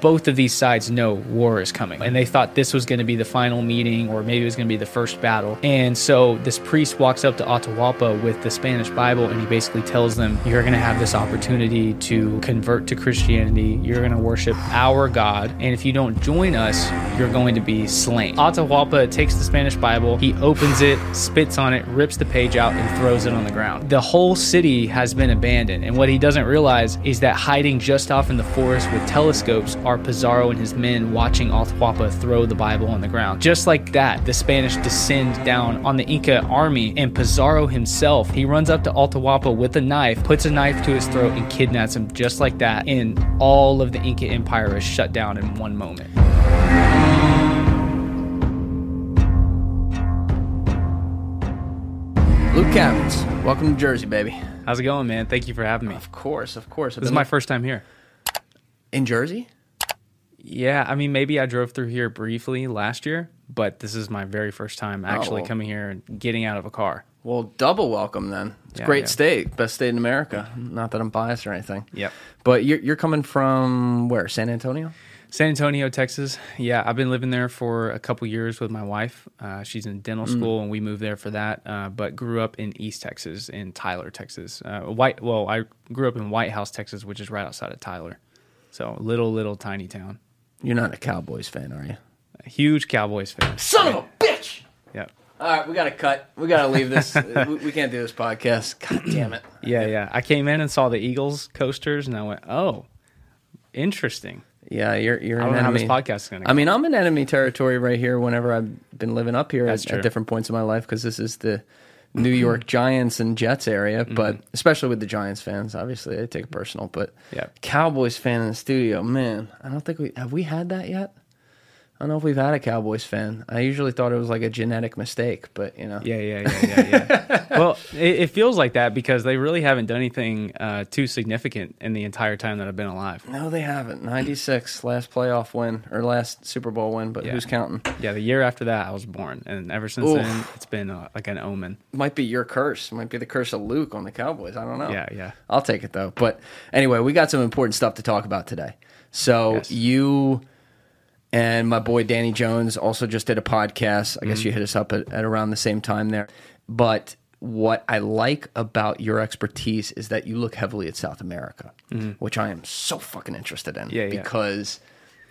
both of these sides know war is coming. And they thought this was going to be the final meeting, or maybe it was going to be the first battle. And so this priest walks up to Atahualpa with the Spanish Bible, and he basically tells them, you're going to have this opportunity to convert to Christianity. You're going to worship our God. And if you don't join us, you're going to be slain. Atahualpa takes the Spanish Bible. He opens it, spits on it, rips the page out, and throws it on the ground. The whole city has been abandoned. And what he doesn't realize is that hiding just off in the forest with telescopes are Pizarro and his men watching Atahualpa throw the Bible on the ground. Just like that, the Spanish descend down on the Inca army, and Pizarro himself, he runs up to Atahualpa with a knife, puts a knife to his throat, and kidnaps him just like that. And all of the Inca Empire is shut down in one moment. Luke Caverns, welcome to Jersey, baby. How's it going, man? Thank you for having me. Of course, of course. This is my first time here. In Jersey? Yeah, I mean, maybe I drove through here briefly last year, but this is my very first time actually coming here and getting out of a car. Well, double welcome then. It's a great state, best state in America. Not that I'm biased or anything. Yep. But you're coming from where? San Antonio? San Antonio, Texas. Yeah, I've been living there for a couple years with my wife. She's in dental school, and we moved there for that, but grew up in East Texas, in Tyler, Texas. I grew up in White House, Texas, which is right outside of Tyler. So, little tiny town. You're not a Cowboys fan, are you? A huge Cowboys fan. Son of a bitch! Yep. All right, we got to cut. We got to leave this. We can't do this podcast. God damn it. Yeah. I came in and saw the Eagles coasters, and I went, oh, interesting. Yeah, you're an enemy. I don't know how this podcast is going to go. I mean, I'm in enemy territory right here whenever I've been living up here at different points in my life, because this is the New York Giants and Jets area, but especially with the Giants fans, obviously, they take it personal. But Cowboys fan in the studio, man, I don't think we had that yet? I don't know if we've had a Cowboys fan. I usually thought it was like a genetic mistake, but, you know. Yeah. Well, it feels like that because they really haven't done anything too significant in the entire time that I've been alive. No, they haven't. 96, last playoff win, or last Super Bowl win, but who's counting? Yeah, the year after that, I was born, and ever since then, it's been like an omen. Might be your curse. Might be the curse of Luke on the Cowboys. I don't know. Yeah. I'll take it, though. But anyway, we got some important stuff to talk about today. So you... And my boy Danny Jones also just did a podcast. I guess you hit us up at around the same time there. But what I like about your expertise is that you look heavily at South America, which I am so fucking interested in. Because,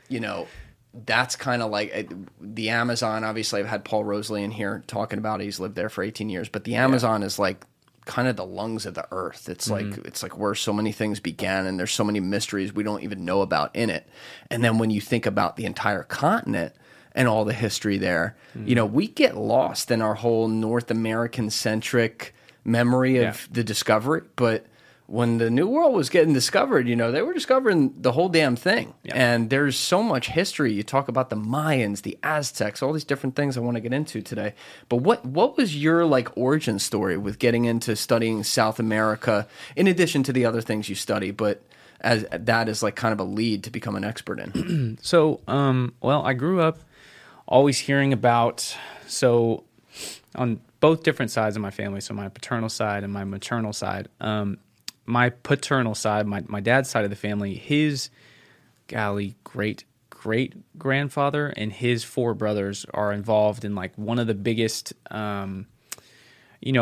you know, that's kind of like the Amazon. Obviously, I've had Paul Rosolie in here talking about it. He's lived there for 18 years. But the Amazon is like kind of the lungs of the earth. It's like it's like where so many things began, and there's so many mysteries we don't even know about in it. And then when you think about the entire continent and all the history there, you know, we get lost in our whole North American centric memory of the discovery. But when the New World was getting discovered, you know, they were discovering the whole damn thing. And there's so much history. You talk about the Mayans, the Aztecs, all these different things I want to get into today. But what was your like origin story with getting into studying South America, in addition to the other things you study, but as that is like kind of a lead to become an expert in? So, well, I grew up always hearing about, so on both different sides of my family, so my paternal side and my maternal side, my paternal side, my dad's side of the family, his great-great-grandfather and his four brothers are involved in like one of the biggest, you know,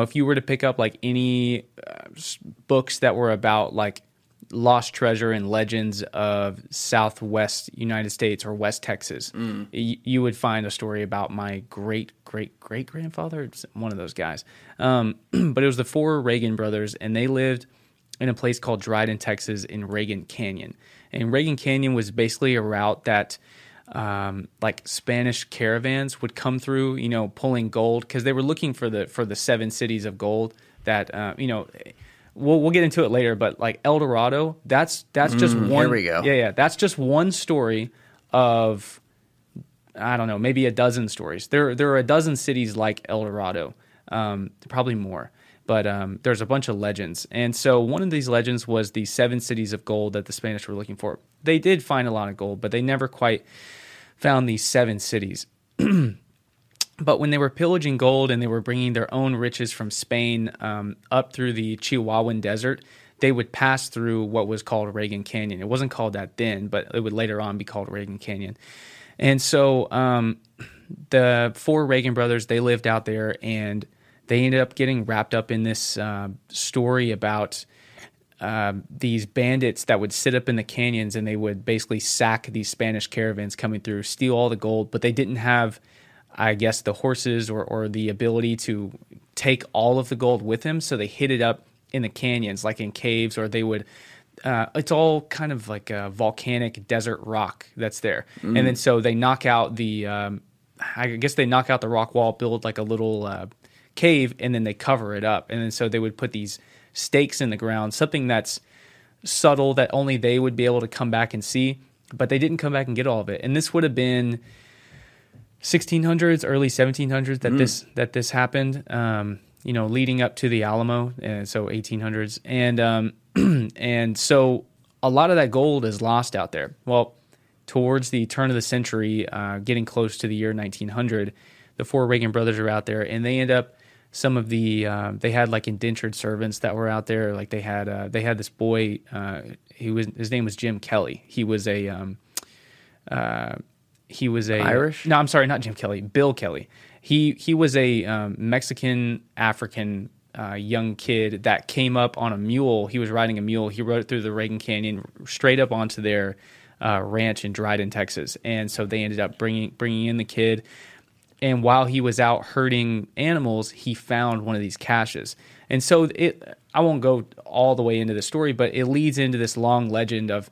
if you were to pick up like any books that were about like lost treasure and legends of Southwest United States or West Texas, you would find a story about my great-great-great-grandfather, one of those guys. But it was the four Reagan brothers, and they lived in a place called Dryden, Texas, in Reagan Canyon. And Reagan Canyon was basically a route that like Spanish caravans would come through, you know, pulling gold, because they were looking for the seven cities of gold that, you know, we'll get into it later, but like El Dorado, that's just one. Here we go. Yeah. That's just one story of, I don't know, maybe a dozen stories. There are a dozen cities like El Dorado, probably more. But there's a bunch of legends. And so one of these legends was the seven cities of gold that the Spanish were looking for. They did find a lot of gold, but they never quite found these seven cities. But when they were pillaging gold and they were bringing their own riches from Spain up through the Chihuahuan Desert, they would pass through what was called Reagan Canyon. It wasn't called that then, but it would later on be called Reagan Canyon. And so the four Reagan brothers, they lived out there, and they ended up getting wrapped up in this story about these bandits that would sit up in the canyons, and they would basically sack these Spanish caravans coming through, steal all the gold, but they didn't have, I guess, the horses or the ability to take all of the gold with them, so they hid it up in the canyons, like in caves, or they would... it's all kind of like a volcanic desert rock that's there. Mm. And then so they knock out the... I guess they knock out the rock wall, build like a little cave, and then they cover it up. And then so they would put these stakes in the ground, something that's subtle that only they would be able to come back and see, but they didn't come back and get all of it. And this would have been... 1600s, early 1700s that this happened, leading up to the Alamo, and so 1800s, and and so a lot of that gold is lost out there. Well, towards the turn of the century, getting close to the year 1900, the four Reagan brothers are out there, and they end up some of the they had like indentured servants that were out there, like they had this boy, his name was Jim Kelly. He was a Irish? No, I'm sorry, not Jim Kelly. Bill Kelly. He was a Mexican African young kid that came up on a mule. He was riding a mule. He rode it through the Reagan Canyon, straight up onto their ranch in Dryden, Texas. And so they ended up bringing in the kid. And while he was out herding animals, he found one of these caches. And so I won't go all the way into the story, but it leads into this long legend of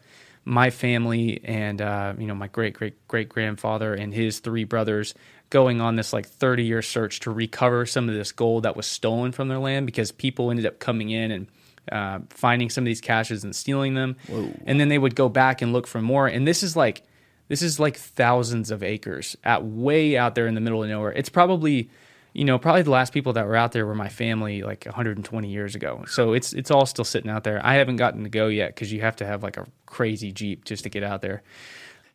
my family and my great-great-great-grandfather and his three brothers going on this like 30-year search to recover some of this gold that was stolen from their land, because people ended up coming in and finding some of these caches and stealing them. Whoa. And then they would go back and look for more. And this is like thousands of acres way out there in the middle of nowhere. It's probably... probably the last people that were out there were my family like 120 years ago. So it's all still sitting out there. I haven't gotten to go yet because you have to have like a crazy Jeep just to get out there.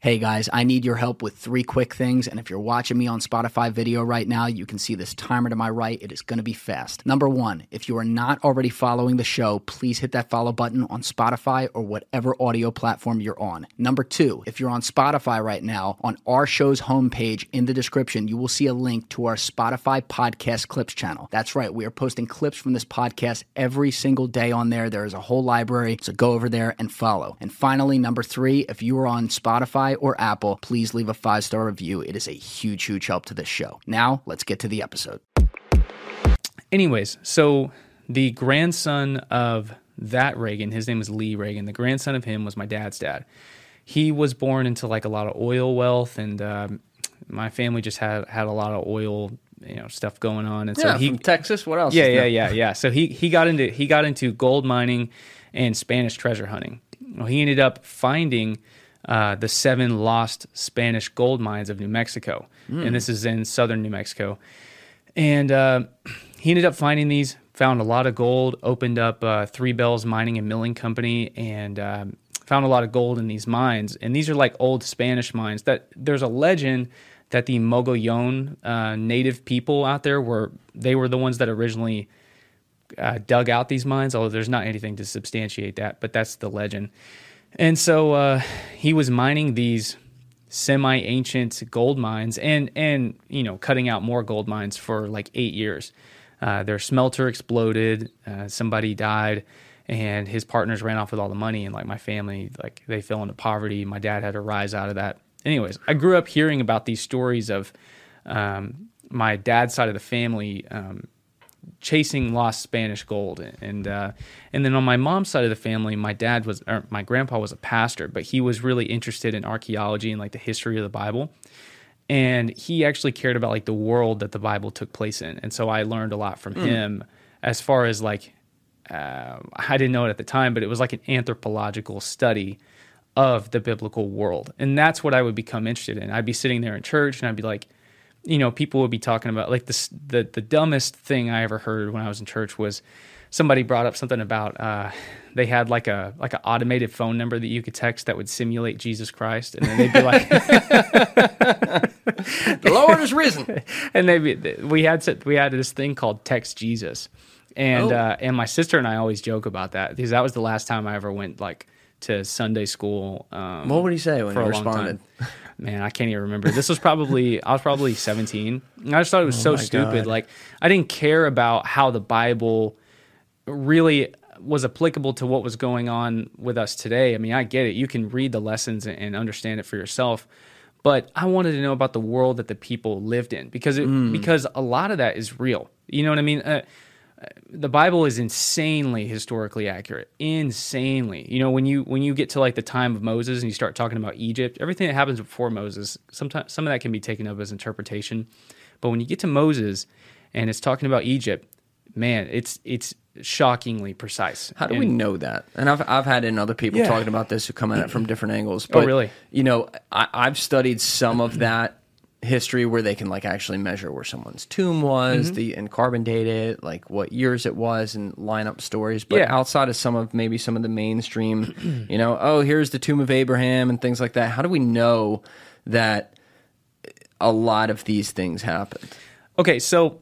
Hey guys, I need your help with three quick things. And if you're watching me on Spotify video right now, you can see this timer to my right. It is going to be fast. Number one, if you are not already following the show, please hit that follow button on Spotify or whatever audio platform you're on. Number two, if you're on Spotify right now, on our show's homepage in the description, you will see a link to our Spotify podcast clips channel. That's right. We are posting clips from this podcast every single day on there. There is a whole library. So go over there and follow. And finally, number three, if you are on Spotify or Apple, please leave a 5-star review. It is a huge, huge help to this show. Now, let's get to the episode. Anyways, so the grandson of that Reagan, his name is Lee Reagan, the grandson of him was my dad's dad. He was born into like a lot of oil wealth, and my family just had a lot of oil, stuff going on. And so from Texas, what else? Yeah. So he got into gold mining and Spanish treasure hunting. Well, he ended up finding the seven lost Spanish gold mines of New Mexico. Mm. And this is in southern New Mexico. And he ended up finding these, found a lot of gold, opened up Three Bells Mining and Milling Company, and found a lot of gold in these mines. And these are like old Spanish mines. That there's a legend that the Mogollon native people out there were the ones that originally dug out these mines, although there's not anything to substantiate that, but that's the legend. And so he was mining these semi-ancient gold mines and cutting out more gold mines for like 8 years. Their smelter exploded, somebody died, and his partners ran off with all the money, and like my family, like they fell into poverty. My dad had to rise out of that. Anyways, I grew up hearing about these stories of my dad's side of the family chasing lost Spanish gold, and then on my mom's side of the family, my grandpa was a pastor, but he was really interested in archaeology and like the history of the Bible, and he actually cared about like the world that the Bible took place in, and so I learned a lot from him as far as like I didn't know it at the time, but it was like an anthropological study of the biblical world, and that's what I would become interested in. I'd be sitting there in church, and I'd be like, people would be talking about like the dumbest thing I ever heard when I was in church was somebody brought up something about they had like an automated phone number that you could text that would simulate Jesus Christ, and then they'd be like, "The Lord is risen," and we had this thing called Text Jesus, And and my sister and I always joke about that because that was the last time I ever went like to Sunday school. What would he say when you responded? Man, I can't even remember. This was probably, I was probably 17. And I just thought it was so stupid. God. Like, I didn't care about how the Bible really was applicable to what was going on with us today. I mean, I get it. You can read the lessons and understand it for yourself. But I wanted to know about the world that the people lived in because it, because a lot of that is real. You know what I mean? The Bible is insanely historically accurate, insanely. You know, when you get to like the time of Moses and you start talking about Egypt, everything that happens before Moses, sometimes some of that can be taken up as interpretation. But when you get to Moses and it's talking about Egypt, man, it's shockingly precise. How do we know that? And I've had in other people talking about this who come at it from different angles. But, really? You know, I've studied some of that history where they can like actually measure where someone's tomb was, and carbon date it, like what years it was, and line up stories. But outside of maybe some of the mainstream, you know, here's the tomb of Abraham and things like that. How do we know that a lot of these things happened? Okay, so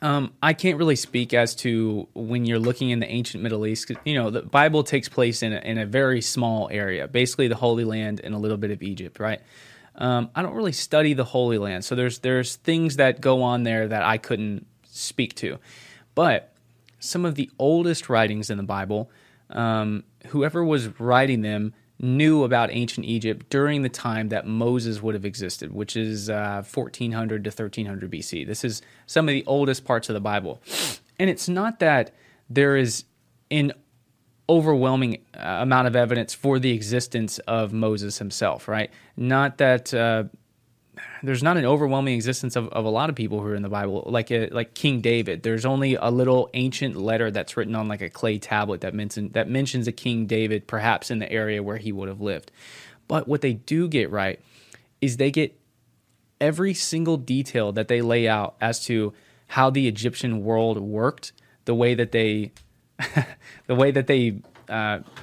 I can't really speak as to when you're looking in the ancient Middle East. 'Cause, you know, the Bible takes place in a very small area, basically the Holy Land and a little bit of Egypt, right? I don't really study the Holy Land, so there's things that go on there that I couldn't speak to. But some of the oldest writings in the Bible, whoever was writing them knew about ancient Egypt during the time that Moses would have existed, which is 1400 to 1300 BC. This is some of the oldest parts of the Bible. And it's not that there is an overwhelming amount of evidence for the existence of Moses himself, right? Not that there's not an overwhelming existence of a lot of people who are in the Bible, like King David. There's only a little ancient letter that's written on like a clay tablet that mentions a King David, perhaps in the area where he would have lived. But what they do get right is they get every single detail that they lay out as to how the Egyptian world worked, the way that they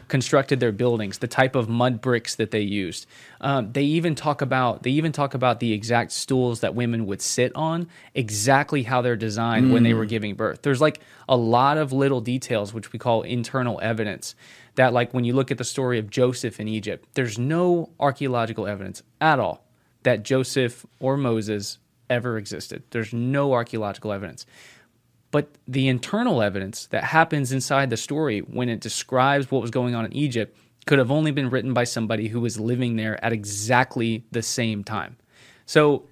constructed their buildings, the type of mud bricks that they used. They even talk about the exact stools that women would sit on, exactly how they're designed when they were giving birth. There's like a lot of little details, which we call internal evidence, that like when you look at the story of Joseph in Egypt, there's no archaeological evidence at all that Joseph or Moses ever existed. There's no archaeological evidence. But the internal evidence that happens inside the story when it describes what was going on in Egypt could have only been written by somebody who was living there at exactly the same time. So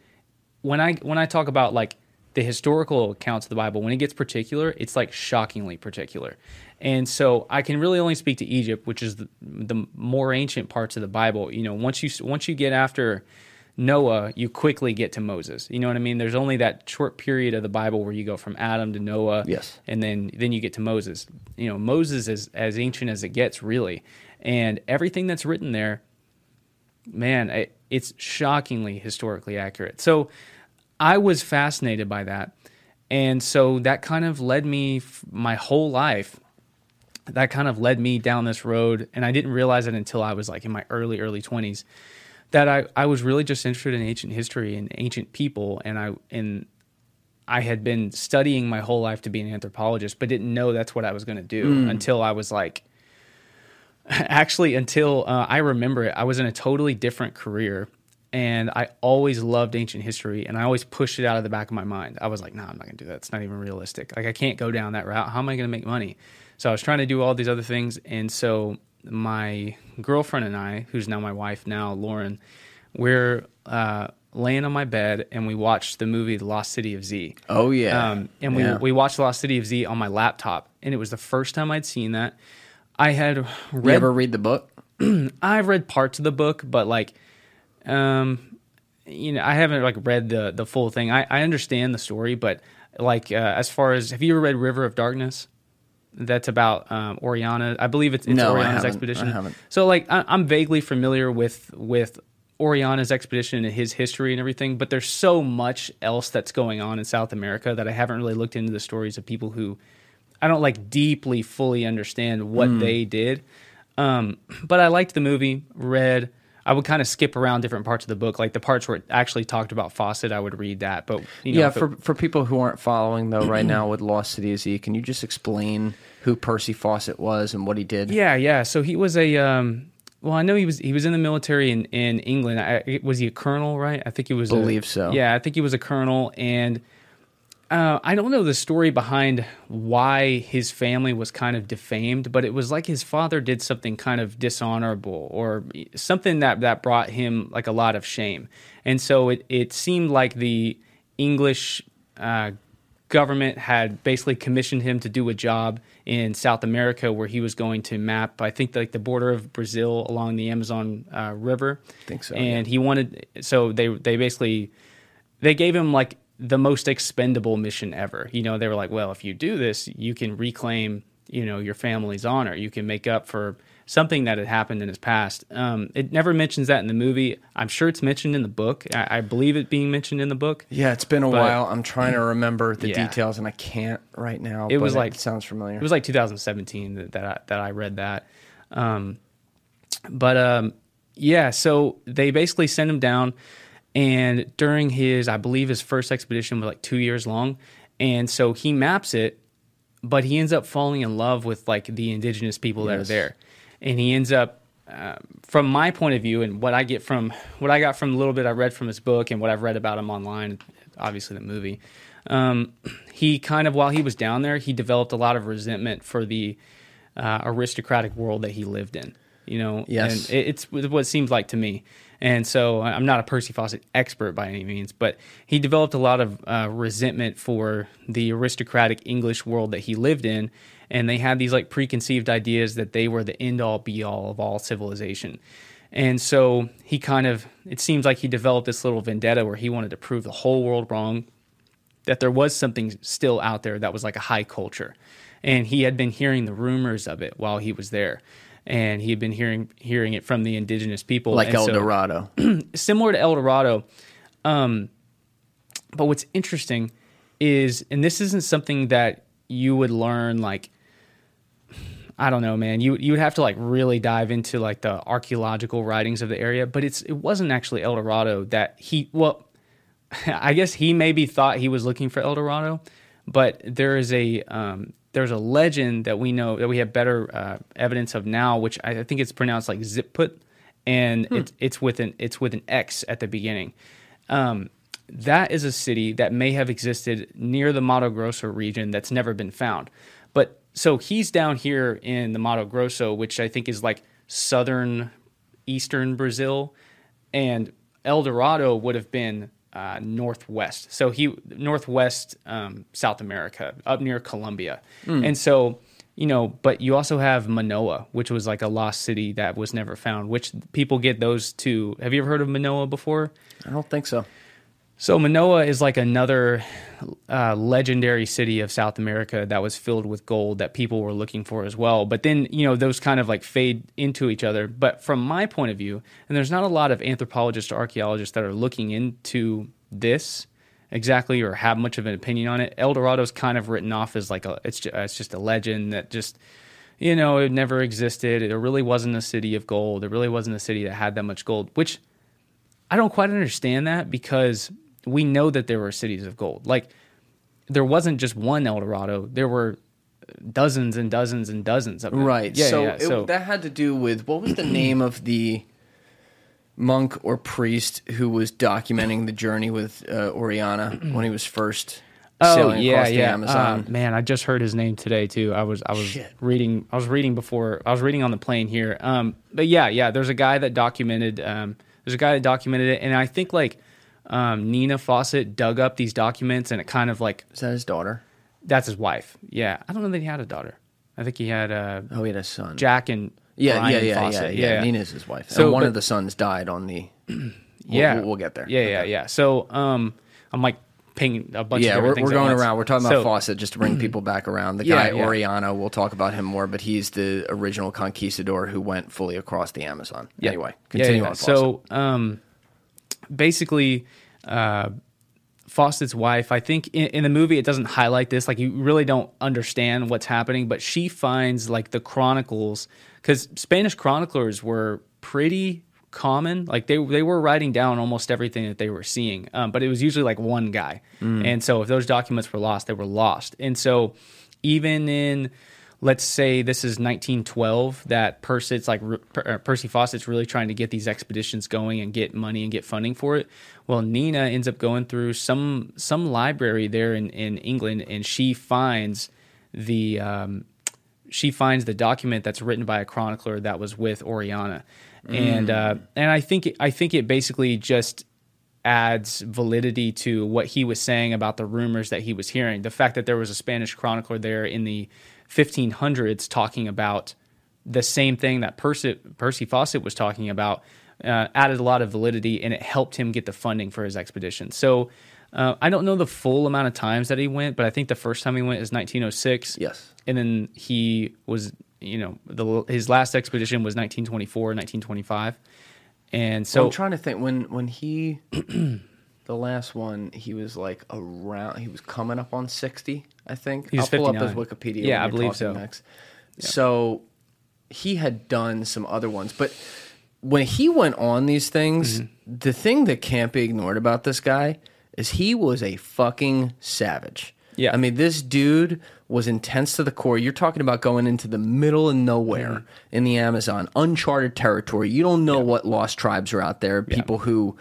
when I talk about like the historical accounts of the Bible, when it gets particular, it's like shockingly particular. And so I can really only speak to Egypt, which is the more ancient parts of the Bible. You know, once you get after Noah, you quickly get to Moses. You know what I mean? There's only that short period of the Bible where you go from Adam to Noah, and then you get to Moses. You know, Moses is as ancient as it gets, really. And everything that's written there, man, it's shockingly historically accurate. So I was fascinated by that. And so that kind of led me, my whole life, that kind of led me down this road. And I didn't realize it until I was like in my early 20s. That I was really just interested in ancient history and ancient people, and I had been studying my whole life to be an anthropologist, but didn't know that's what I was going to do until I was like, actually until I remember it, I was in a totally different career, and I always loved ancient history, and I always pushed it out of the back of my mind. I was like, nah, I'm not going to do that. It's not even realistic. Like I can't go down that route. How am I going to make money? So I was trying to do all these other things, and so my girlfriend and I, who's now my wife now, Lauren, we're laying on my bed and we watched the movie The Lost City of Z. Oh, yeah. We watched The Lost City of Z on my laptop, and it was the first time I'd seen that. I had read... You ever read the book? I've read parts of the book, but like, you know, I haven't like read the full thing. I understand the story, but like as far as... Have you ever read River of Darkness? That's about Orellana. I believe it's no, Orellana's expedition. I haven't. So like I'm vaguely familiar with Orellana's expedition and his history and everything, but there's so much else that's going on in South America that I haven't really looked into the stories of people who I don't like deeply fully understand what they did. But I liked the movie, read I would kind of skip around different parts of the book, like the parts where it actually talked about Fawcett. I would read that, but you know, yeah. For people who aren't following though, right now with Lost City of Z, can you just explain who Percy Fawcett was and what he did? Yeah. So he was a well, I know he was in the military in England. Was he a colonel? Right? I think he was. Believe so. Yeah, I think he was a colonel, and I don't know the story behind why his family was kind of defamed, but it was like his father did something kind of dishonorable or something that brought him like a lot of shame, and so it seemed like the English government had basically commissioned him to do a job in South America where he was going to map, I think, like the border of Brazil along the Amazon River. I think so. And yeah. He wanted, so they gave him like the most expendable mission ever. You know, they were like, well, if you do this, you can reclaim, you know, your family's honor. You can make up for something that had happened in his past. It never mentions that in the movie. I'm sure it's mentioned in the book. I believe it being mentioned in the book. Yeah, it's been a while. I'm trying to remember the details, and I can't right now. It was like, it sounds familiar. It was like 2017 that I read that. So they basically sent him down, and during his, I believe his first expedition was like 2 years long, and so he maps it, but he ends up falling in love with like the indigenous people that are there. And he ends up, from my point of view, and what I got from a little bit I read from his book and what I've read about him online, obviously the movie, he kind of, while he was down there, he developed a lot of resentment for the aristocratic world that he lived in. You know, yes. And it's what it seems like to me. And so I'm not a Percy Fawcett expert by any means, but he developed a lot of resentment for the aristocratic English world that he lived in. And they had these like preconceived ideas that they were the end all be all of all civilization. And so he kind of, it seems like he developed this little vendetta where he wanted to prove the whole world wrong, that there was something still out there that was like a high culture. And he had been hearing the rumors of it while he was there. And he had been hearing it from the indigenous people. Like El Dorado. Similar to El Dorado. But what's interesting is, and this isn't something that you would learn like, I don't know, man. You would have to like really dive into like the archaeological writings of the area, but it wasn't actually El Dorado that I guess he maybe thought he was looking for El Dorado, but there is a there's a legend that we know that we have better evidence of now, which I think it's pronounced like Ziput, and it's with an X at the beginning. That is a city that may have existed near the Mato Grosso region that's never been found, but. So he's down here in the Mato Grosso, which I think is like southern, eastern Brazil, and El Dorado would have been northwest. So northwest South America, up near Colombia. And so, you know, but you also have Manoa, which was like a lost city that was never found, which people get those two. Have you ever heard of Manoa before? I don't think so. So Manoa is like another legendary city of South America that was filled with gold that people were looking for as well. But then, you know, those kind of like fade into each other. But from my point of view, and there's not a lot of anthropologists or archaeologists that are looking into this exactly or have much of an opinion on it. El Dorado's kind of written off as like it's just a legend that just, you know, it never existed. It really wasn't a city of gold. It really wasn't a city that had that much gold, which I don't quite understand that because we know that there were cities of gold. Like, there wasn't just one El Dorado. There were dozens and dozens and dozens of them. Right. So that had to do with, what was the name of the monk or priest who was documenting the journey with Orellana when he was first sailing across the Amazon? Man, I just heard his name today, too. I was reading on the plane here. But there's a guy that documented, it, and I think, like, Nina Fawcett dug up these documents, and it kind of like... Is that his daughter? That's his wife, yeah. I don't know that he had a daughter. I think he had... he had a son. Jack and Brian Fawcett. Yeah. Nina's his wife. So, and one of the sons died on the... We'll get there. Yeah. So I'm like pinging a bunch of different things. Yeah, we're going around. We're talking about Fawcett just to bring people back around. The guy, Orellana, we'll talk about him more, but he's the original conquistador who went fully across the Amazon. Yeah. Anyway, continue on Fawcett. So... basically, Fawcett's wife, I think in the movie it doesn't highlight this, like you really don't understand what's happening, but she finds like the chronicles, because Spanish chroniclers were pretty common. Like they were writing down almost everything that they were seeing, but it was usually like one guy. And so if those documents were lost, they were lost. And so even in, let's say this is 1912, that Percy Fawcett's really trying to get these expeditions going and get money and get funding for it. Well, Nina ends up going through some library there in England, and she finds the document that's written by a chronicler that was with Orellana, and I think it basically just adds validity to what he was saying about the rumors that he was hearing. The fact that there was a Spanish chronicler there in the 1500s talking about the same thing that Percy Fawcett was talking about added a lot of validity, and it helped him get the funding for his expedition. So I don't know the full amount of times that he went, but I think the first time he went is 1906. Yes. And then he was, his last expedition was 1924, 1925. And so I'm trying to think when he, the last one, he was like around, he was coming up on 60, I think. I'll pull 59. Up his Wikipedia. Yeah, I believe so. Next. Yeah. So he had done some other ones, but when he went on these things, the thing that can't be ignored about this guy is he was a fucking savage. Yeah. I mean, this dude was intense to the core. You're talking about going into the middle of nowhere in the Amazon, uncharted territory. You don't know what lost tribes are out there, people who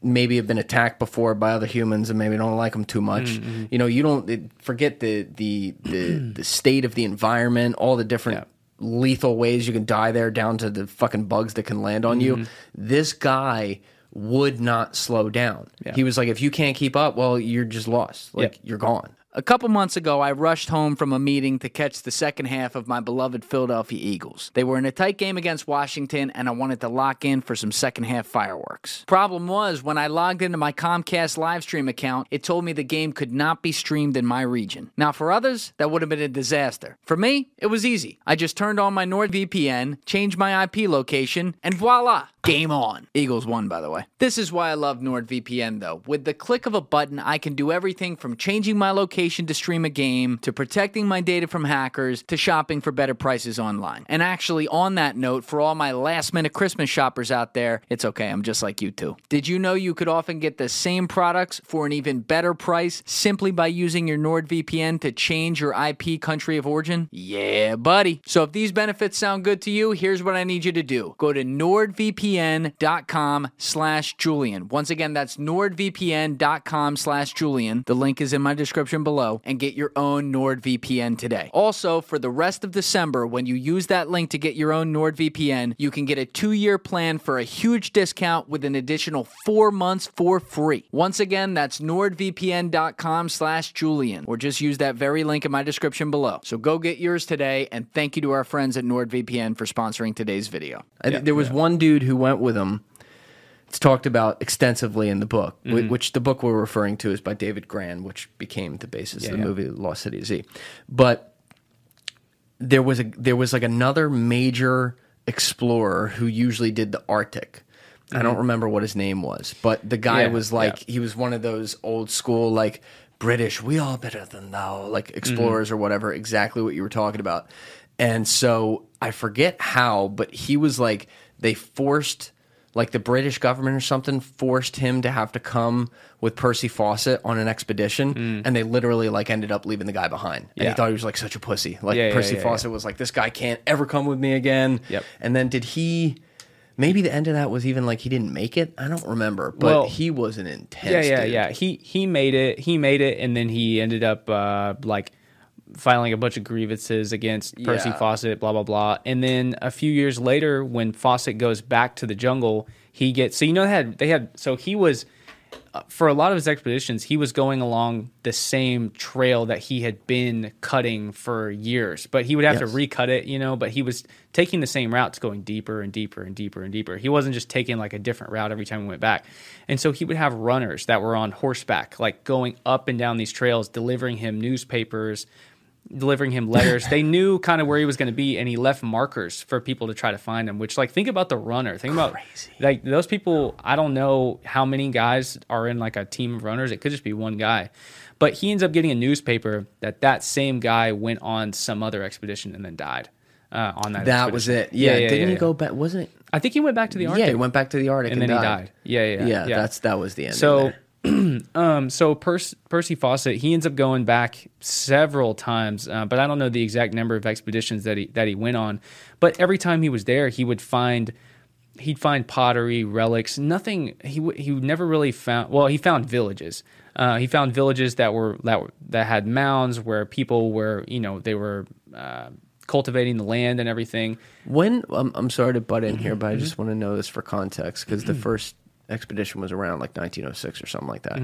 maybe have been attacked before by other humans and maybe don't like them too much. You know, you don't forget the state of the environment, all the different lethal ways you can die there, down to the fucking bugs that can land on you. This guy would not slow down. He was like, if you can't keep up, well, you're just lost. Like, you're gone. A couple months ago, I rushed home from a meeting to catch the second half of my beloved Philadelphia Eagles. They were in a tight game against Washington, and I wanted to lock in for some second half fireworks. Problem was, when I logged into my Comcast livestream account, it told me the game could not be streamed in my region. Now, for others, that would have been a disaster. For me, it was easy. I just turned on my NordVPN, changed my IP location, and voila! Game on. Eagles won, by the way. This is why I love NordVPN, though. With the click of a button, I can do everything from changing my location to stream a game, to protecting my data from hackers, to shopping for better prices online. And actually, on that note, for all my last-minute Christmas shoppers out there, it's okay, I'm just like you too. Did you know you could often get the same products for an even better price simply by using your NordVPN to change your IP country of origin? Yeah, buddy. So if these benefits sound good to you, here's what I need you to do. Go to NordVPN.com/Julian. Once again, that's NordVPN.com/Julian. The link is in my description below, and get your own NordVPN today. Also, for the rest of December, when you use that link to get your own NordVPN, you can get a 2-year plan for a huge discount with an additional 4 months for free. Once again, that's NordVPN.com/Julian, or just use that very link in my description below. So go get yours today, and thank you to our friends at NordVPN for sponsoring today's video. There was one dude who went with him. It's talked about extensively in the book, which the book we're referring to is by David Gran, which became the basis of the movie Lost City of Z. But there was like another major explorer who usually did the Arctic. I don't remember what his name was, but the guy was like he was one of those old school like British, we are better than thou, like explorers or whatever. Exactly what you were talking about. And so I forget how, but he was like, they forced, like the British government or something forced him to have to come with Percy Fawcett on an expedition, and they literally like ended up leaving the guy behind. And he thought he was like such a pussy. Like Percy Fawcett was like, this guy can't ever come with me again. And then maybe the end of that was even like he didn't make it. I don't remember, but he was an intense dude. He made it, and then he ended up like filing a bunch of grievances against Percy Fawcett, blah, blah, blah. And then a few years later, when Fawcett goes back to the jungle, he gets... So, so he was... For a lot of his expeditions, he was going along the same trail that he had been cutting for years, but he would have to recut it, but he was taking the same routes, going deeper and deeper and deeper and deeper. He wasn't just taking like a different route every time he went back. And so he would have runners that were on horseback, like going up and down these trails, delivering him newspapers, delivering him letters. They knew kind of where he was going to be, and he left markers for people to try to find him, which, like, think about the runner. Think about, like, those people, I don't know how many guys are in, like, a team of runners. It could just be one guy. But he ends up getting a newspaper that same guy went on some other expedition and then died on that expedition. That was it. Yeah. Didn't he go back? Wasn't it? I think he went back to the Arctic. Yeah, he went back to the Arctic and then died. Yeah. That was the end. So, Percy Fawcett, he ends up going back several times, but I don't know the exact number of expeditions that he went on. But every time he was there, he'd find pottery, relics, nothing. He never really found. Well, he found villages. He found villages that had mounds where people were, they were cultivating the land and everything. When I'm sorry to butt in here, but I just want to know this for context, because the first expedition was around like 1906 or something like that.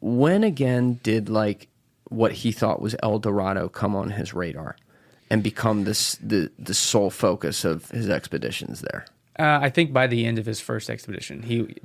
When again did like what he thought was El Dorado come on his radar and become the sole focus of his expeditions there? I think by the end of his first expedition, he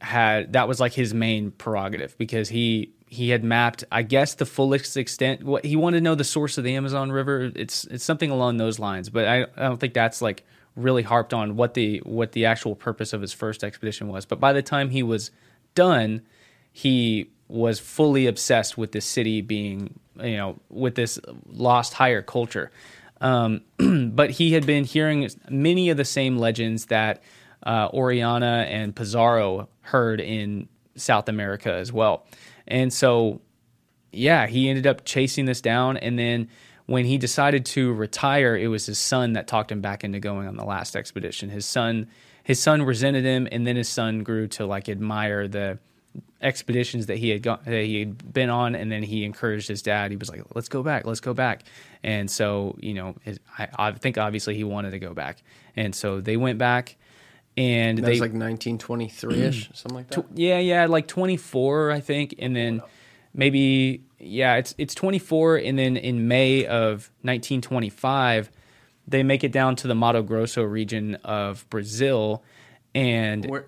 had, that was like his main prerogative, because he had mapped, I guess, the fullest extent. He wanted to know the source of the Amazon River. It's something along those lines, but I don't think that's like really harped on what the actual purpose of his first expedition was. But by the time he was done, he was fully obsessed with this city being, with this lost higher culture. But he had been hearing many of the same legends that Orellana and Pizarro heard in South America as well. And so, yeah, he ended up chasing this down. And then when he decided to retire, it was his son that talked him back into going on the last expedition. His son resented him, and then his son grew to like admire the expeditions that he had been on, and then he encouraged his dad. He was like, let's go back. And so, I think obviously he wanted to go back, and so they went back. And that was like 1923-ish, something like that. Like 24, I think, and then maybe it's 24, and then in May of 1925 they make it down to the Mato Grosso region of Brazil. And where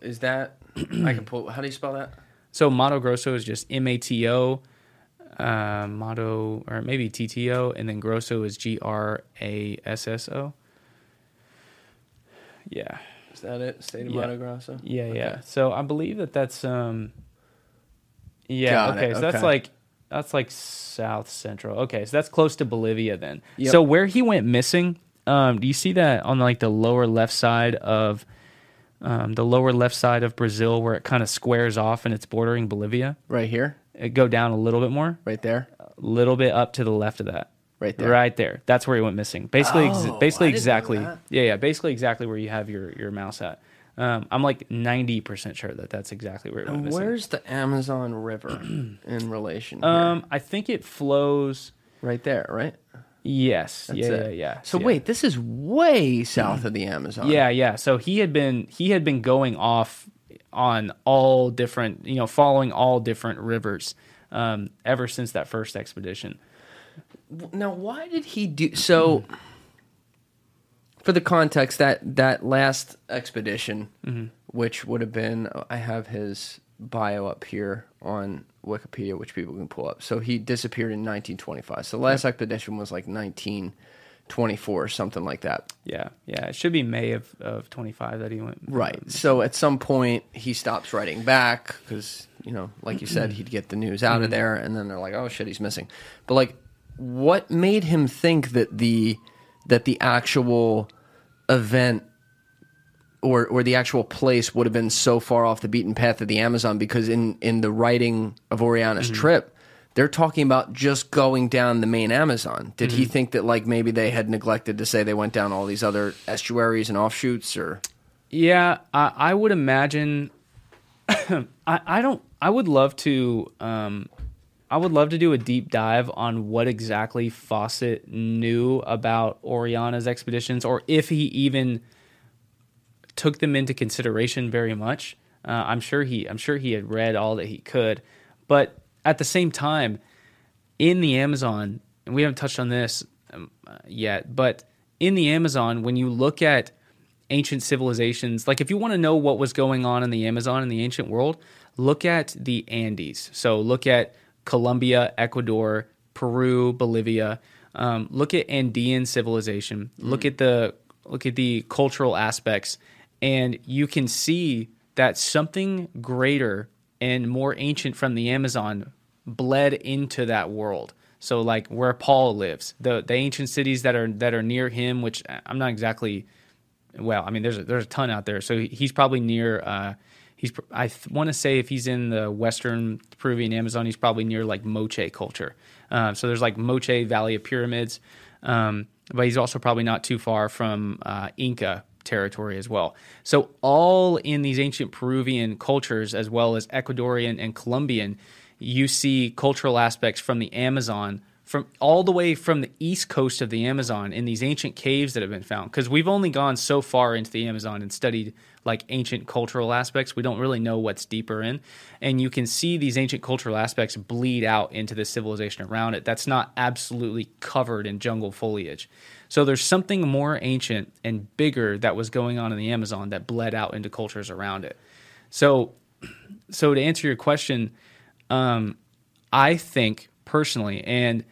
is that? I can pull. How do you spell that? So Mato Grosso is just M-A-T-O, Mato, or maybe T-T-O, and then Grosso is G-R-A-S-S-O. Yeah. Is that it? State of Mato Grosso? Yeah, okay. Yeah. So I believe that's... So that's like South Central. Okay, so that's close to Bolivia then. Yep. So where he went missing, do you see that on like the lower left side of... Brazil, where it kind of squares off and it's bordering Bolivia. Right here? It go down a little bit more. Right there? A little bit up to the left of that. Right there. That's where he went missing. Basically, exactly. Basically exactly where you have your mouse at. I'm like 90% sure that's exactly where it went missing. Where's the Amazon River in relation here? I think it flows... Right there, right? Yes. That's it. So wait, this is way south of the Amazon. Yeah. So he had been going off on all different, following all different rivers ever since that first expedition. Now, why did he do so? For the context, that last expedition, which would have been, I have his bio up here on Wikipedia, which people can pull up. So he disappeared in 1925. So the last expedition was like 1924 or something like that. Yeah. It should be May of 25 that he went. Right. So at some point he stops writing back because, like you said, he'd get the news out of there, and then they're like, oh shit, he's missing. But like, what made him think that the actual event or the actual place would have been so far off the beaten path of the Amazon? Because in the writing of Orellana's trip, they're talking about just going down the main Amazon. Did he think that like maybe they had neglected to say they went down all these other estuaries and offshoots? Or yeah, I would imagine. I would love to. I would love to do a deep dive on what exactly Fawcett knew about Orellana's expeditions, or if he even took them into consideration very much. I'm sure he had read all that he could, but at the same time, in the Amazon, and we haven't touched on this yet, but in the Amazon, when you look at ancient civilizations, like if you want to know what was going on in the Amazon in the ancient world, look at the Andes. So look at Colombia, Ecuador, Peru, Bolivia. Look at Andean civilization. Look at the cultural aspects. And you can see that something greater and more ancient from the Amazon bled into that world. So like where Paul lives, the ancient cities that are near him, which I'm not exactly, well, I mean, there's a ton out there. So he's probably near, I want to say if he's in the Western Peruvian Amazon, he's probably near like Moche culture. So there's like Moche Valley of Pyramids, but he's also probably not too far from Inca territory as well. So all in these ancient Peruvian cultures, as well as Ecuadorian and Colombian, you see cultural aspects from the Amazon, from all the way from the east coast of the Amazon in these ancient caves that have been found. Because we've only gone so far into the Amazon and studied like ancient cultural aspects. We don't really know what's deeper in. And you can see these ancient cultural aspects bleed out into the civilization around it that's not absolutely covered in jungle foliage. So there's something more ancient and bigger that was going on in the Amazon that bled out into cultures around it. So to answer your question, I think personally, and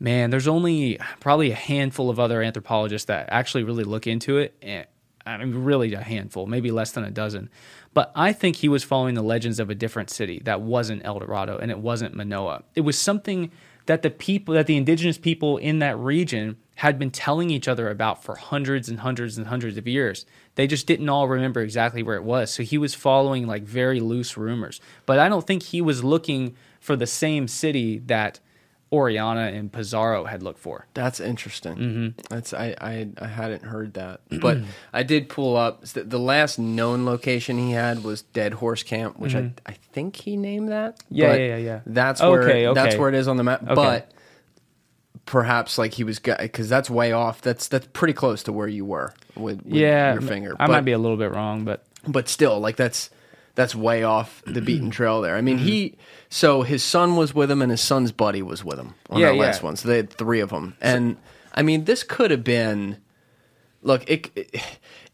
man, there's only probably a handful of other anthropologists that actually really look into it. And, I mean, really a handful, maybe less than a dozen. But I think he was following the legends of a different city that wasn't El Dorado and it wasn't Manoa. It was something that the indigenous people in that region had been telling each other about for hundreds and hundreds and hundreds of years. They just didn't all remember exactly where it was. So he was following like very loose rumors. But I don't think he was looking for the same city that Orellana and Pizarro had looked for. That's interesting. Mm-hmm. I hadn't heard that, but I did pull up the last known location he had was Dead Horse Camp, which I think he named that. Yeah. That's where it is on the map. Okay. But perhaps like he was, because that's way off. That's pretty close to where you were with your finger. I might be a little bit wrong, but still, like that's way off the beaten trail there. I mean, so his son was with him and his son's buddy was with him on that last one. So they had three of them. And I mean, this could have been, look,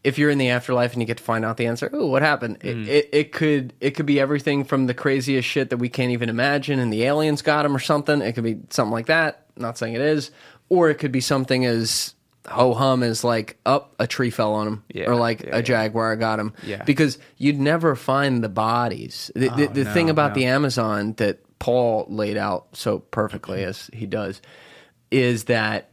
if you're in the afterlife and you get to find out the answer, oh, what happened? It could be everything from the craziest shit that we can't even imagine and the aliens got him or something. It could be something like that. I'm not saying it is. Or it could be something as ho-hum as like, up a tree fell on him, or like a jaguar got him, because you'd never find the bodies. The thing about the Amazon that Paul laid out so perfectly as he does is that,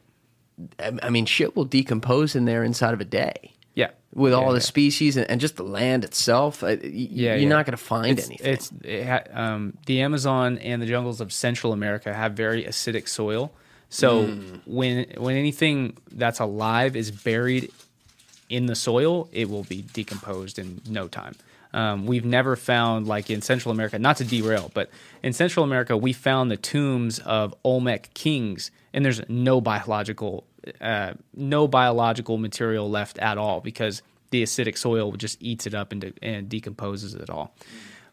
I mean, shit will decompose in there inside of a day. Yeah, with all the species and just the land itself, you're not going to find anything. The Amazon and the jungles of Central America have very acidic soil. So when anything that's alive is buried in the soil, it will be decomposed in no time. We've never found, like in Central America, not to derail, but in Central America, we found the tombs of Olmec kings, and there's no biological material left at all because the acidic soil just eats it up and decomposes it all.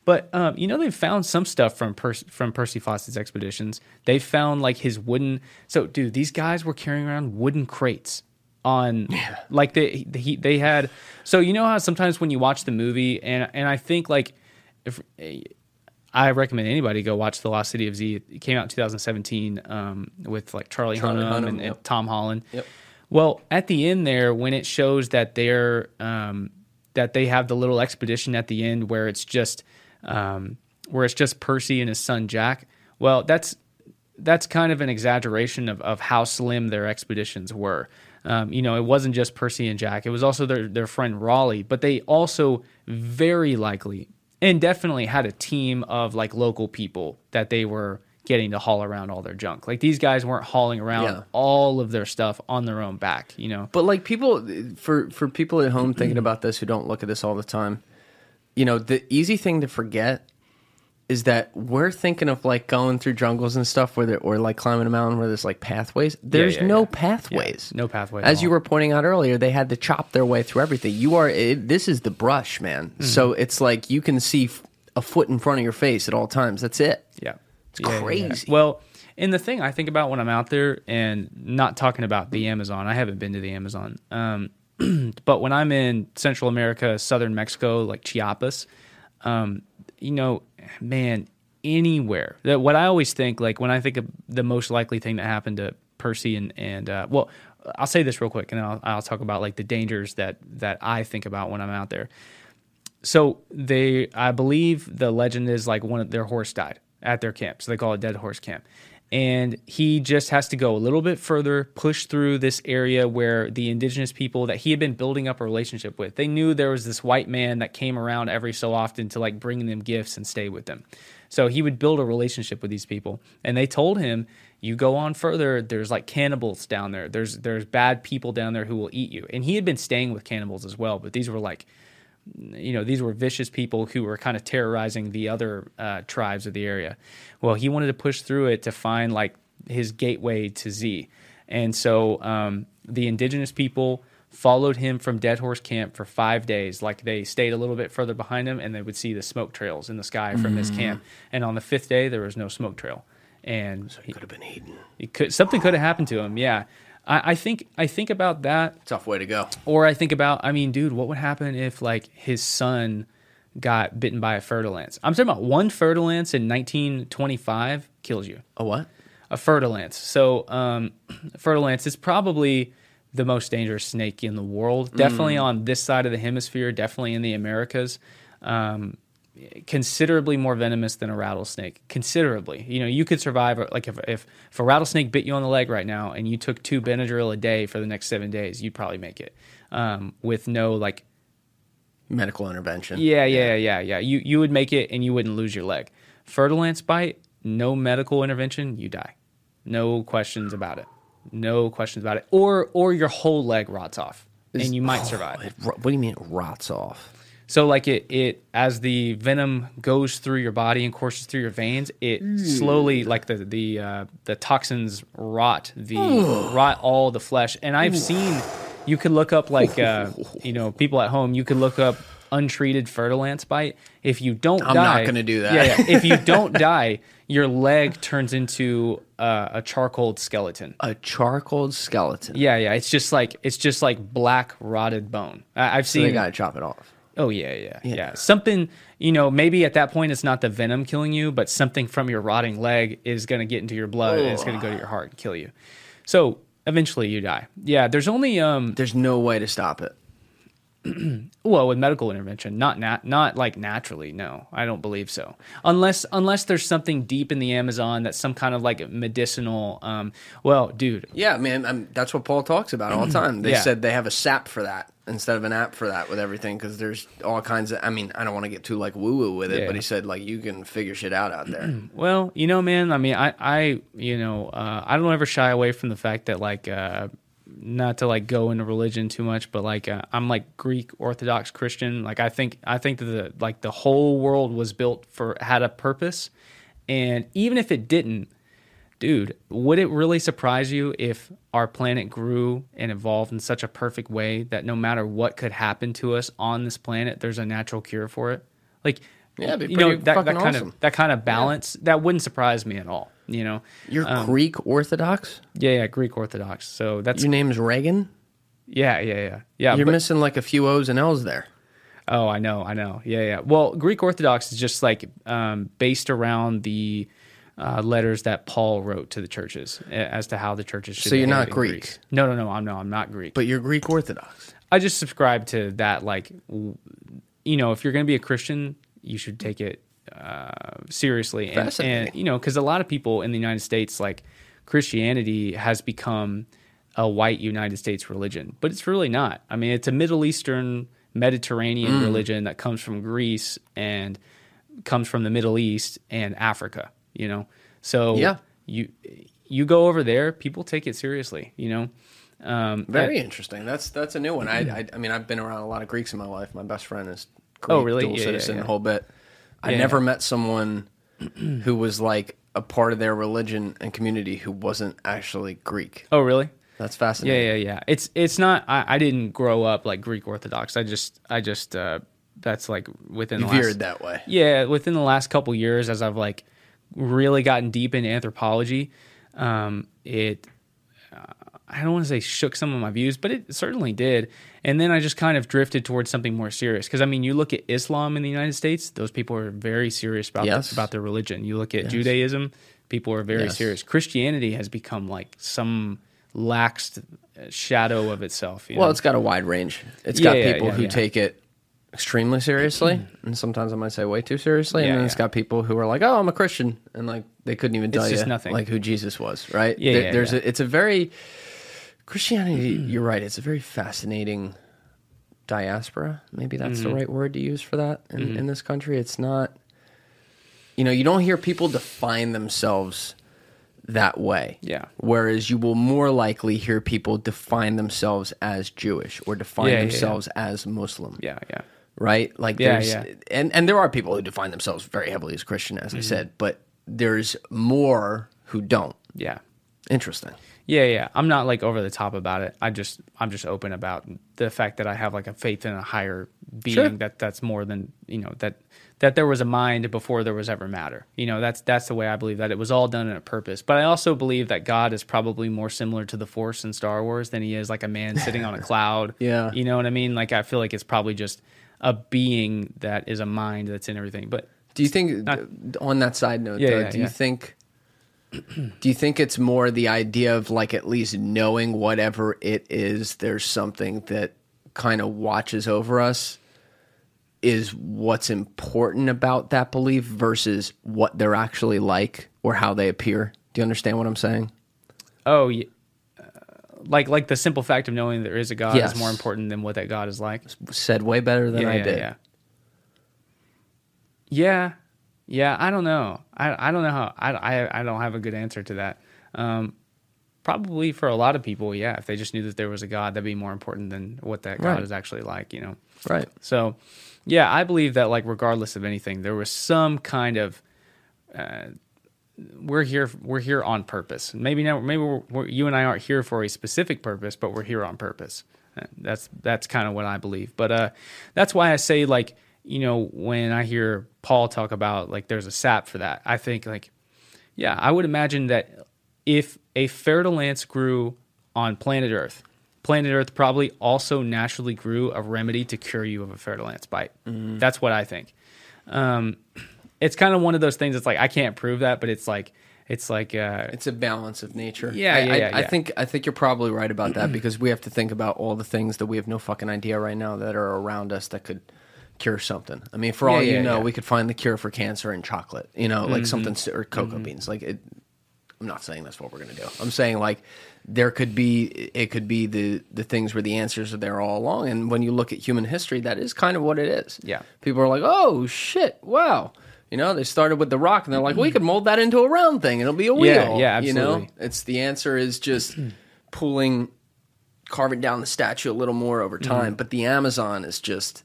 But, they've found some stuff from Percy Fawcett's expeditions. They found, like, his wooden... So, dude, these guys were carrying around wooden crates on... Yeah. Like, they had... So, you know how sometimes when you watch the movie, and I think, like... I recommend anybody go watch The Lost City of Z. It came out in 2017 with, like, Charlie Hunnam and Tom Holland. Yep. Well, at the end there, when it shows that they're... that they have the little expedition at the end where it's just... Percy and his son Jack. Well, that's kind of an exaggeration of how slim their expeditions were. It wasn't just Percy and Jack. It was also their friend Raleigh, but they also very likely and definitely had a team of like local people that they were getting to haul around all their junk. Like these guys weren't hauling around all of their stuff on their own back, you know. But like people for people at home thinking about this who don't look at this all the time, you know, the easy thing to forget is that we're thinking of like going through jungles and stuff where or like climbing a mountain where there's like pathways. There's no pathways. Yeah, no pathways. As you were pointing out earlier, they had to chop their way through everything. This is the brush, man. Mm-hmm. So it's like you can see a foot in front of your face at all times. That's it. Yeah. It's crazy. Yeah. Well, and the thing I think about when I'm out there, and not talking about the Amazon, I haven't been to the Amazon, but when I'm in Central America, southern Mexico, like Chiapas, man, anywhere. What I always think, like when I think of the most likely thing that happened to Percy and I'll say this real quick and I'll talk about like the dangers that I think about when I'm out there. So I believe the legend is like one of their horse died at their camp. So they call it Dead Horse Camp. And he just has to go a little bit further, push through this area where the indigenous people that he had been building up a relationship with, they knew there was this white man that came around every so often to like bring them gifts and stay with them. So he would build a relationship with these people. And they told him, you go on further, there's like cannibals down there. There's bad people down there who will eat you. And he had been staying with cannibals as well, but these were like, you know, these were vicious people who were kind of terrorizing the other tribes of the area. Well, he wanted to push through it to find like his gateway to Z. And so the indigenous people followed him from Dead Horse Camp for 5 days. Like they stayed a little bit further behind him and they would see the smoke trails in the sky from his camp. And on the fifth day, there was no smoke trail. And so he could have been eaten. Something could have happened to him. Yeah. I think about that. Tough way to go. Or I think about, I mean, dude, what would happen if like his son got bitten by a fertile ant? I'm talking about one fertile ant in 1925 kills you. A what? A fertile ant. So fertile ants is probably the most dangerous snake in the world. Definitely on this side of the hemisphere, definitely in the Americas. Considerably more venomous than a rattlesnake. Considerably. You know, you could survive, like if a rattlesnake bit you on the leg right now and you took 2 Benadryl a day for the next 7 days, you'd probably make it with no like medical intervention. Yeah. You would make it and you wouldn't lose your leg. Fertile ants bite, no medical intervention, you die. No questions about it. Or your whole leg rots off and you might survive. What do you mean it rots off? So like it as the venom goes through your body and courses through your veins, it slowly like the toxins rot all the flesh. And I've seen, you could look up like you know, people at home, you could look up untreated fertile ants bite. If you don't die, I'm not going to do that. Yeah, if you don't die, your leg turns into a charcoaled skeleton. A charcoaled skeleton. Yeah. It's just like black rotted bone. I've seen. So they got to chop it off. Oh, yeah. Something, you know, maybe at that point it's not the venom killing you, but something from your rotting leg is going to get into your blood and it's going to go to your heart and kill you. So eventually you die. Yeah, there's only... there's no way to stop it. Well, with medical intervention, not like naturally, no. I don't believe so. Unless there's something deep in the Amazon that's some kind of like medicinal... well, dude. Yeah, man, that's what Paul talks about all the time. They said they have a sap for that. Instead of an app for that with everything, because there's all kinds of, I mean, I don't want to get too like woo-woo with it, but he said like you can figure shit out there. Well, you know, man, I mean, I you know, I don't ever shy away from the fact that like, not to like go into religion too much, but like I'm like Greek Orthodox Christian. Like I think that the whole world was built had a purpose, and even if it didn't, dude, would it really surprise you if our planet grew and evolved in such a perfect way that no matter what could happen to us on this planet, there's a natural cure for it? Like, yeah, you know, that kind awesome. Of that kind of balance, that wouldn't surprise me at all. You know, you're Greek Orthodox? Yeah, Greek Orthodox. So that's your name's Reagan? Yeah. You're missing like a few O's and L's there. Oh, I know. Yeah. Well, Greek Orthodox is just like based around the letters that Paul wrote to the churches as to how the churches should be. So you're not Greek? Greece. No, I'm not Greek. But you're Greek Orthodox? I just subscribe to that, like, you know, if you're going to be a Christian, you should take it seriously. And you know, because a lot of people in the United States, like, Christianity has become a white United States religion, but it's really not. I mean, it's a Middle Eastern, Mediterranean religion that comes from Greece and comes from the Middle East and Africa. You know, so you go over there, people take it seriously, you know. Very interesting. That's a new one. I mean, I've been around a lot of Greeks in my life. My best friend is Greek, dual citizen, the whole bit. I never met someone who was like a part of their religion and community who wasn't actually Greek. Oh, really? That's fascinating. Yeah. It's not. I didn't grow up like Greek Orthodox. I just that's like within you the veered last, that way. Yeah, within the last couple years, as I've like really gotten deep into anthropology, I don't want to say shook some of my views, but it certainly did. And then I just kind of drifted towards something more serious. Because, I mean, you look at Islam in the United States, those people are very serious about their religion. You look at Judaism, people are very serious. Christianity has become like some laxed shadow of itself. You know? It's got a wide range. It's got people who take it extremely seriously, and sometimes I might say way too seriously, and then it's got people who are like, oh, I'm a Christian, and like They couldn't even tell you nothing. Like who Jesus was, right? Yeah, it's a very Christianity. You're right. It's a very fascinating diaspora. Maybe that's the right word to use for that in this country. It's not. You know, you don't hear people define themselves that way. Yeah. Whereas you will more likely hear people define themselves as Jewish or define themselves as Muslim. Yeah, yeah. Right? Like and there are people who define themselves very heavily as Christian, as I said, but there's more who don't. Yeah. Interesting. Yeah, yeah. I'm not like over the top about it. I'm just open about the fact that I have like a faith in a higher being that's more than, you know, that there was a mind before there was ever matter. You know, that's the way I believe that it was all done in a purpose. But I also believe that God is probably more similar to the Force in Star Wars than he is like a man sitting on a cloud. Yeah. You know what I mean? Like, I feel like it's probably just a being that is a mind that's in everything. But do you think on that side note, do you think it's more the idea of like at least knowing whatever it is, there's something that kind of watches over us? Is what's important about that belief versus what they're actually like or how they appear. Do you understand what I'm saying? Oh, yeah. Like the simple fact of knowing there is a God is more important than what that God is like. Said way better than I did. Yeah. I don't know. I don't know how. I don't have a good answer to that. Probably for a lot of people, yeah. If they just knew that there was a God, that'd be more important than what that God is actually like. You know. Right. So. Yeah, I believe that, like, regardless of anything, there was some kind of we're here on purpose. Maybe you and I aren't here for a specific purpose, but we're here on purpose. That's kind of what I believe. But that's why I say, like, you know, when I hear Paul talk about like there's a sap for that, I think like, yeah, I would imagine that if a fer-de-lance grew on planet Earth probably also naturally grew a remedy to cure you of a fer-de-lance bite. Mm. That's what I think. It's kind of one of those things that's like, I can't prove that, but it's like it's a balance of nature. Yeah. I think you're probably right about that because we have to think about all the things that we have no fucking idea right now that are around us that could cure something. I mean, for all we could find the cure for cancer in chocolate, you know, like something, or cocoa beans. Like, I'm not saying that's what we're going to do. I'm saying like, it could be the things where the answers are there all along. And when you look at human history, that is kind of what it is. Yeah. People are like, oh, shit, wow. You know, they started with the rock, and they're like, we could mold that into a round thing. It'll be a wheel. Yeah, absolutely. You know, the answer is just carving down the statue a little more over time. But the Amazon is just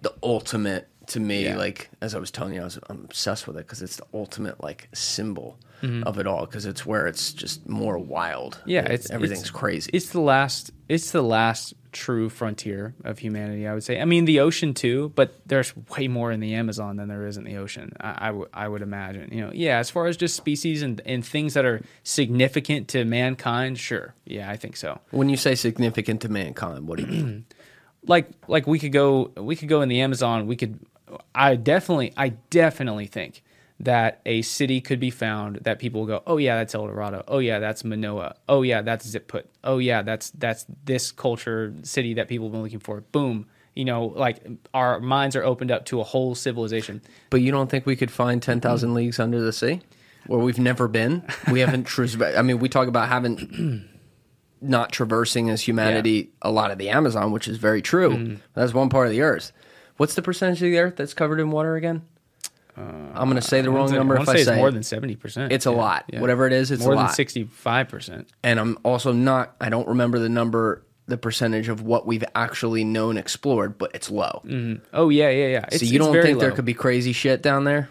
the ultimate to me. Yeah. Like, as I was telling you, I'm obsessed with it because it's the ultimate, like, symbol. Of it all, because it's where it's just more wild. Yeah, everything's crazy. It's the last true frontier of humanity, I would say. I mean, the ocean too, but there's way more in the Amazon than there is in the ocean. I would imagine. You know, yeah. As far as just species and things that are significant to mankind, sure. Yeah, I think so. When you say significant to mankind, what do you mean? Like we could go in the Amazon. We could. I definitely think that a city could be found that people go, oh yeah, that's El Dorado. Oh yeah, that's Manoa. Oh yeah, that's Zitput. Oh yeah, that's this culture city that people have been looking for. Boom. You know, like our minds are opened up to a whole civilization. But you don't think we could find 10,000 leagues under the sea where we've never been? We haven't I mean, we talk about not traversing as humanity a lot of the Amazon, which is very true. That's one part of the earth. What's the percentage of the earth that's covered in water again? I'm going to say the wrong number if I say it's more than 70%. It's a lot. Yeah. Whatever it is, it's more a lot. More than 65%. And I'm also I don't remember the percentage of what we've actually known explored, but it's low. Mm. Oh, yeah. So you don't think there could be crazy shit down there?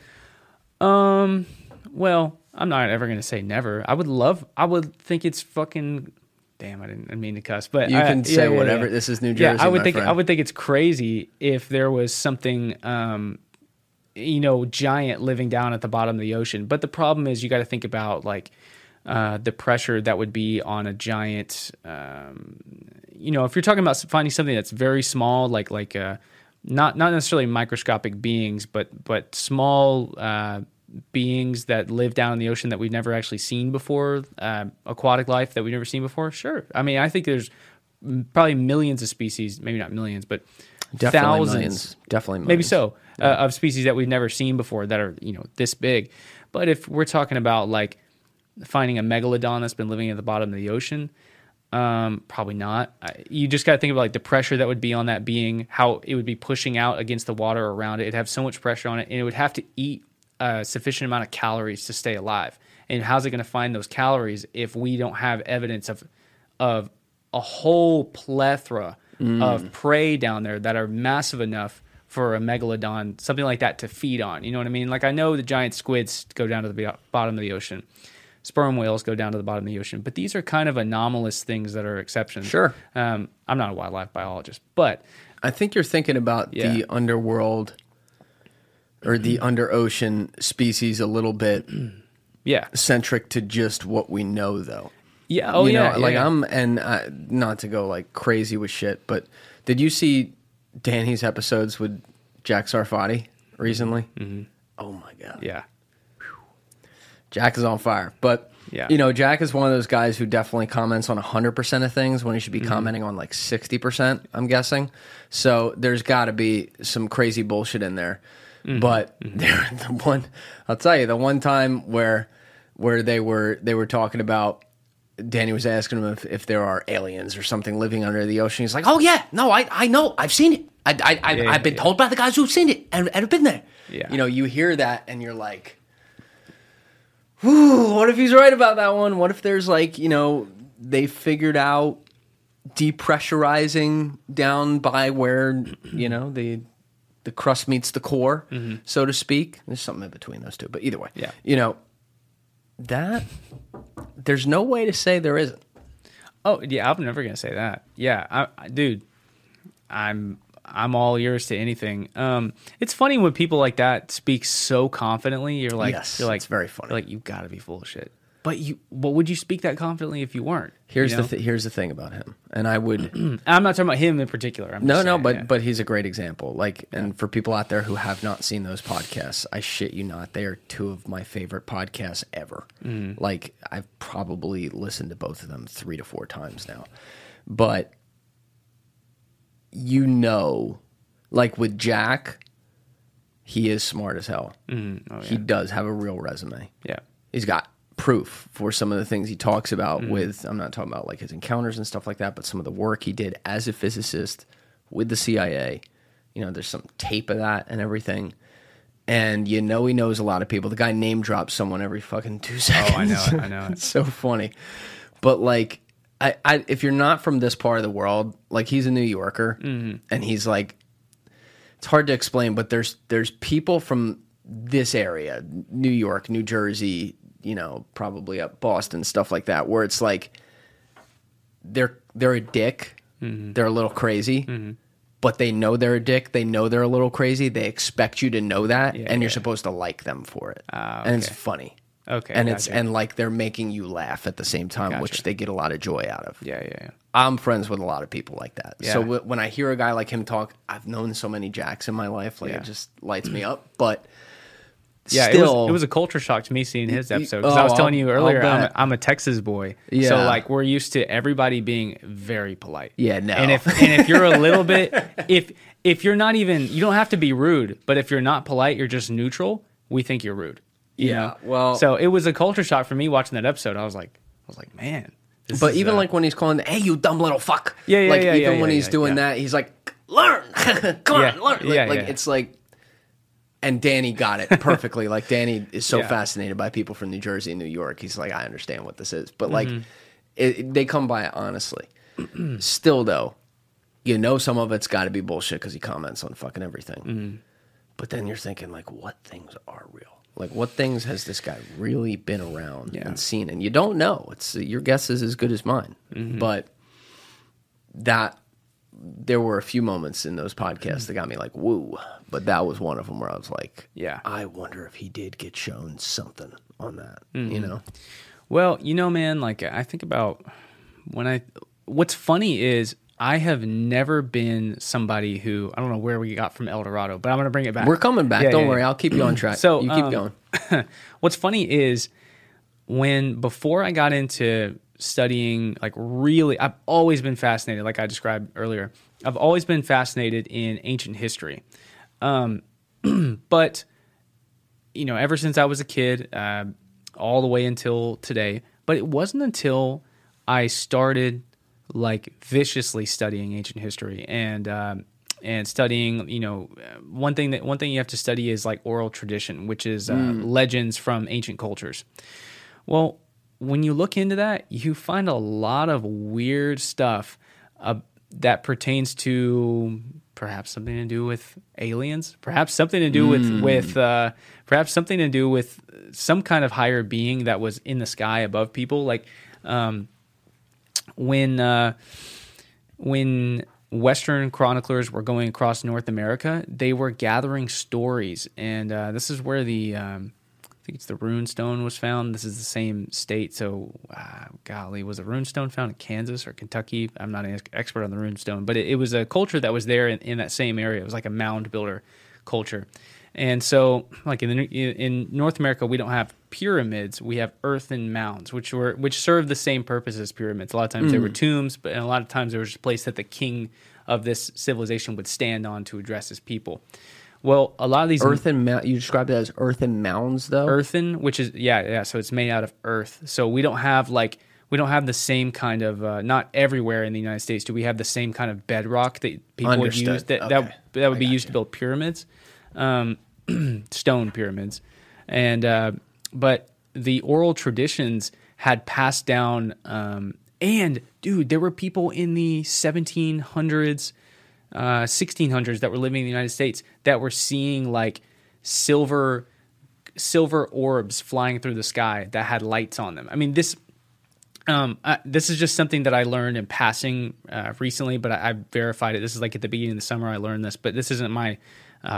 Well, I'm not ever going to say never. I would think it's fucking... Damn, I didn't mean to cuss, but you can say whatever. Yeah. This is New Jersey, I would think it's crazy if there was something... you know, giant living down at the bottom of the ocean. But the problem is you got to think about like the pressure that would be on a giant, you know, if you're talking about finding something that's very small, like not necessarily microscopic beings, but small beings that live down in the ocean that we've never actually seen before, aquatic life that we've never seen before. Sure. I mean, I think there's probably millions of species, maybe not millions, but thousands, definitely millions. Maybe so. Of species that we've never seen before that are, you know, this big. But if we're talking about like finding a megalodon that's been living at the bottom of the ocean, probably not. You just got to think about like the pressure that would be on that being, how it would be pushing out against the water around it. It'd have so much pressure on it, and it would have to eat a sufficient amount of calories to stay alive. And how's it going to find those calories if we don't have evidence of a whole plethora of prey down there that are massive enough for a megalodon, something like that, to feed on? You know what I mean? Like, I know the giant squids go down to the bottom of the ocean. Sperm whales go down to the bottom of the ocean. But these are kind of anomalous things that are exceptions. Sure. I'm not a wildlife biologist, but... I think you're thinking about the underworld or the under-ocean species a little bit centric to just what we know, though. Yeah. Oh, you know, like, I'm... And not to go, like, crazy with shit, but did you see Danny's episodes with Jack Sarfati recently? Mm-hmm. Oh, my God. Yeah. Jack is on fire. But, you know, Jack is one of those guys who definitely comments on 100% of things when he should be commenting on like 60%, I'm guessing. So there's got to be some crazy bullshit in there. Mm-hmm. But the one, I'll tell you, the one time where they were talking about, Danny was asking him if there are aliens or something living under the ocean. He's like, oh, yeah, no, I know. I've seen it. I've been told by the guys who've seen it and have been there. Yeah. You know, you hear that and you're like, ooh, what if he's right about that one? What if there's like, you know, they figured out depressurizing down by where, you know, the crust meets the core, so to speak. There's something in between those two, but either way, you know, that there's no way to say there isn't. Oh yeah, I'm never gonna say that. Yeah, I'm all yours to anything. It's funny when people like that speak so confidently. You're like, yes, you're like, it's very funny. Like, you've got to be full of shit. But would you speak that confidently if you weren't? Here's the thing about him, and I would. I'm not talking about him in particular. But he's a great example. Like, and for people out there who have not seen those podcasts, I shit you not, they are two of my favorite podcasts ever. Mm. Like, I've probably listened to both of them 3 to 4 times now, but. You know, like with Jack, he is smart as hell. He does have a real resume. Yeah. He's got proof for some of the things he talks about with, I'm not talking about like his encounters and stuff like that, but some of the work he did as a physicist with the CIA. You know, there's some tape of that and everything. And you know he knows a lot of people. The guy name drops someone every fucking 2 seconds. Oh, I know it. It's so funny. But like... I if you're not from this part of the world, like he's a New Yorker, and he's like, it's hard to explain, but there's people from this area, New York, New Jersey, you know, probably up Boston, stuff like that, where it's like they're a dick, they're a little crazy, but they know they're a dick, they know they're a little crazy, they expect you to know that, and you're supposed to like them for it, and it's funny. Okay, and it's and like they're making you laugh at the same time, which they get a lot of joy out of. Yeah. I'm friends with a lot of people like that. Yeah. So when I hear a guy like him talk, I've known so many Jacks in my life, like it just lights me up. But still, it was a culture shock to me seeing his episode because I was telling you earlier, I'm a Texas boy, so like we're used to everybody being very polite. Yeah, no. And if you're a little bit if you're not even, you don't have to be rude, but if you're not polite, you're just neutral. We think you're rude. You know? Well, so it was a culture shock for me watching that episode. I was like, man. But even like when he's calling, hey, you dumb little fuck. Yeah. Like even when he's doing that, he's like, learn, come on, learn. It's like, and Danny got it perfectly. Like Danny is so fascinated by people from New Jersey and New York. He's like, I understand what this is, but like, they come by it honestly. Still though, you know, some of it's got to be bullshit because he comments on fucking everything. But then you're thinking like, what things are real? Like, what things has this guy really been around and seen? And you don't know. It's your guess is as good as mine. But there were a few moments in those podcasts that got me like, woo. But that was one of them where I was like, I wonder if he did get shown something on that, you know? Well, you know, man, like, I think about what's funny is I have never been somebody who, I don't know where we got from El Dorado, but I'm going to bring it back. We're coming back. Don't worry. I'll keep you on track. So you keep going. What's funny is before I got into studying, like really, I've always been fascinated, like I described earlier. I've always been fascinated in ancient history. But you know, ever since I was a kid, all the way until today. But it wasn't until I started like viciously studying ancient history and studying, you know, one thing you have to study is like oral tradition, which is legends from ancient cultures. Well, when you look into that, you find a lot of weird stuff that pertains to perhaps something to do with aliens, perhaps something to do perhaps something to do with some kind of higher being that was in the sky above people. Like when Western chroniclers were going across North America, they were gathering stories, and this is where the I think it's the rune stone was found. This is the same state, so golly, was a rune stone found in Kansas or Kentucky? I'm not an expert on the rune stone, but it was a culture that was there in that same area. It was like a mound builder culture, and so like in North America, we don't have pyramids; we have earthen mounds, which served the same purpose as pyramids. A lot of times they were tombs, but a lot of times there was a place that the king of this civilization would stand on to address his people. Well, a lot of these earthen you describe it as earthen mounds, though. Earthen, which is yeah. So it's made out of earth. So we don't have the same kind of not everywhere in the United States do we have the same kind of bedrock that people would use that would be used to build pyramids, stone pyramids, and but the oral traditions had passed down. And dude, there were people in the 1700s. 1600s that were living in the United States that were seeing like silver orbs flying through the sky that had lights on them. I mean, this this is just something that I learned in passing recently, but I verified it. This is like at the beginning of the summer I learned this, but this isn't my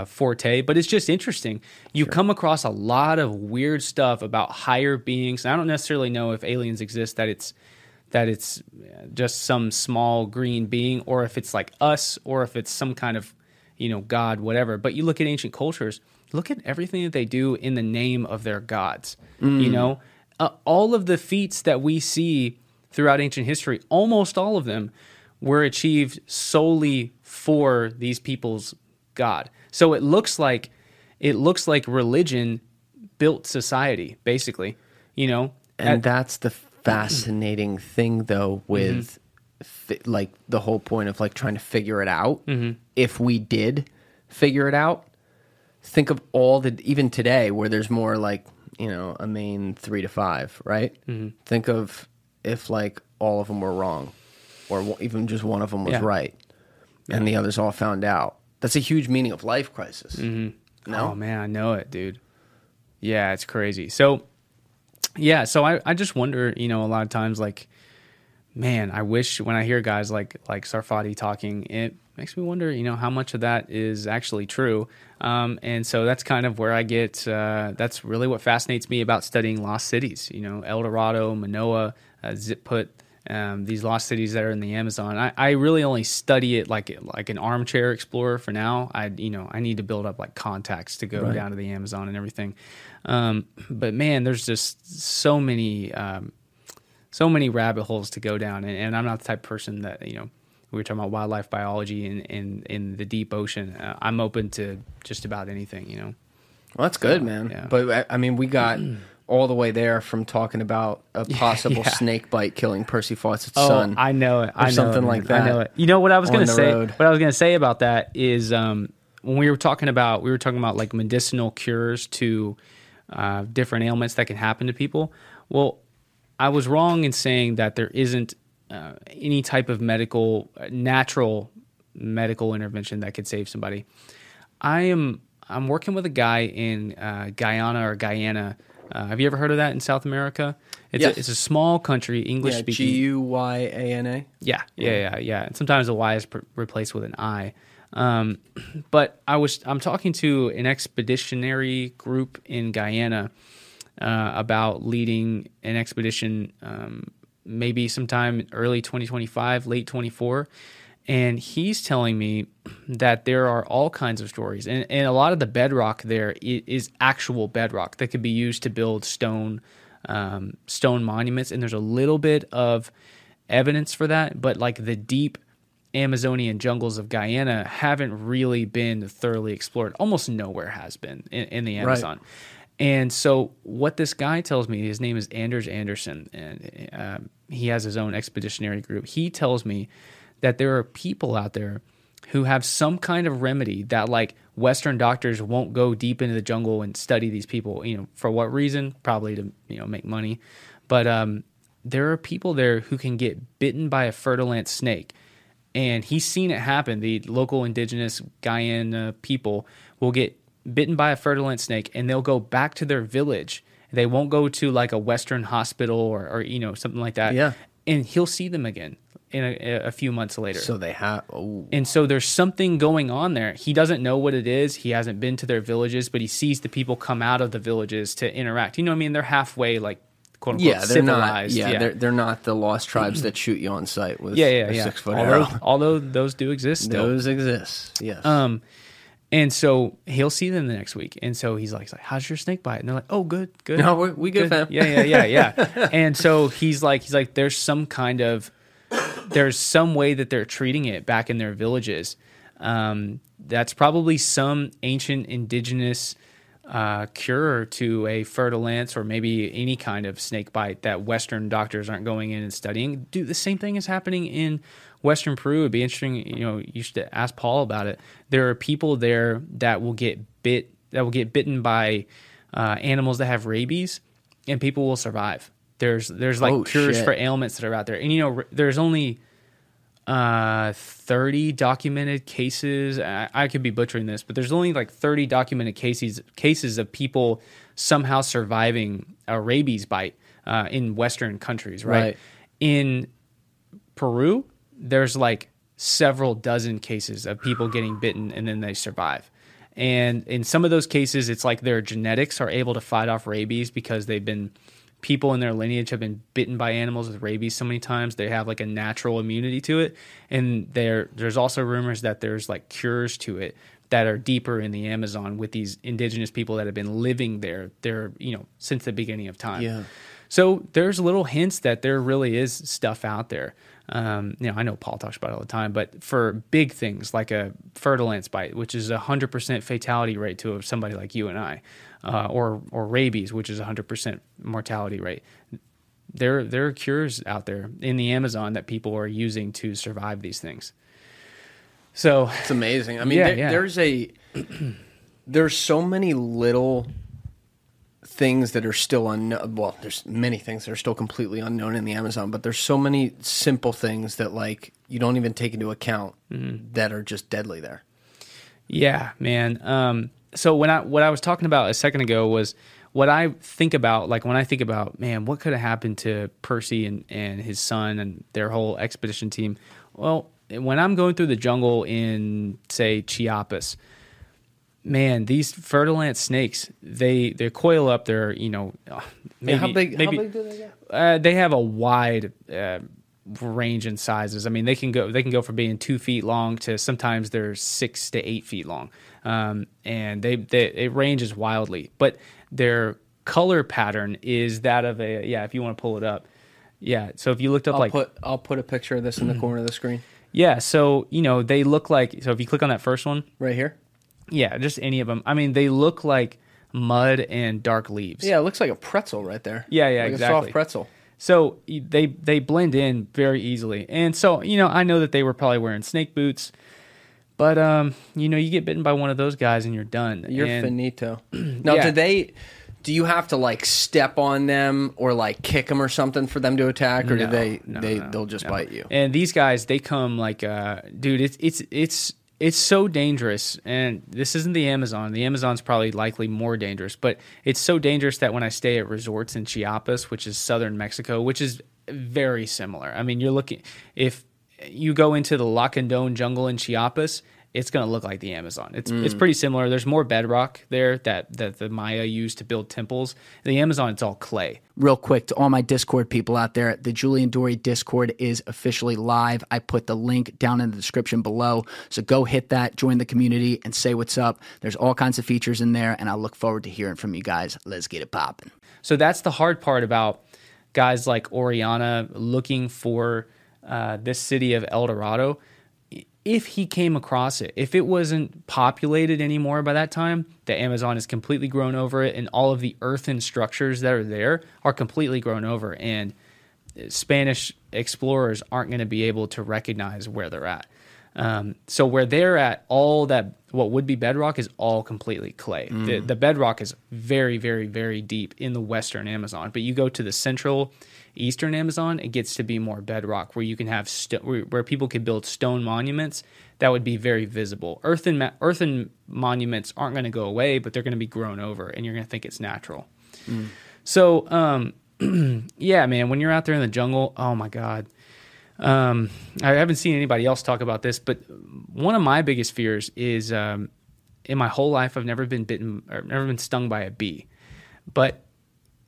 forte, but it's just interesting. Come across a lot of weird stuff about higher beings. And I don't necessarily know if aliens exist, that it's just some small green being, or if it's like us, or if it's some kind of, you know, god, whatever. But you look at ancient cultures, look at everything that they do in the name of their gods. You know, all of the feats that we see throughout ancient history, almost all of them were achieved solely for these people's god. So it looks like religion built society, basically, you know. And that's the fascinating thing, though, with like the whole point of like trying to figure it out. If we did figure it out, think of all the, even today where there's more like, you know, a main 3 to 5, right? Think of if like all of them were wrong, or even just one of them was right, and the others all found out. That's a huge meaning of life crisis. No? Oh man, I know it, dude. Yeah, it's crazy. So I just wonder, you know, a lot of times, like, man, I wish when I hear guys like Sarfati talking, it makes me wonder, you know, how much of that is actually true. And so that's kind of where I get, that's really what fascinates me about studying lost cities, you know, El Dorado, Manoa, Zitput, these lost cities that are in the Amazon. I really only study it like an armchair explorer for now. I need to build up like contacts to go down to the Amazon and everything. But man, there's just so many rabbit holes to go down. And I'm not the type of person that, you know, we were talking about wildlife biology in the deep ocean. I'm open to just about anything, you know. Well, that's good, man. Yeah. But I mean, we got all the way there from talking about a possible snake bite killing Percy Fawcett's son. I know it. I know it. You know what I was going to say? What I was going to say about that is when we were talking about like medicinal cures to different ailments that can happen to people. Well, I was wrong in saying that there isn't any type of natural medical intervention that could save somebody. I'm working with a guy in Guyana. Have you ever heard of that in South America? It's a small country, English-speaking. Guyana. Yeah. And sometimes the Y is replaced with an I. But I'm talking to an expeditionary group in Guyana about leading an expedition maybe sometime early 2025, late 2024. And he's telling me that there are all kinds of stories. And a lot of the bedrock there is actual bedrock that could be used to build stone monuments. And there's a little bit of evidence for that. But like the deep Amazonian jungles of Guyana haven't really been thoroughly explored. Almost nowhere has been in the Amazon. Right. And so what this guy tells me, his name is Anders Anderson, and he has his own expeditionary group. He tells me that there are people out there who have some kind of remedy that, like, Western doctors won't go deep into the jungle and study these people. You know, for what reason? Probably to, you know, make money. But there are people there who can get bitten by a fertile ant snake. And he's seen it happen. The local indigenous Guyana people will get bitten by a fertile ant snake, and they'll go back to their village. They won't go to like a Western hospital or you know, something like that. Yeah. And he'll see them again in a few months later. So they have, and so there's something going on there. He doesn't know what it is. He hasn't been to their villages, but he sees the people come out of the villages to interact. You know what I mean? They're halfway, like, quote unquote, civilized. Not, They're not the lost tribes that shoot you on sight with a 6-foot arrow. Although those do exist still. Those exist, yes. And so he'll see them the next week. And so he's like, how's your snake bite? And they're like, oh, good. No, we good, fam. Yeah. And so he's like, there's some way that they're treating it back in their villages. That's probably some ancient indigenous cure to a fertile ants or maybe any kind of snake bite that Western doctors aren't going in and studying. Dude, the same thing is happening in Western Peru. It'd be interesting, you know, you should ask Paul about it. There are people there that will get bitten by animals that have rabies, and people will survive. There's like cures for ailments that are out there. And, you know, there's only 30 documented cases. I could be butchering this, but there's only like 30 documented cases of people somehow surviving a rabies bite in Western countries, right? In Peru, there's like several dozen cases of people getting bitten and then they survive. And in some of those cases, it's like their genetics are able to fight off rabies because people in their lineage have been bitten by animals with rabies so many times. They have like a natural immunity to it. And there's also rumors that there's like cures to it that are deeper in the Amazon with these indigenous people that have been living there, you know, since the beginning of time. Yeah. So there's little hints that there really is stuff out there. You know, I know Paul talks about it all the time, but for big things like a fertile ants bite, which is 100% fatality rate to somebody like you and I, or rabies, which is 100% mortality rate, there are cures out there in the Amazon that people are using to survive these things. So it's amazing. I mean, there's so many little things that are still unknown. Well, there's many things that are still completely unknown in the Amazon, but there's so many simple things that, like, you don't even take into account that are just deadly there. Yeah, man. So what I was talking about a second ago was what I think about, like, when I think about, man, what could have happened to Percy and his son and their whole expedition team? Well, when I'm going through the jungle in, say, Chiapas, man, these fertile ant snakes, they coil up their, you know, maybe... How big do they get? They have a wide range in sizes. I mean, they can go from being 2 feet long to sometimes they're 6 to 8 feet long. And it ranges wildly. But their color pattern is that of if you want to pull it up. Yeah, so if you looked up... I'll put a picture of this in the corner of the screen. Yeah, so, you know, they look like... So if you click on that first one... Right here? Yeah, just any of them. I mean, they look like mud and dark leaves. Yeah, it looks like a pretzel right there. Yeah, like exactly. A soft pretzel. So they blend in very easily. And so, you know, I know that they were probably wearing snake boots, but, you know, you get bitten by one of those guys and you're done. You're finito. Now, do you have to, like, step on them or, like, kick them or something for them to attack, or they'll just bite you? And these guys, they come like, dude, it's so dangerous, and this isn't the Amazon. The Amazon's probably likely more dangerous, but it's so dangerous that when I stay at resorts in Chiapas, which is southern Mexico, which is very similar. I mean, if you go into the Lacandone jungle in Chiapas, it's going to look like the Amazon. It's pretty similar. There's more bedrock there that the Maya used to build temples. In the Amazon, it's all clay. Real quick, to all my Discord people out there, the Julian Dory Discord is officially live. I put the link down in the description below, so go hit that, join the community, and say what's up. There's all kinds of features in there, and I look forward to hearing from you guys. Let's get it popping. So that's the hard part about guys like Orellana looking for this city of El Dorado. if he came across it, if it wasn't populated anymore by that time, the Amazon is completely grown over it, and all of the earthen structures that are there are completely grown over, and Spanish explorers aren't going to be able to recognize where they're at. So where they're at, all that what would be bedrock is all completely clay. The bedrock is very, very, very deep in the western Amazon, but you go to the central eastern Amazon, it gets to be more bedrock, where you can have where people could build stone monuments that would be very visible. Earthen monuments aren't going to go away, but they're going to be grown over, and you're going to think it's natural. So yeah, man, when you're out there in the jungle, oh my god. I haven't seen anybody else talk about this, but one of my biggest fears is, in my whole life, I've never been bitten or never been stung by a bee, but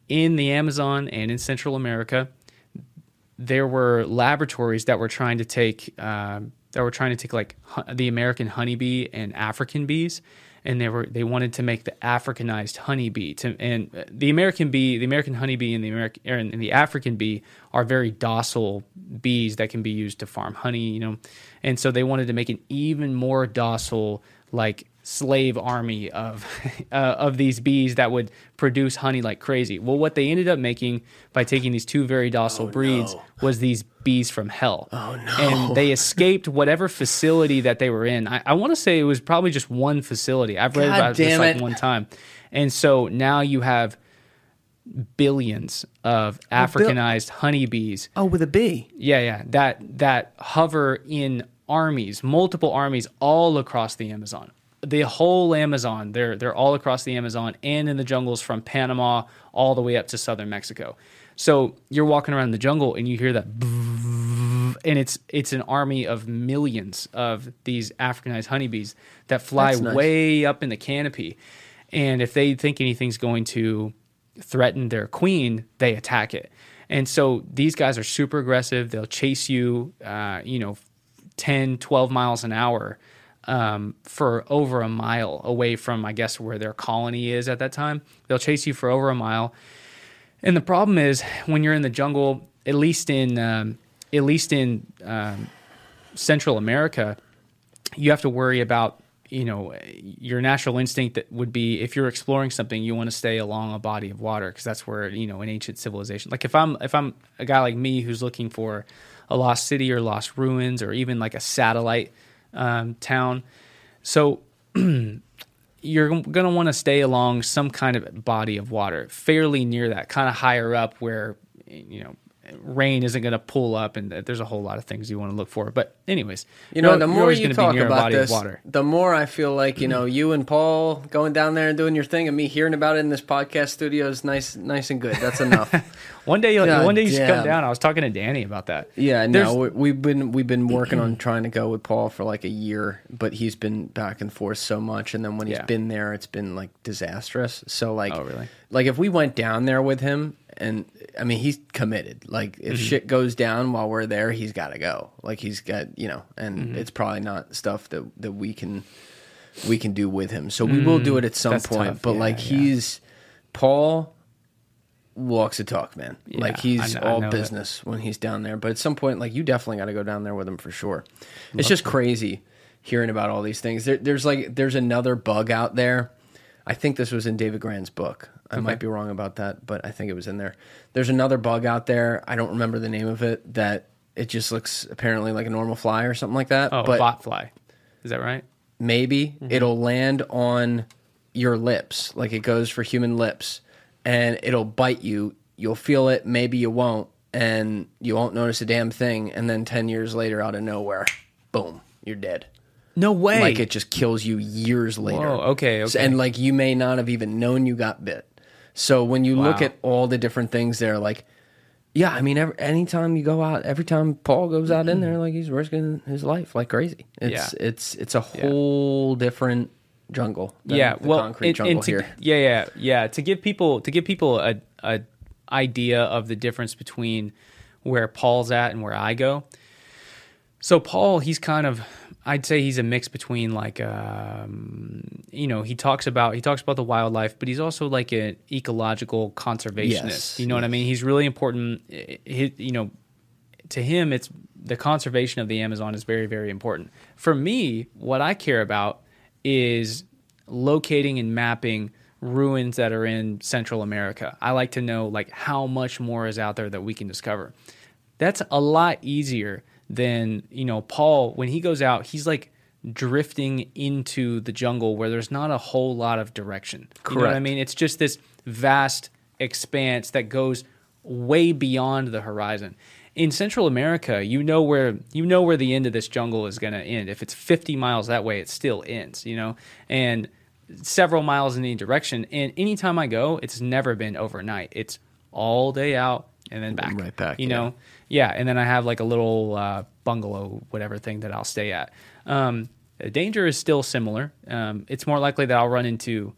in the Amazon and in Central America, there were laboratories that were trying to take, like the American honeybee and African bees. And they wanted to make the Africanized honeybee, and the American honeybee and the African bee are very docile bees that can be used to farm honey, you know. And so they wanted to make an even more docile, like slave army of these bees that would produce honey like crazy. Well, what they ended up making by taking these two very docile breeds was these bees from hell. Oh no! And they escaped whatever facility that they were in. I want to say it was probably just one facility. I've read about this like one time. And so now you have billions of Africanized honeybees. Oh, with a B. Yeah. That hover in armies, multiple armies all across the Amazon. The whole Amazon, they're all across the Amazon and in the jungles from Panama all the way up to southern Mexico. So you're walking around the jungle and you hear that, and it's an army of millions of these Africanized honeybees that fly way up in the canopy. And if they think anything's going to threaten their queen, they attack it. And so these guys are super aggressive. They'll chase you, 10, 12 miles an hour. For over a mile away from, I guess, where their colony is at that time. They'll chase you for over a mile. And the problem is when you're in the jungle, at least in Central America, you have to worry about, your natural instinct that would be, if you're exploring something, you want to stay along a body of water, because that's where, an ancient civilization, like if I'm a guy like me who's looking for a lost city or lost ruins or even like a satellite town. So you're going to want to stay along some kind of body of water, fairly near that, kind of higher up where, rain isn't going to pull up, and there's a whole lot of things you want to look for. But anyways, the more you talk about this, the more I feel like, you and Paul going down there and doing your thing and me hearing about it in this podcast studio is nice and good. That's enough. One day you should come down. I was talking to Danny about that. Yeah, we've been working on trying to go with Paul for like a year, but he's been back and forth so much, and then when he's been there, it's been like disastrous. So like, oh, really? Like if we went down there with him, and I mean he's committed. Like if shit goes down while we're there, he's got to go. Like he's got, and it's probably not stuff that we can do with him. So we will do it at some point. Tough. But he's Paul. Walks the talk, man. Yeah, he's all business when he's down there. But at some point, you definitely got to go down there with him for sure. It's just crazy hearing about all these things. There's another bug out there. I think this was in David Grand's book. I might be wrong about that, but I think it was in there. There's another bug out there. I don't remember the name of it. That it just looks apparently like a normal fly or something like that. Oh, a bot fly. Is that right? Maybe it'll land on your lips, like it goes for human lips. And it'll bite you. You'll feel it. Maybe you won't. And you won't notice a damn thing. And then 10 years later, out of nowhere, boom, you're dead. No way. It just kills you years later. Oh, okay. So, and you may not have even known you got bit. So when you look at all the different things there, every time Paul goes out in there, he's risking his life like crazy. It's a whole different jungle. To give people a idea of the difference between where Paul's at and where I go. So Paul, he's kind of, I'd say he's a mix between he talks about the wildlife, but he's also like an ecological conservationist. Yes. You know what I mean? He's really important. To him, it's the conservation of the Amazon is very, very important. For me, what I care about is locating and mapping ruins that are in Central America. I like to know like how much more is out there that we can discover. That's a lot easier than, you know, Paul, when he goes out, he's like drifting into the jungle where there's not a whole lot of direction. Correct. You know what I mean? It's just this vast expanse that goes way beyond the horizon. In Central America, you know where the end of this jungle is going to end. If it's 50 miles that way, it still ends, you know, and several miles in any direction. And anytime I go, it's never been overnight. It's all day out and then back. Right back, you know? Yeah, and then I have like a little bungalow, whatever thing that I'll stay at. The danger is still similar. It's more likely that I'll run into...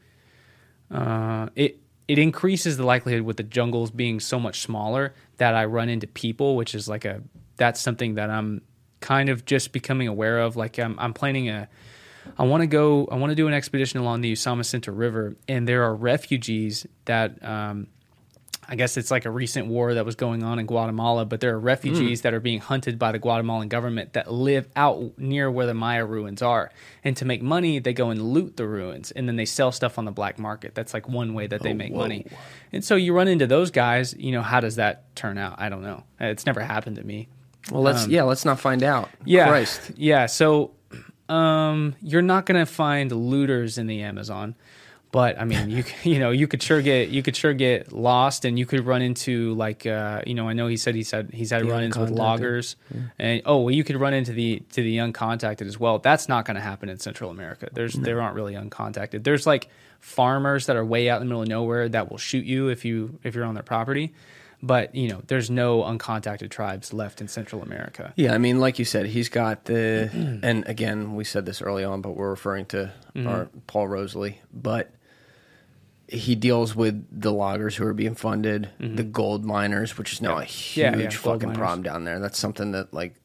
It increases the likelihood with the jungles being so much smaller that I run into people, which is like that's something that I'm kind of just becoming aware of. Like I'm planning I want to do an expedition along the Usama Center River, and there are refugees that, I guess it's like a recent war that was going on in Guatemala, but there are refugees that are being hunted by the Guatemalan government that live out near where the Maya ruins are. And to make money, they go and loot the ruins, and then they sell stuff on the black market. That's like one way that they make money. And so you run into those guys, you know, how does that turn out? I don't know. It's never happened to me. Well, let's not find out. Yeah. Christ. Yeah, so... you're not gonna find looters in the Amazon, but I mean, you could sure get lost, and you could run into like I know he's had run-ins with loggers, and you could run into the uncontacted as well. That's not going to happen in Central America. There aren't really uncontacted. There's like farmers that are way out in the middle of nowhere that will shoot you if you're on their property. But, you know, there's no uncontacted tribes left in Central America. Yeah, I mean, like you said, he's got the... And again, we said this early on, but we're referring to our Paul Rosolie. But he deals with the loggers who are being funded, the gold miners, which is now a huge fucking problem down there. That's something that, like,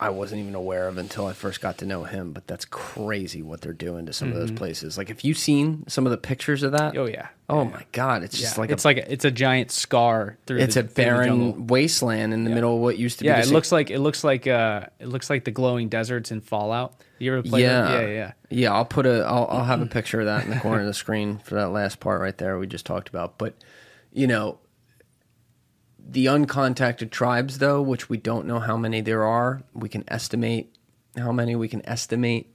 I wasn't even aware of until I first got to know him. But that's crazy what they're doing to some of those places. Like, have you seen some of the pictures of that? Oh, yeah. Oh my God! It's just like it's a giant scar through. It's a barren wasteland in the middle of what used to be. Yeah, it looks like the glowing deserts in Fallout. You ever play that? Yeah. I'll have a picture of that in the corner of the screen for that last part right there we just talked about. But you know, the uncontacted tribes though, which we don't know how many there are. We can estimate how many. We can estimate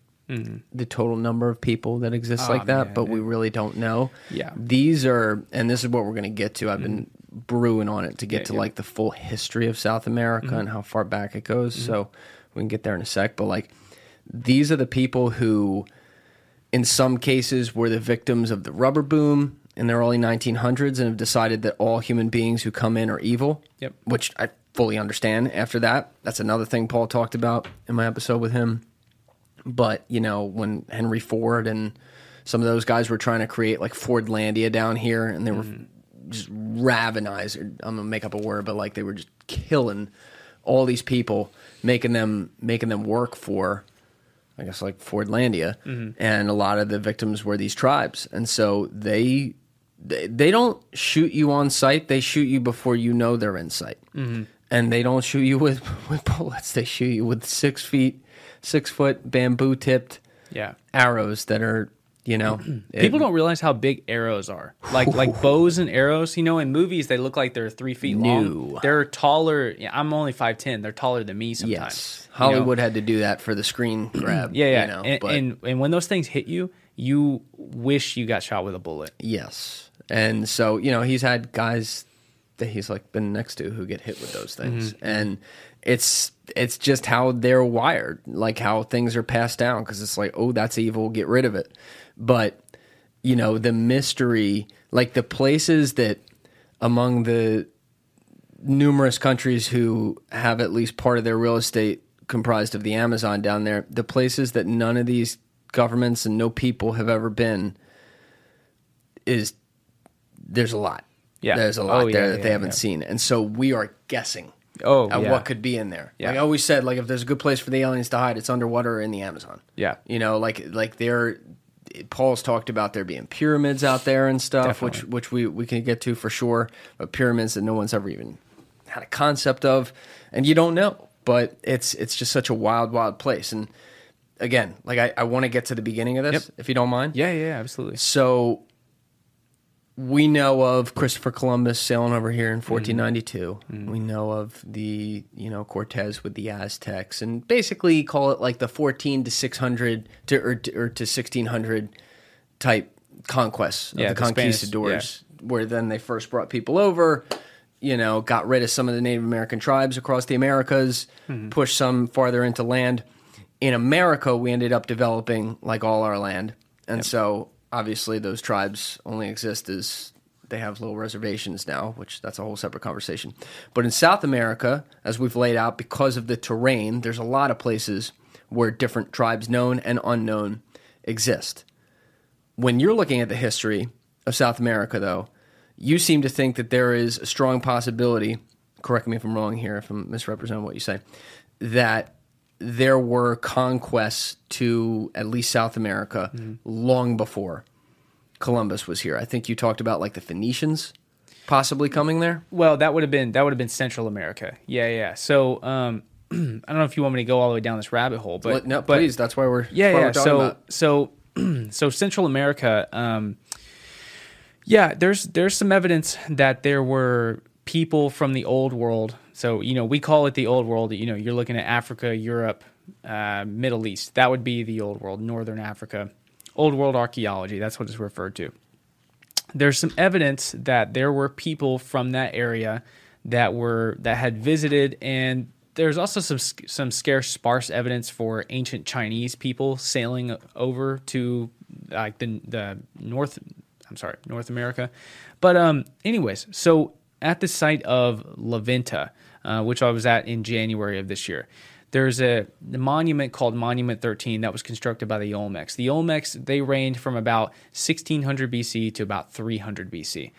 the total number of people that exist like that, man, but we really don't know. Yeah. These are, and this is what we're going to get to. I've been brewing on it to get to like the full history of South America and how far back it goes. So we can get there in a sec. But like, these are the people who, in some cases, were the victims of the rubber boom in the early 1900s and have decided that all human beings who come in are evil, which I fully understand after that. That's another thing Paul talked about in my episode with him. But, you know, when Henry Ford and some of those guys were trying to create, like, Fordlandia down here, and they were just ravenized. I'm going to make up a word, but, like, they were just killing all these people, making them work for, I guess, like, Fordlandia. And a lot of the victims were these tribes. And so they don't shoot you on sight. They shoot you before you know they're in sight. And they don't shoot you with bullets. They shoot you with 6-foot bamboo-tipped arrows that are, you know... People don't realize how big arrows are. Like bows and arrows, you know, in movies, they look like they're 3 feet long. They're taller. Yeah, I'm only 5'10". They're taller than me sometimes. Yes. Hollywood had to do that for the screen grab. You know, and when those things hit you, you wish you got shot with a bullet. Yes. And so, you know, he's had guys that he's, like, been next to who get hit with those things. And... It's just how they're wired, like how things are passed down, because it's like, oh, that's evil, get rid of it. But, you know, the mystery, like the places that among the numerous countries who have at least part of their real estate comprised of the Amazon down there, the places that none of these governments and no people have ever been, is there's a lot. Yeah. There's a lot there that they haven't seen. And so we are guessing. What could be in there? Yeah. Like I always said, like if there's a good place for the aliens to hide, it's underwater or in the Amazon. Yeah, you know, like there, Paul's talked about there being pyramids out there and stuff, which we can get to for sure. But pyramids that no one's ever even had a concept of, and you don't know. But it's just such a wild, wild place. And again, like I want to get to the beginning of this, if you don't mind. Yeah, absolutely. So we know of Christopher Columbus sailing over here in 1492. Mm. We know of the, Cortez with the Aztecs, and basically call it like the 1400 to 600 to 1600 type conquests of the conquistadors, where then they first brought people over, got rid of some of the Native American tribes across the Americas, pushed some farther into land. In America, we ended up developing like all our land. And so obviously those tribes only exist as they have little reservations now, which that's a whole separate conversation. But in South America, as we've laid out, because of the terrain, there's a lot of places where different tribes, known and unknown, exist. When you're looking at the history of South America, though, you seem to think that there is a strong possibility, correct me if I'm wrong here, if I'm misrepresenting what you say, that there were conquests to at least South America long before Columbus was here. I think you talked about like the Phoenicians possibly coming there. Well, that would have been Central America. Yeah. So I don't know if you want me to go all the way down this rabbit hole, but no, please. That's why we're that's why we're talking about. So Central America. There's some evidence that there were people from the Old World. So, we call it the Old World. You're looking at Africa, Europe, Middle East. That would be the Old World, Northern Africa. Old World archaeology, that's what it's referred to. There's some evidence that there were people from that area that had visited, and there's also some sparse evidence for ancient Chinese people sailing over to like North America. But anyways, so at the site of La Venta, which I was at in January of this year, there's a monument called Monument 13 that was constructed by the Olmecs. The Olmecs, they reigned from about 1600 BC to about 300 BC.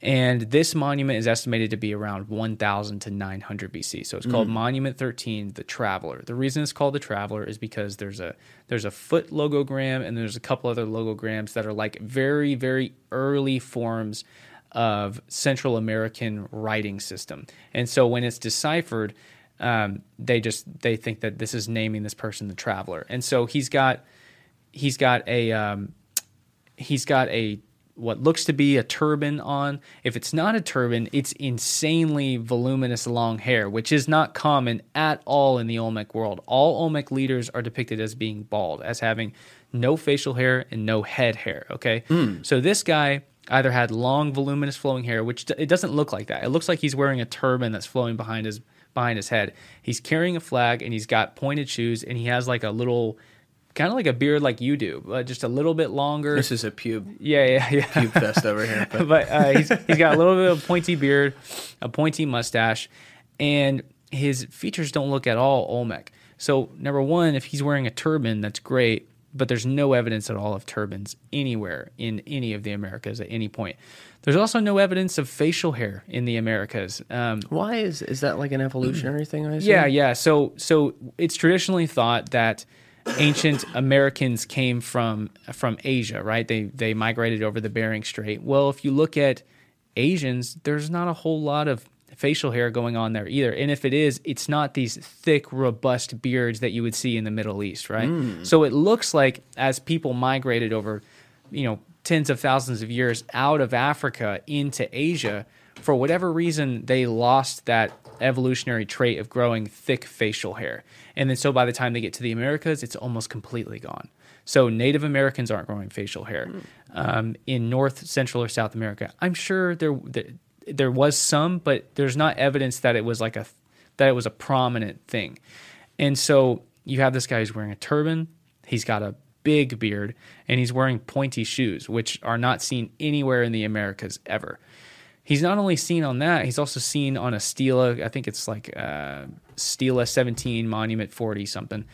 And this monument is estimated to be around 1,000 to 900 BC. So it's called Monument 13, the Traveler. The reason it's called the Traveler is because there's a foot logogram, and there's a couple other logograms that are like very, very early forms of Central American writing system. And so when it's deciphered, they think that this is naming this person the Traveler. And so he's got a what looks to be a turban on. If it's not a turban, it's insanely voluminous long hair, which is not common at all in the Olmec world. All Olmec leaders are depicted as being bald, as having no facial hair and no head hair, okay? So this guy either had long, voluminous, flowing hair, which it doesn't look like that. It looks like he's wearing a turban that's flowing behind his head. He's carrying a flag, and he's got pointed shoes, and he has like a little, kind of like a beard like you do, but just a little bit longer. This is a pube. Yeah. Pube fest over here. But he's got a little bit of a pointy beard, a pointy mustache, and his features don't look at all Olmec. So number one, if he's wearing a turban, that's great, but there's no evidence at all of turbans anywhere in any of the Americas at any point. There's also no evidence of facial hair in the Americas. Why is that like an evolutionary thing, I assume? Yeah. So it's traditionally thought that ancient Americans came from Asia, right? They migrated over the Bering Strait. Well, if you look at Asians, there's not a whole lot of facial hair going on there either. And if it is, it's not these thick, robust beards that you would see in the Middle East, right? So it looks like as people migrated over, tens of thousands of years out of Africa into Asia, for whatever reason, they lost that evolutionary trait of growing thick facial hair. And then so by the time they get to the Americas, it's almost completely gone. So Native Americans aren't growing facial hair. In North, Central, or South America, I'm sure there was some, but there's not evidence that it was a prominent thing. And so you have this guy who's wearing a turban, he's got a big beard, and he's wearing pointy shoes, which are not seen anywhere in the Americas ever. He's not only seen on that, he's also seen on a stela, I think it's like stela 17, monument 40 something.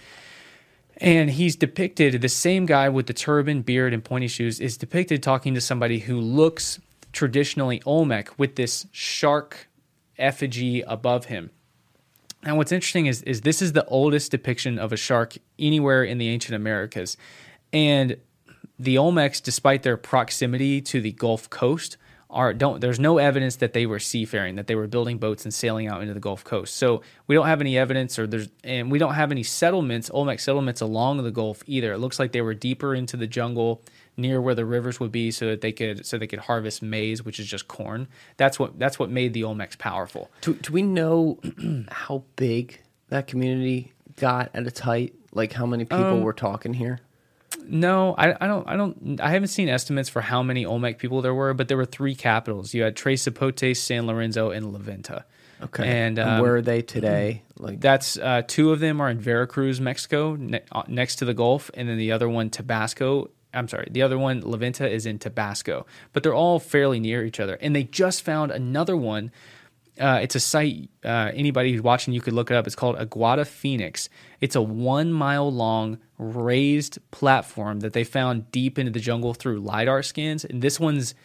And he's depicted, the same guy with the turban, beard, and pointy shoes is depicted talking to somebody who looks traditionally Olmec with this shark effigy above him. And what's interesting is this is the oldest depiction of a shark anywhere in the ancient Americas. And the Olmecs, despite their proximity to the Gulf Coast, there's no evidence that they were seafaring, that they were building boats and sailing out into the Gulf Coast. So we don't have any evidence, and we don't have any settlements, Olmec settlements along the Gulf either. It looks like they were deeper into the jungle, near where the rivers would be, so that they could harvest maize, which is just corn. That's what made the Olmecs powerful. Do we know how big that community got at its height? Like how many people we're talking here? No, I haven't seen estimates for how many Olmec people there were, but there were three capitals. You had Tres Zapotes, San Lorenzo, and La Venta. Okay, and where are they today? Like that's two of them are in Veracruz, Mexico, next to the Gulf, and then the other one, La Venta, is in Tabasco. But they're all fairly near each other, and they just found another one. It's a site, anybody who's watching, you could look it up. It's called Aguada Phoenix. It's a 1-mile-long raised platform that they found deep into the jungle through LiDAR scans. And this one's,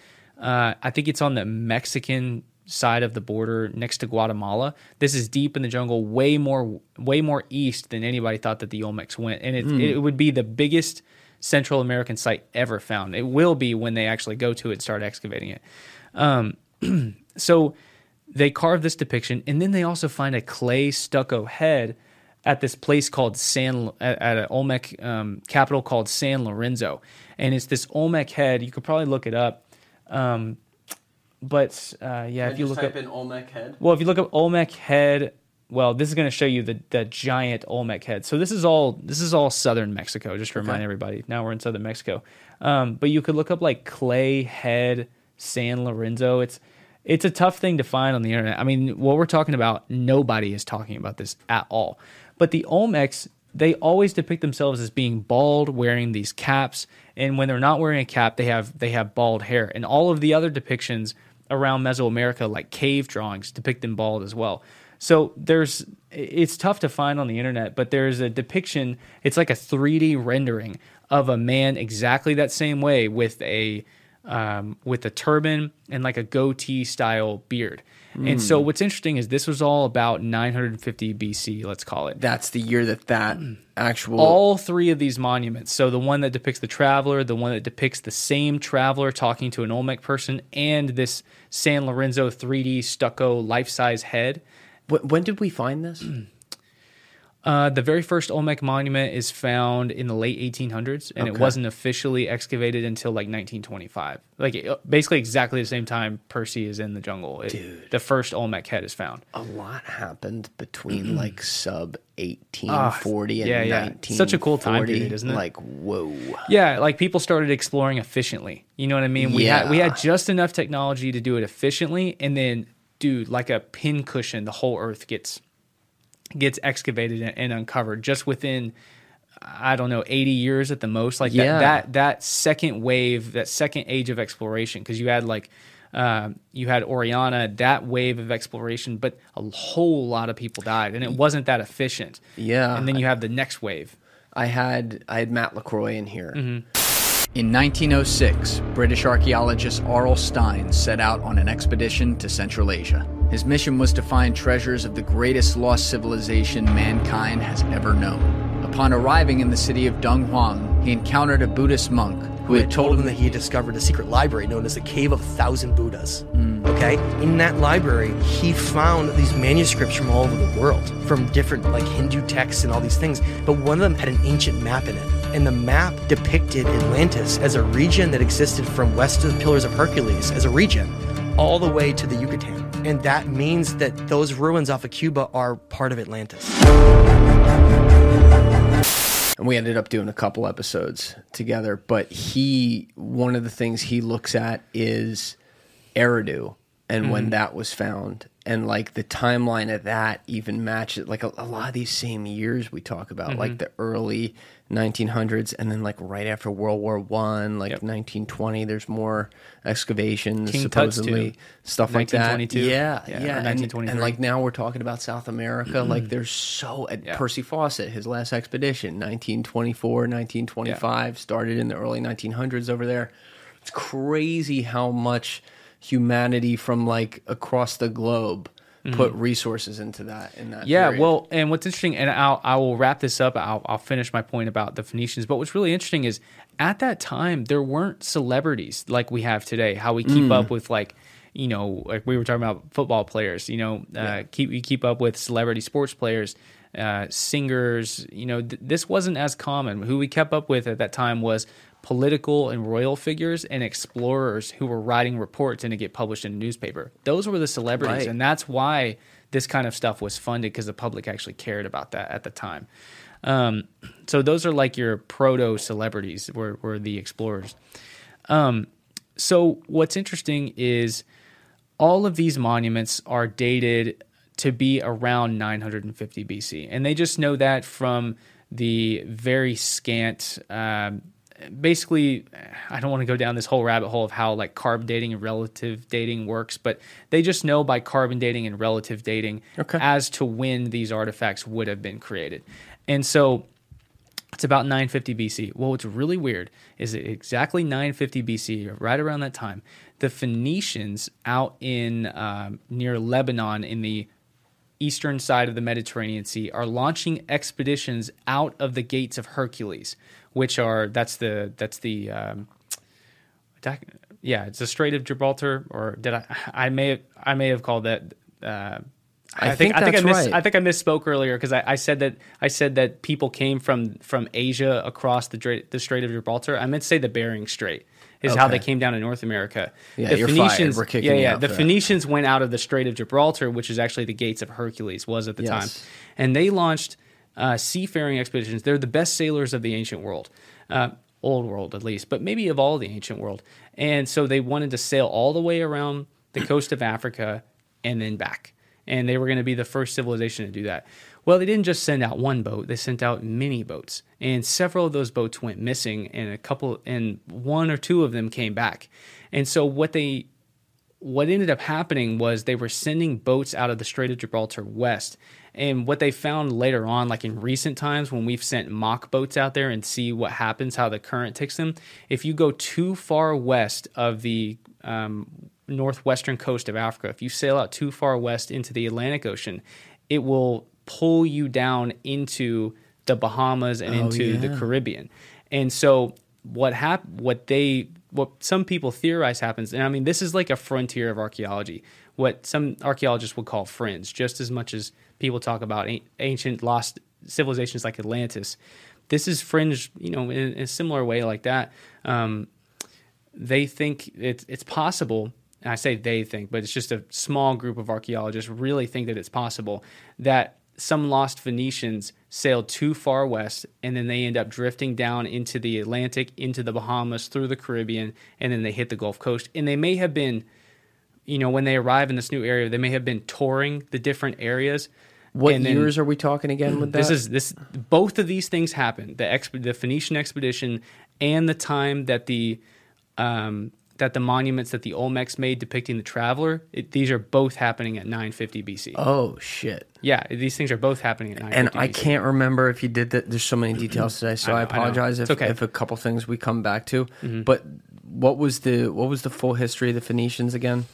I think it's on the Mexican side of the border next to Guatemala. This is deep in the jungle, way more east than anybody thought that the Olmecs went. And it would be the biggest Central American site ever found. It will be when they actually go to it and start excavating it. So... they carve this depiction, and then they also find a clay stucco head at this place called at an Olmec capital called San Lorenzo, and it's this Olmec head. You could probably look it up, if you look up in Olmec head. Well, if you look up Olmec head, well, this is going to show you the giant Olmec head. So this is all southern Mexico. Just to remind everybody, now we're in southern Mexico. But you could look up like clay head San Lorenzo. It's a tough thing to find on the internet. I mean, what we're talking about, nobody is talking about this at all. But the Olmecs, they always depict themselves as being bald, wearing these caps, and when they're not wearing a cap, they have bald hair. And all of the other depictions around Mesoamerica, like cave drawings, depict them bald as well. So it's tough to find on the internet, but there's a depiction, it's like a 3D rendering of a man exactly that same way with a turban and like a goatee style beard. And so what's interesting is this was all about 950 BC, let's call it. That's the year that actual... all three of these monuments, so the one that depicts the traveler, the one that depicts the same traveler talking to an Olmec person, and this San Lorenzo 3D stucco life-size head. When did we find this? The very first Olmec monument is found in the late 1800s, and it wasn't officially excavated until like 1925. Like basically exactly the same time Percy is in the jungle. The first Olmec head is found. A lot happened between like sub 1840 and 1940. Such a cool time period, isn't it? Like, whoa. Yeah, like people started exploring efficiently. You know what I mean? We had just enough technology to do it efficiently, and then, dude, like a pincushion, the whole earth gets excavated and uncovered just within, I don't know, 80 years at the most. Like that second wave, that second age of exploration, because you had like you had Orellana, that wave of exploration, but a whole lot of people died, and it wasn't that efficient. Yeah, and then you have the next wave. I had Matt LaCroix in here. Mm-hmm. In 1906, British archaeologist Arl Stein set out on an expedition to Central Asia. His mission was to find treasures of the greatest lost civilization mankind has ever known. Upon arriving in the city of Donghuang, he encountered a Buddhist monk who had told him that he had discovered a secret library known as the Cave of 1,000 Buddhas. Okay, in that library, he found these manuscripts from all over the world, from different like Hindu texts and all these things, but one of them had an ancient map in it. And the map depicted Atlantis as a region that existed from west of the Pillars of Hercules as a region all the way to the Yucatan. And that means that those ruins off of Cuba are part of Atlantis. And we ended up doing a couple episodes together, but one of the things he looks at is Eridu and when that was found. And like the timeline of that even matches like a lot of these same years we talk about, like the early 1900s, and then like right after World War I, like 1920, there's more excavations, King supposedly Tut's too. Stuff like that. 1922. Yeah. 1923. And like now we're talking about South America. Like there's Percy Fawcett, his last expedition, 1924, 1925, started in the early 1900s over there. It's crazy how much humanity from like across the globe put resources into that in that period. Well, and what's interesting, and I will wrap this up, I'll finish my point about the Phoenicians, but what's really interesting is at that time there weren't celebrities like we have today, how we keep up with, like, you know, like we were talking about football players, you know, keep up with celebrity sports players, singers, you know, this wasn't as common. Who we kept up with at that time was political and royal figures and explorers who were writing reports and to get published in a newspaper. Those were the celebrities, right. And that's why this kind of stuff was funded, because the public actually cared about that at the time. So those are like your proto-celebrities were the explorers. So what's interesting is all of these monuments are dated to be around 950 BC, and they just know that from the very scant basically, I don't want to go down this whole rabbit hole of how like carb dating and relative dating works, but they just know by carbon dating and relative dating as to when these artifacts would have been created. And so it's about 950 BC. Well, what's really weird is that exactly 950 BC, right around that time, the Phoenicians out in near Lebanon in the eastern side of the Mediterranean Sea are launching expeditions out of the gates of Hercules, which are it's the Strait of Gibraltar, or did I may have called that. I think I misspoke earlier, because I said that people came from Asia across the Strait of Gibraltar. I meant to say the Bering Strait is how they came down to North America. Yeah, the Phoenicians, we're kicking you out the Phoenicians went out of the Strait of Gibraltar, which is actually the gates of Hercules was at the time, and they launched seafaring expeditions. They're the best sailors of the ancient world, old world at least, but maybe of all the ancient world. And so they wanted to sail all the way around the coast of Africa and then back. And they were going to be the first civilization to do that. Well, they didn't just send out one boat; they sent out many boats, and several of those boats went missing, and one or two of them came back. And so what ended up happening was they were sending boats out of the Strait of Gibraltar west, and what they found later on, like in recent times when we've sent mock boats out there and see what happens, how the current takes them. If you go too far west of the northwestern coast of Africa, if you sail out too far west into the Atlantic Ocean, it will pull you down into the Bahamas and the Caribbean. And so what some people theorize happens, and I mean, this is like a frontier of archaeology, what some archaeologists would call fringe, just as much as people talk about ancient lost civilizations like Atlantis. This is fringe, you know, in a similar way like that. They think it's possible, and I say they think, but it's just a small group of archaeologists really think that it's possible that some lost Phoenicians sailed too far west, and then they end up drifting down into the Atlantic, into the Bahamas, through the Caribbean, and then they hit the Gulf Coast. And they may have been, you know, when they arrive in this new area, they may have been touring the different areas. What years are we talking again with that? Both of these things happened, the Phoenician expedition and the time that the monuments that the Olmecs made depicting the traveler, these are both happening at 950 BC. Oh, shit. Yeah, these things are both happening at 950 BC. And I can't remember if you did that. There's so many details today, so I apologize if a couple things we come back to. Mm-hmm. But what was the full history of the Phoenicians again?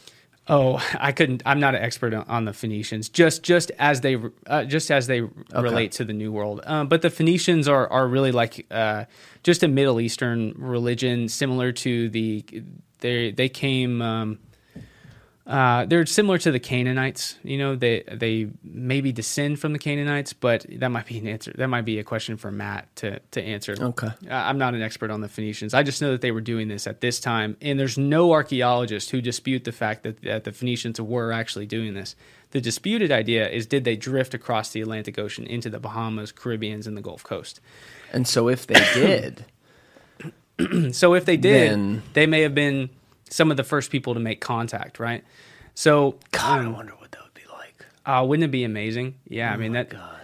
Oh, I'm not an expert on the Phoenicians, just as they relate to the New World. But the Phoenicians are really like just a Middle Eastern religion, similar to they're similar to the Canaanites. You know, they maybe descend from the Canaanites, but that might be an answer. That might be a question for Matt to answer. Okay, I'm not an expert on the Phoenicians. I just know that they were doing this at this time, and there's no archaeologists who dispute the fact that the Phoenicians were actually doing this. The disputed idea is, did they drift across the Atlantic Ocean into the Bahamas, Caribbeans, and the Gulf Coast? And so if they did, then they may have been some of the first people to make contact, right? So, God, I wonder what that would be like. Wouldn't it be amazing? Yeah, God.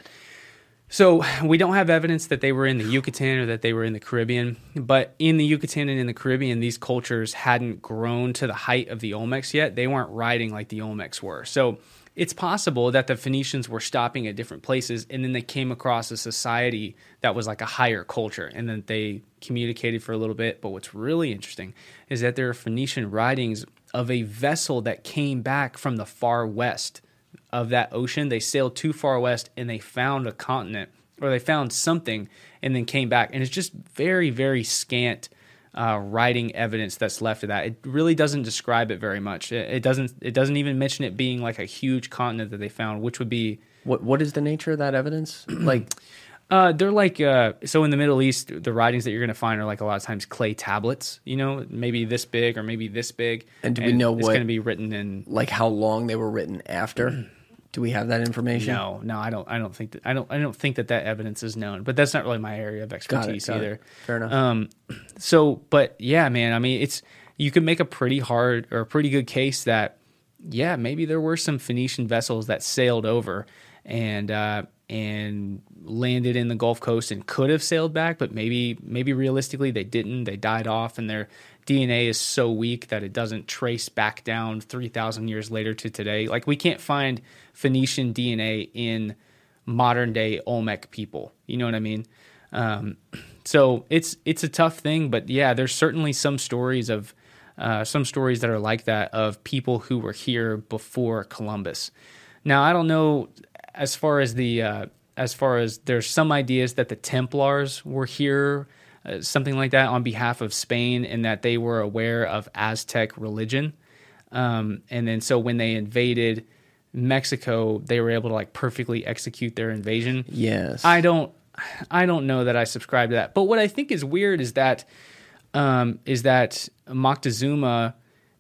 So we don't have evidence that they were in the Yucatan or that they were in the Caribbean, but in the Yucatan and in the Caribbean, these cultures hadn't grown to the height of the Olmecs yet. They weren't riding like the Olmecs were. So it's possible that the Phoenicians were stopping at different places, and then they came across a society that was like a higher culture, and then they communicated for a little bit. But what's really interesting is that there are Phoenician writings of a vessel that came back from the far west of that ocean. They sailed too far west and they found a continent, or they found something and then came back. And it's just very, very scant writing evidence that's left of that. It really doesn't describe it very much. It doesn't even mention it being like a huge continent that they found, which would be... What is the nature of that evidence? Like... They're like, so in the Middle East, the writings that you're going to find are like a lot of times clay tablets, you know, maybe this big or maybe this big. And do we know what it's going to be written in? Like how long they were written after? Do we have that information? No, I don't think that evidence is known, but that's not really my area of expertise either. Fair enough. But yeah, man, I mean, you can make a pretty hard or a pretty good case that, yeah, maybe there were some Phoenician vessels that sailed over and landed in the Gulf Coast and could have sailed back, but maybe realistically they didn't. They died off, and their DNA is so weak that it doesn't trace back down 3,000 years later to today. Like, we can't find Phoenician DNA in modern-day Olmec people. You know what I mean? So it's a tough thing, but yeah, there's certainly some stories of that are like that, of people who were here before Columbus. Now, I don't know... As far as there's some ideas that the Templars were here, something like that, on behalf of Spain, and that they were aware of Aztec religion, and then so when they invaded Mexico, they were able to like perfectly execute their invasion. Yes, I don't know that I subscribe to that. But what I think is weird is that Moctezuma,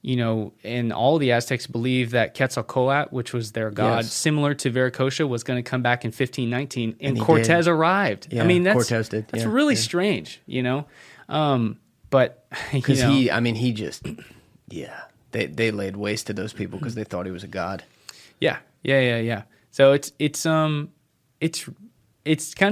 you know, and all the Aztecs believed that Quetzalcoatl, which was their god, yes, similar to Viracocha, was going to come back in 1519, and Cortez did. Arrived. Yeah, I mean, that's really strange, you know. But because they laid waste to those people because they thought he was a god. Yeah. So it's kind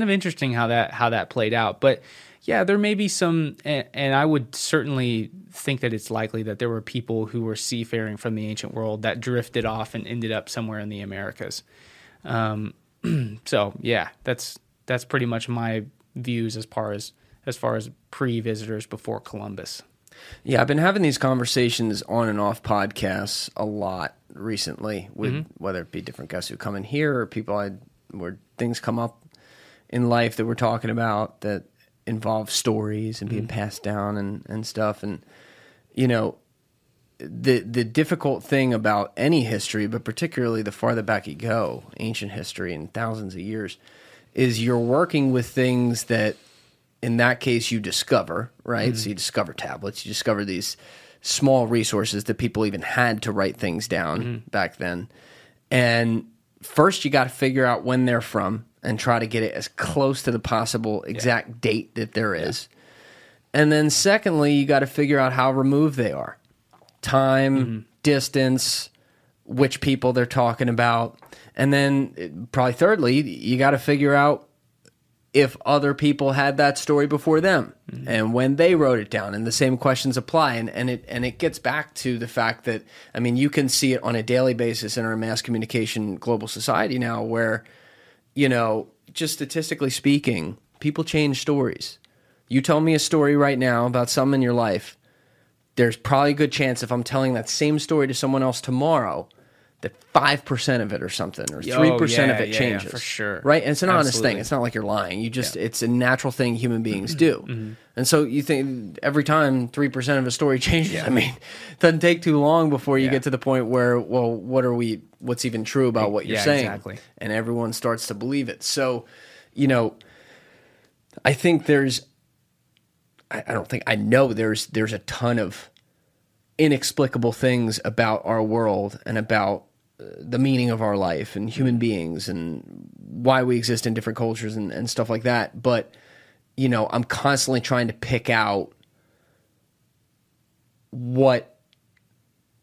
of interesting how that played out, but. Yeah, there may be some, and I would certainly think that it's likely that there were people who were seafaring from the ancient world that drifted off and ended up somewhere in the Americas. So yeah, that's pretty much my views as far as pre-visitors before Columbus. Yeah, I've been having these conversations on and off podcasts a lot recently with whether it be different guests who come in here or people where things come up in life that we're talking about that involve stories and being passed down and stuff. And, you know, the difficult thing about any history, but particularly the farther back you go, ancient history and thousands of years, is you're working with things that, in that case, you discover, right? Mm-hmm. So you discover tablets, you discover these small resources that people even had to write things down back then. And first you got to figure out when they're from, and try to get it as close to the possible exact date that there is. Yeah. And then secondly, you got to figure out how removed they are. Time, distance, which people they're talking about. And then probably thirdly, you got to figure out if other people had that story before them and when they wrote it down, and the same questions apply. And it gets back to the fact that, I mean, you can see it on a daily basis in our mass communication global society now where, you know, just statistically speaking, people change stories. You tell me a story right now about something in your life, there's probably a good chance if I'm telling that same story to someone else tomorrow that 5% of it or something, or 3% of it changes. Yeah, for sure. Right? And it's an honest thing. It's not like you're lying. You just, it's a natural thing human beings do. And so you think every time 3% of a story changes, I mean, it doesn't take too long before you get to the point where, well, what's even true about what you're saying? Exactly. And everyone starts to believe it. So, you know, I think I know there's a ton of inexplicable things about our world and about the meaning of our life and human beings and why we exist in different cultures and stuff like that. But, you know, I'm constantly trying to pick out what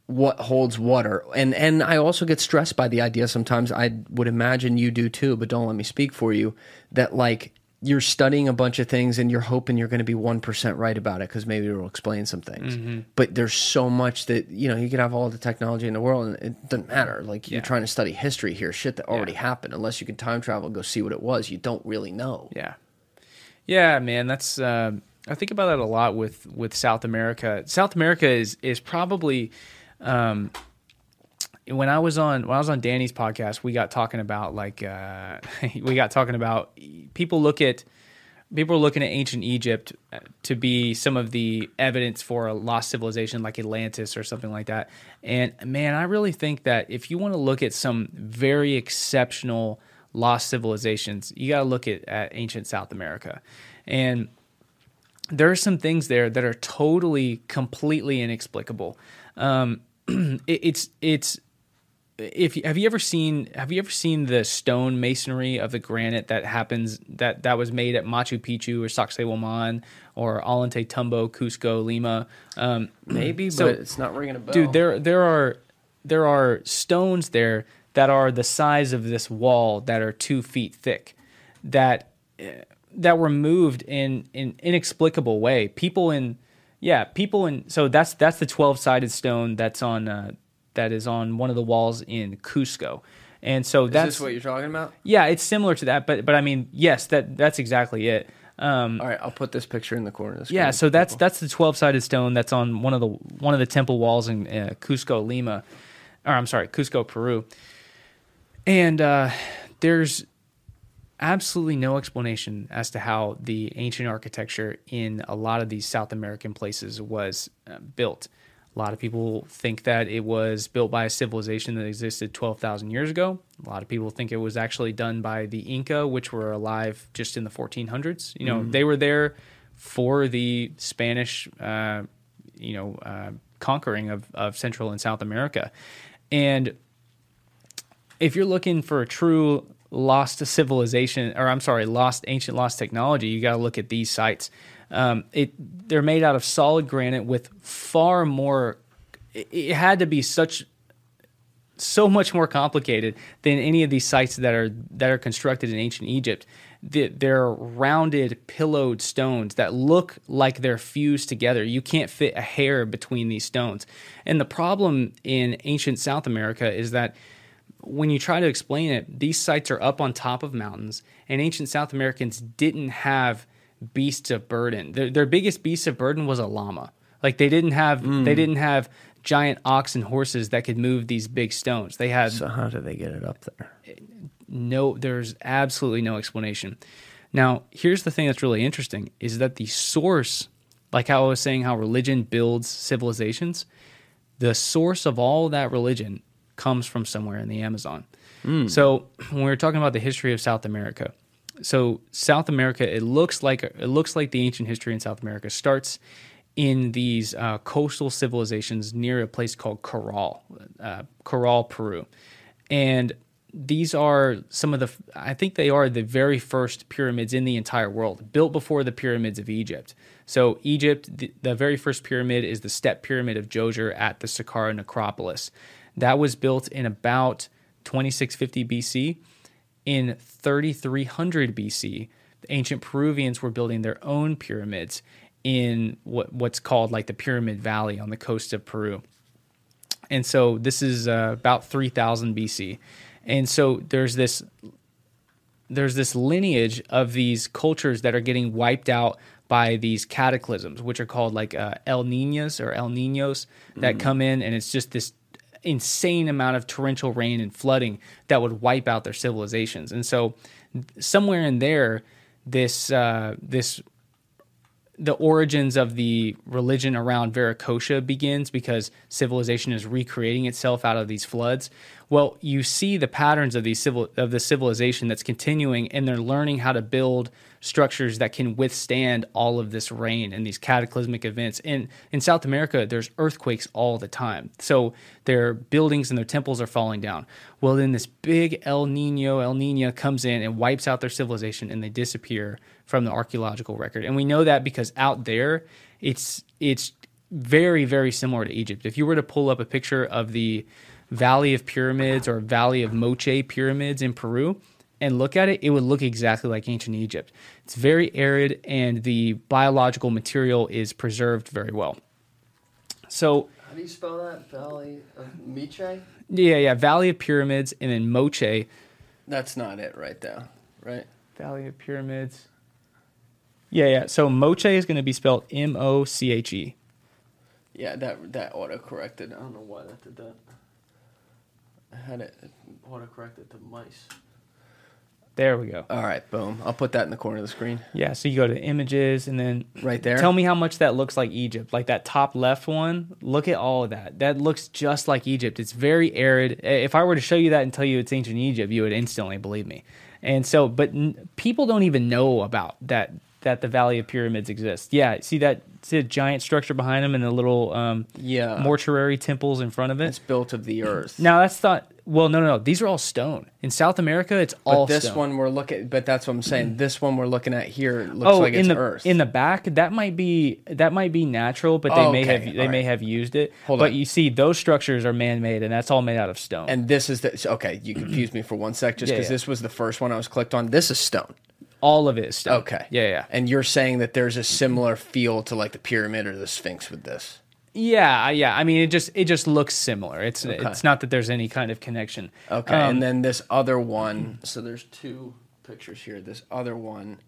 holds water. And I also get stressed by the idea sometimes, I would imagine you do too, but don't let me speak for you, that like you're studying a bunch of things and you're hoping you're going to be 1% right about it because maybe it'll explain some things. But there's so much that, you know, you could have all the technology in the world and it doesn't matter. Like you're trying to study history here, shit that already happened. Unless you can time travel and go see what it was, you don't really know. Yeah. Yeah, man, that's I think about that a lot with South America. South America is probably when I was on Danny's podcast, we got talking about people are looking at ancient Egypt to be some of the evidence for a lost civilization like Atlantis or something like that. And man, I really think that if you want to look at some very exceptional lost civilizations, you got to look at ancient South America. And there are some things there that are totally, completely inexplicable. Have you ever seen the stone masonry of the granite that happens that was made at Machu Picchu or Sacsayhuaman or Alante Tumbo, Cusco, Lima? Maybe, so, but it's not ringing a bell. Dude, there are stones there that are the size of this wall that are 2 feet thick that were moved in an inexplicable way. So that's the 12-sided stone that's on. That is on one of the walls in Cusco. And so that's... Is this what you're talking about? Yeah, it's similar to that, but I mean, yes, that's exactly it. All right, I'll put this picture in the corner of the screen. Yeah, so that's the 12-sided stone that's on one of the temple walls in Cusco, Lima. Or I'm sorry, Cusco, Peru. And there's absolutely no explanation as to how the ancient architecture in a lot of these South American places was built. A lot of people think that it was built by a civilization that existed 12,000 years ago. A lot of people think it was actually done by the Inca, which were alive just in the 1400s. You know, They were there for the Spanish, conquering of Central and South America. And if you're looking for a true lost technology, you got to look at these sites. They're made out of solid granite with far more. It had to be so much more complicated than any of these sites that are constructed in ancient Egypt. They're rounded, pillowed stones that look like they're fused together. You can't fit a hair between these stones. And the problem in ancient South America is that when you try to explain it, these sites are up on top of mountains, and ancient South Americans didn't have beasts of burden. Their biggest beast of burden was a llama. Like they didn't have giant ox and horses that could move these big stones. They had. So how do they get it up there? No, there's absolutely no explanation. Now, here's the thing that's really interesting is that the source, like how I was saying, how religion builds civilizations, the source of all that religion comes from somewhere in the Amazon. So when we're talking about the history of South America. So South America, it looks like the ancient history in South America starts in these coastal civilizations near a place called Corral, Peru, and these are some of the. I think they are the very first pyramids in the entire world, built before the pyramids of Egypt. So Egypt, the very first pyramid is the Step Pyramid of Djoser at the Saqqara necropolis, that was built in about 2650 BC. In 3300 BC, the ancient Peruvians were building their own pyramids in what's called like the Pyramid Valley on the coast of Peru. And so this is about 3000 BC. And so there's this lineage of these cultures that are getting wiped out by these cataclysms, which are called like El Niñas or El Niños that come in, and it's just this insane amount of torrential rain and flooding that would wipe out their civilizations. And so somewhere in there, the origins of the religion around Viracocha begins, because civilization is recreating itself out of these floods. Well, you see the patterns of the civilization that's continuing, and they're learning how to build structures that can withstand all of this rain and these cataclysmic events. And in South America, there's earthquakes all the time. So their buildings and their temples are falling down. Well, then this big El Niño, El Niña comes in and wipes out their civilization, and they disappear from the archaeological record. And we know that because out there, it's very, very similar to Egypt. If you were to pull up a picture of the Valley of Pyramids or Valley of Moche pyramids in Peru, and look at it, it would look exactly like ancient Egypt. It's very arid, and the biological material is preserved very well. So, how do you spell that? Valley of Miche? Yeah, Valley of Pyramids, and then Moche. That's not it right there, right? Valley of Pyramids. Yeah, so Moche is going to be spelled M-O-C-H-E. Yeah, that auto-corrected. I don't know why that did that. had it autocorrected to mice. There we go. All right, boom. I'll put that in the corner of the screen. Yeah, so you go to images and then... Right there? Tell me how much that looks like Egypt. Like that top left one, look at all of that. That looks just like Egypt. It's very arid. If I were to show you that and tell you it's ancient Egypt, you would instantly believe me. And so, but people don't even know about that, that the Valley of Pyramids exists. Yeah, see that giant structure behind them and the little mortuary temples in front of it? It's built of the earth. Now, that's not... Well, no. These are all stone. In South America, it's all stone. But this one we're looking... But that's what I'm saying. This one we're looking at here looks like it's earth. In the back, that might be natural, but they may have used it. Hold on. But you see, those structures are man-made, and that's all made out of stone. And this is the... Okay, you confused me for one sec, just because this was the first one I was clicked on. This is stone. All of it is stone. Okay. Yeah. And you're saying that there's a similar feel to like the pyramid or the Sphinx with this? Yeah. I mean, it just looks similar. It's not that there's any kind of connection. Okay, and then this other one. So there's two pictures here. This other one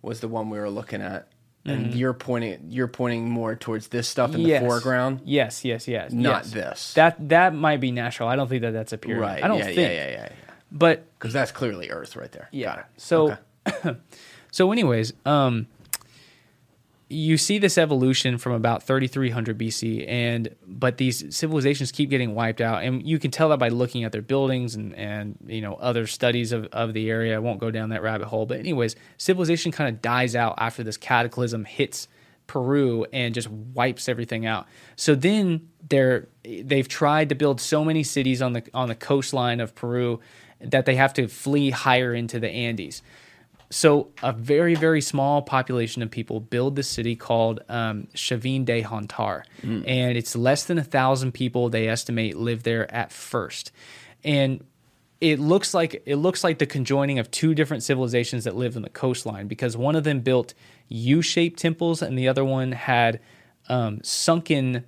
was the one we were looking at, and you're pointing more towards this stuff in the foreground. Yes. Not this. That might be natural. I don't think that's a pyramid. Right. I don't think. Yeah. But because that's clearly Earth right there. Yeah. Got it. So, okay. So anyways, You see this evolution from about 3,300 BC, but these civilizations keep getting wiped out, and you can tell that by looking at their buildings and you know other studies of the area. I won't go down that rabbit hole, but anyways, civilization kind of dies out after this cataclysm hits Peru and just wipes everything out. So then they've tried to build so many cities on the coastline of Peru that they have to flee higher into the Andes. So a very, very small population of people build this city called Chavín de Huántar, and it's less than 1,000 people they estimate live there at first. And it looks like the conjoining of two different civilizations that live in the coastline, because one of them built U-shaped temples and the other one had sunken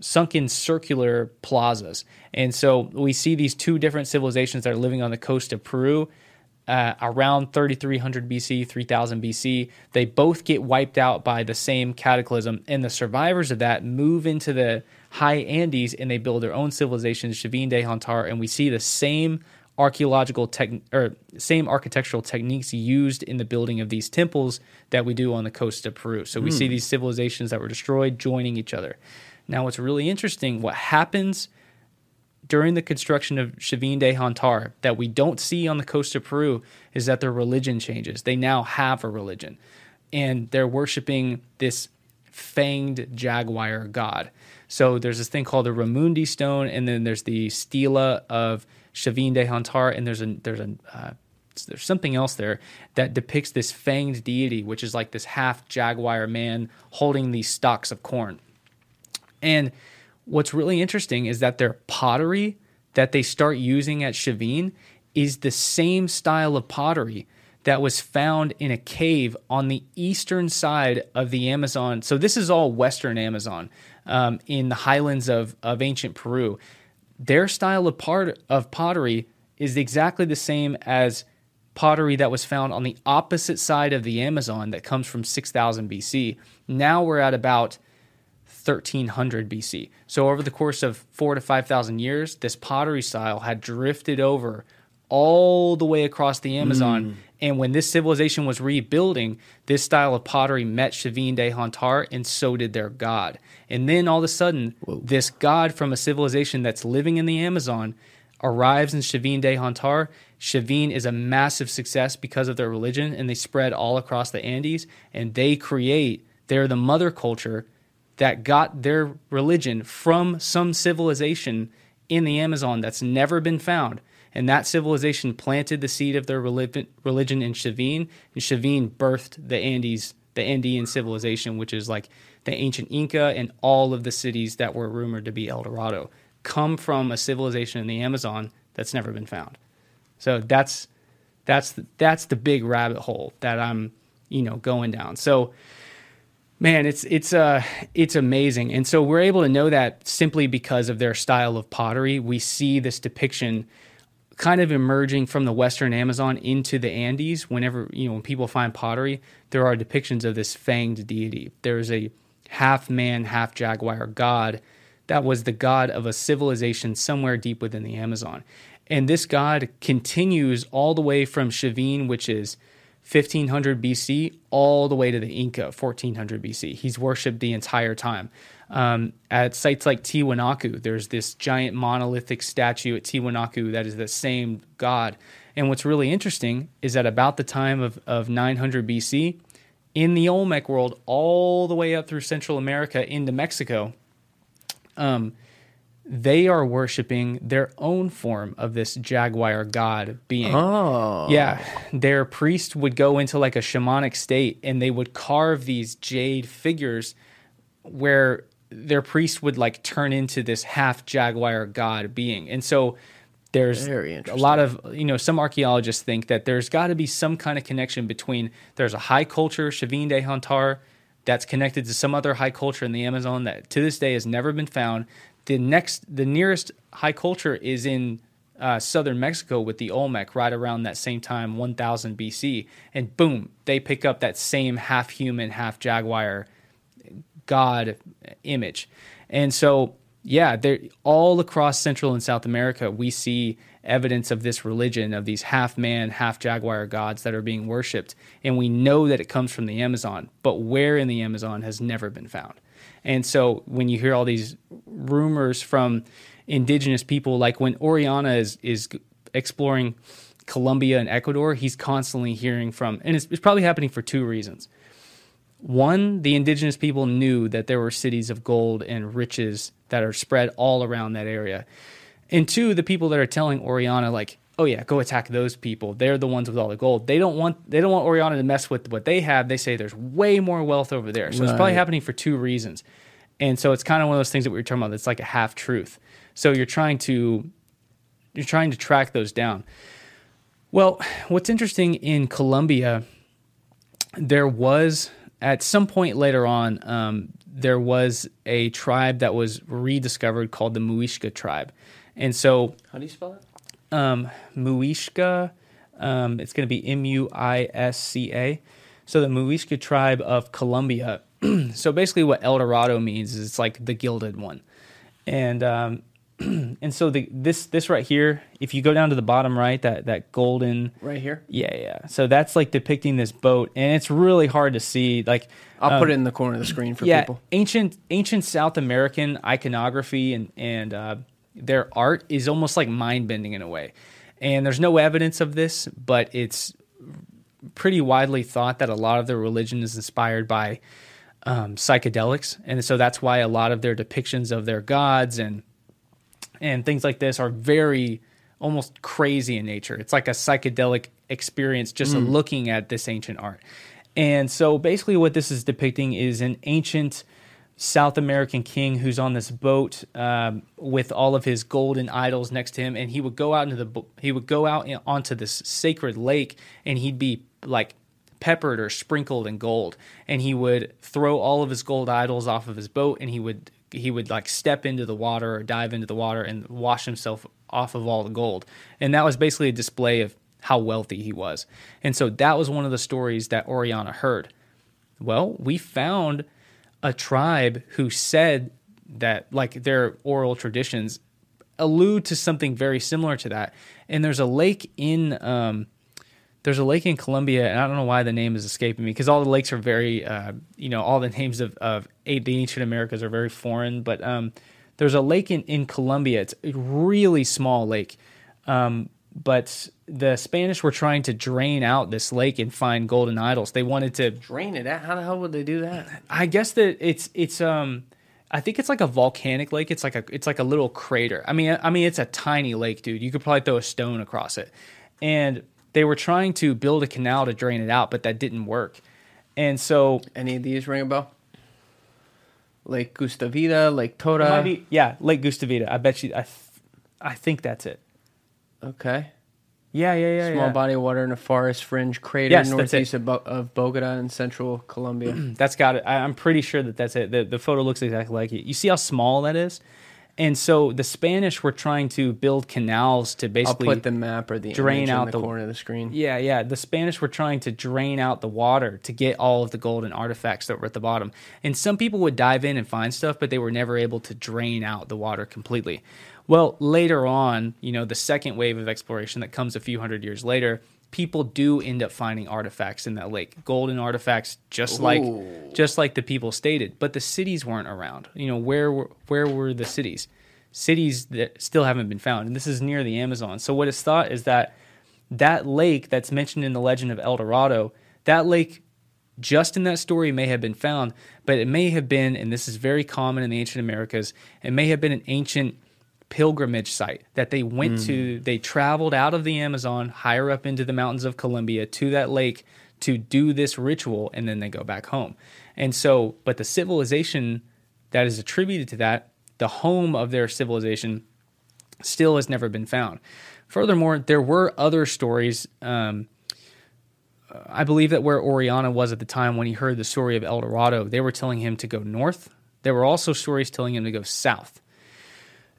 circular plazas. And so we see these two different civilizations that are living on the coast of Peru. Around 3,300 BC, 3,000 BC, they both get wiped out by the same cataclysm, and the survivors of that move into the high Andes, and they build their own civilization, Chavín de Huántar, and we see the same architectural techniques used in the building of these temples that we do on the coast of Peru. So we see these civilizations that were destroyed joining each other. Now, what's really interesting, what happens during the construction of Chavín de Huántar that we don't see on the coast of Peru is that their religion changes. They now have a religion, and they're worshiping this fanged jaguar god. So there's this thing called the Ramundi stone, and then there's the stela of Chavín de Huántar, and there's something else there that depicts this fanged deity, which is like this half jaguar man holding these stalks of corn. And what's really interesting is that their pottery that they start using at Chavín is the same style of pottery that was found in a cave on the eastern side of the Amazon. So this is all western Amazon in the highlands of ancient Peru. Their style of pottery is exactly the same as pottery that was found on the opposite side of the Amazon that comes from 6,000 BC. Now we're at about 1300 BC. So over the course of 4,000 to 5,000 years, this pottery style had drifted over all the way across the Amazon. And when this civilization was rebuilding, this style of pottery met Chavín de Huántar, and so did their god. And then all of a sudden, this god from a civilization that's living in the Amazon arrives in Chavín de Huántar. Chavín is a massive success because of their religion, and they spread all across the Andes, and they're the mother culture that got their religion from some civilization in the Amazon that's never been found. And that civilization planted the seed of their religion in Chavín, and Chavín birthed the Andean civilization, which is like the ancient Inca, and all of the cities that were rumored to be El Dorado come from a civilization in the Amazon that's never been found. So that's the big rabbit hole that I'm, going down. So, man, it's amazing. And so we're able to know that simply because of their style of pottery. We see this depiction kind of emerging from the western Amazon into the Andes. Whenever, when people find pottery, there are depictions of this fanged deity. There is a half man, half jaguar god that was the god of a civilization somewhere deep within the Amazon. And this god continues all the way from Chavín, which is 1500 BC, all the way to the Inca, 1400 BC. He's worshipped the entire time. At sites like Tiwanaku, there's this giant monolithic statue at Tiwanaku that is the same god. And what's really interesting is that about the time of 900 BC, in the Olmec world, all the way up through Central America into Mexico, they are worshiping their own form of this jaguar god being. Oh. Yeah. Their priest would go into like a shamanic state, and they would carve these jade figures where their priest would like turn into this half jaguar god being. And so there's a lot of, you know, some archaeologists think that there's got to be some kind of connection between, there's a high culture, Chavín de Huántar, that's connected to some other high culture in the Amazon that to this day has never been found. The nearest high culture is in southern Mexico with the Olmec right around that same time, 1000 BC. And boom, they pick up that same half-human, half-jaguar god image. And so, yeah, all across Central and South America, we see evidence of this religion, of these half-man, half-jaguar gods that are being worshipped. And we know that it comes from the Amazon, but where in the Amazon has never been found. And so when you hear all these rumors from indigenous people, like when Orellana is exploring Colombia and Ecuador, he's constantly hearing from, and it's probably happening for two reasons. One, the indigenous people knew that there were cities of gold and riches that are spread all around that area. And two, the people that are telling Orellana, like, oh yeah, go attack those people. They're the ones with all the gold. They don't want Orellana to mess with what they have. They say there's way more wealth over there. So right. It's probably happening for two reasons. And so it's kind of one of those things that we were talking about that's like a half truth. So you're trying to track those down. Well, what's interesting in Colombia, there was at some point later on, there was a tribe that was rediscovered called the Muisca tribe. And so how do you spell it? Muisca, it's going to be M-U-I-S-C-A. So the Muisca tribe of Colombia. So basically what El Dorado means is it's like the gilded one. And and so this right here, if you go down to the bottom right, that golden... Right here? Yeah. So that's like depicting this boat, and it's really hard to see. Like, I'll put it in the corner of the screen for people. Yeah, ancient South American iconography and their art is almost like mind-bending in a way. And there's no evidence of this, but it's pretty widely thought that a lot of their religion is inspired by psychedelics. And so that's why a lot of their depictions of their gods and things like this are very almost crazy in nature. It's like a psychedelic experience just looking at this ancient art. And so basically what this is depicting is an ancient South American king who's on this boat with all of his golden idols next to him, and he would go out onto this sacred lake, and he'd be like peppered or sprinkled in gold, and he would throw all of his gold idols off of his boat, and he would like step into the water or dive into the water and wash himself off of all the gold. And that was basically a display of how wealthy he was. And so that was one of the stories that Orellana heard. Well, we found a tribe who said that, like, their oral traditions allude to something very similar to that. And there's a lake in Colombia, and I don't know why the name is escaping me, because all the lakes are very, all the names of the ancient Americas are very foreign. But there's a lake in Colombia. It's a really small lake, but the Spanish were trying to drain out this lake and find golden idols. They wanted to drain it out. How the hell would they do that? I guess that it's I think it's like a volcanic lake. It's like a little crater. I mean it's a tiny lake, dude. You could probably throw a stone across it. And they were trying to build a canal to drain it out, but that didn't work. And so any of these ring a bell? Lake Gustavita, Lake Tora. Yeah, Lake Gustavita. I bet you I think that's it. Okay. Yeah. Small body of water in a forest fringe crater northeast of Bogota in central Colombia. That's got it. I'm pretty sure that's it. The photo looks exactly like it. You see how small that is? And so the Spanish were trying to build canals to basically... I'll put the map or the drain out in the corner of the screen. Yeah. The Spanish were trying to drain out the water to get all of the golden artifacts that were at the bottom. And some people would dive in and find stuff, but they were never able to drain out the water completely. Well, later on, you know, the second wave of exploration that comes a few hundred years later, people do end up finding artifacts in that lake. Golden artifacts, just like the people stated. But the cities weren't around. You know, where were the cities? Cities that still haven't been found. And this is near the Amazon. So what is thought is that lake that's mentioned in the legend of El Dorado, that lake just in that story may have been found, but it may have been, and this is very common in the ancient Americas, it may have been an ancient pilgrimage site that they went to. They traveled out of the Amazon, higher up into the mountains of Colombia to that lake to do this ritual, and then they go back home. And so, but the civilization that is attributed to that, the home of their civilization, still has never been found. Furthermore, there were other stories, I believe that where Orellana was at the time when he heard the story of El Dorado, they were telling him to go north. There were also stories telling him to go south.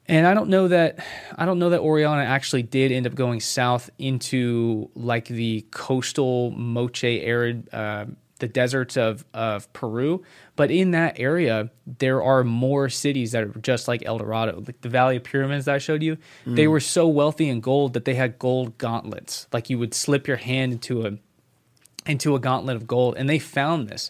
And I don't know that Orellana actually did end up going south into like the coastal Moche arid, the deserts of Peru. But in that area, there are more cities that are just like El Dorado. Like the Valley of Pyramids that I showed you, they were so wealthy in gold that they had gold gauntlets. Like you would slip your hand into a gauntlet of gold, and they found this.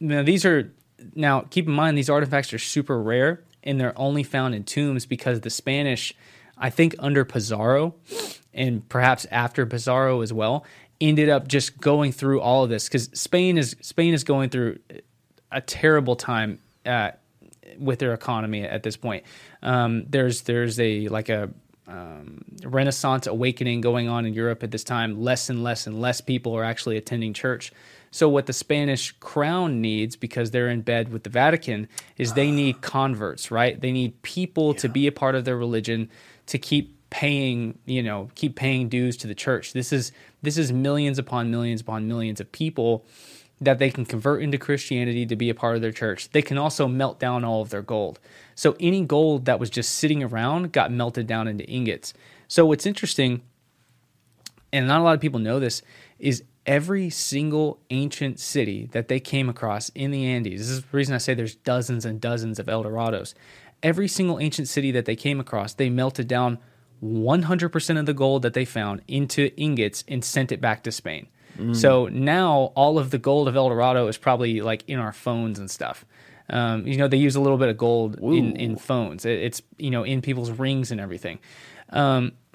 Now, keep in mind, these artifacts are super rare, and they're only found in tombs because the Spanish, I think under Pizarro, and perhaps after Pizarro as well, ended up just going through all of this, because Spain is going through a terrible time with their economy at this point. There's a Renaissance awakening going on in Europe at this time. Less and less and less people are actually attending church. So what the Spanish crown needs, because they're in bed with the Vatican, is they need converts, right? They need people to be a part of their religion, to keep paying dues to the church. This is millions upon millions upon millions of people that they can convert into Christianity to be a part of their church. They can also melt down all of their gold. So any gold that was just sitting around got melted down into ingots. So what's interesting, and not a lot of people know this, is every single ancient city that they came across in the Andes, this is the reason I say there's dozens and dozens of El Dorados, every single ancient city that they came across, they melted down 100% of the gold that they found into ingots and sent it back to Spain. So now all of the gold of El Dorado is probably like in our phones and stuff. They use a little bit of gold in phones. It's, in people's rings and everything. But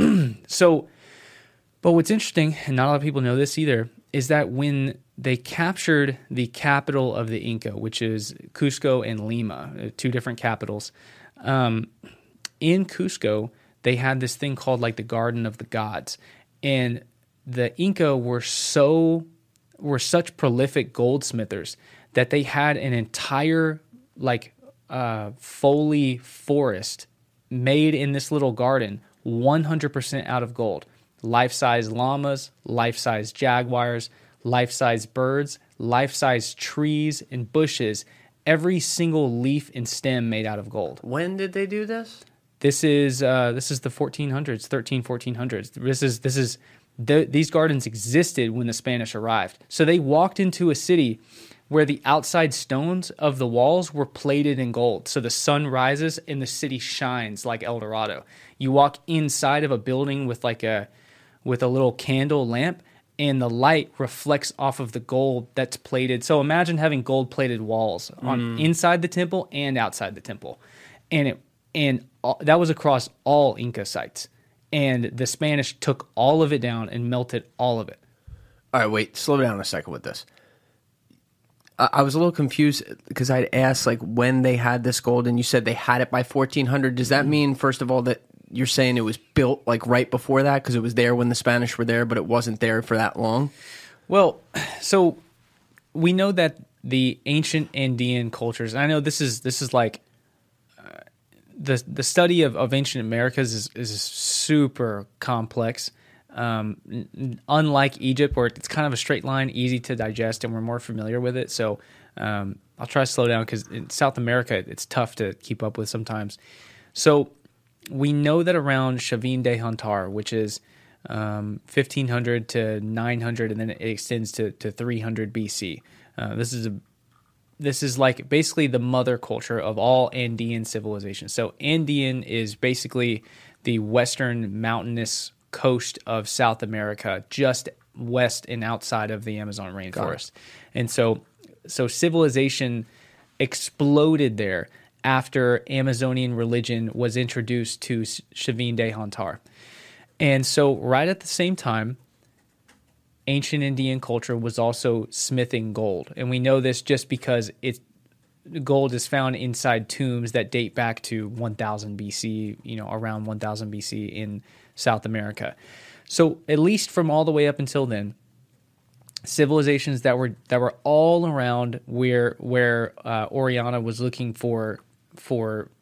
what's interesting, and not a lot of people know this either, is that when they captured the capital of the Inca, which is Cusco and Lima, two different capitals, in Cusco, they had this thing called like the Garden of the Gods. And the Inca were such prolific goldsmithers that they had an entire Foley forest made in this little garden, 100% out of gold. Life-size llamas, life-size jaguars, life-size birds, life-size trees and bushes, every single leaf and stem made out of gold. When did they do this? This is the 1400s, 1400s. These gardens existed when the Spanish arrived. So they walked into a city where the outside stones of the walls were plated in gold. So the sun rises and the city shines like El Dorado. You walk inside of a building with a little candle lamp, and the light reflects off of the gold that's plated. So imagine having gold-plated walls on inside the temple and outside the temple. And that was across all Inca sites. And the Spanish took all of it down and melted all of it. All right, wait, slow down a second with this. I was a little confused because I'd asked when they had this gold, and you said they had it by 1400. Does that mean, first of all, that you're saying it was built right before that, because it was there when the Spanish were there, but it wasn't there for that long? Well, so we know that the ancient Andean cultures, and I know this is like... The study of ancient Americas is super complex. Unlike Egypt, where it's kind of a straight line, easy to digest, and we're more familiar with it. So I'll try to slow down because in South America, it's tough to keep up with sometimes. So we know that around Chavín de Huántar, which is 1500 to 900, and then it extends to 300 BC. This is like basically the mother culture of all Andean civilizations. So Andean is basically the western mountainous coast of South America, just west and outside of the Amazon rainforest. And so civilization exploded there after Amazonian religion was introduced to Chavín de Huántar. And so right at the same time, ancient Indian culture was also smithing gold. And we know this just because gold is found inside tombs that date back to 1000 BC, around 1000 BC in South America. So at least from all the way up until then, civilizations that were all around where Orellana was looking for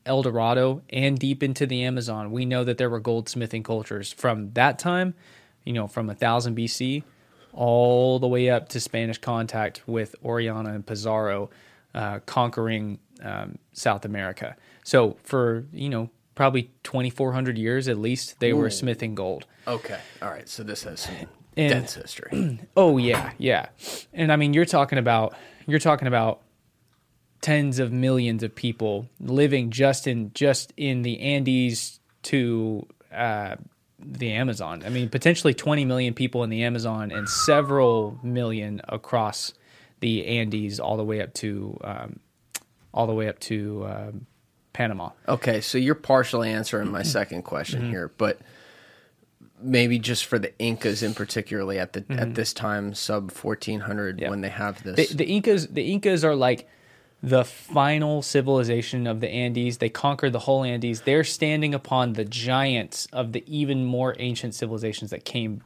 El Dorado and deep into the Amazon, we know that there were goldsmithing cultures from that time, from 1000 BC all the way up to Spanish contact with Orellana and Pizarro conquering South America. So for, probably 2,400 years at least, they were smithing gold. Okay. All right. So this has some dense history. Oh yeah. Yeah. And I mean, you're talking about tens of millions of people living just in the Andes to, the Amazon. I mean, potentially 20 million people in the Amazon and several million across the Andes all the way up to Panama. Okay, so you're partially answering my second question here, but maybe just for the Incas in particularly at this time, sub 1400, when they have this. The Incas are like the final civilization of the Andes. They conquered the whole Andes. They're standing upon the giants of the even more ancient civilizations that came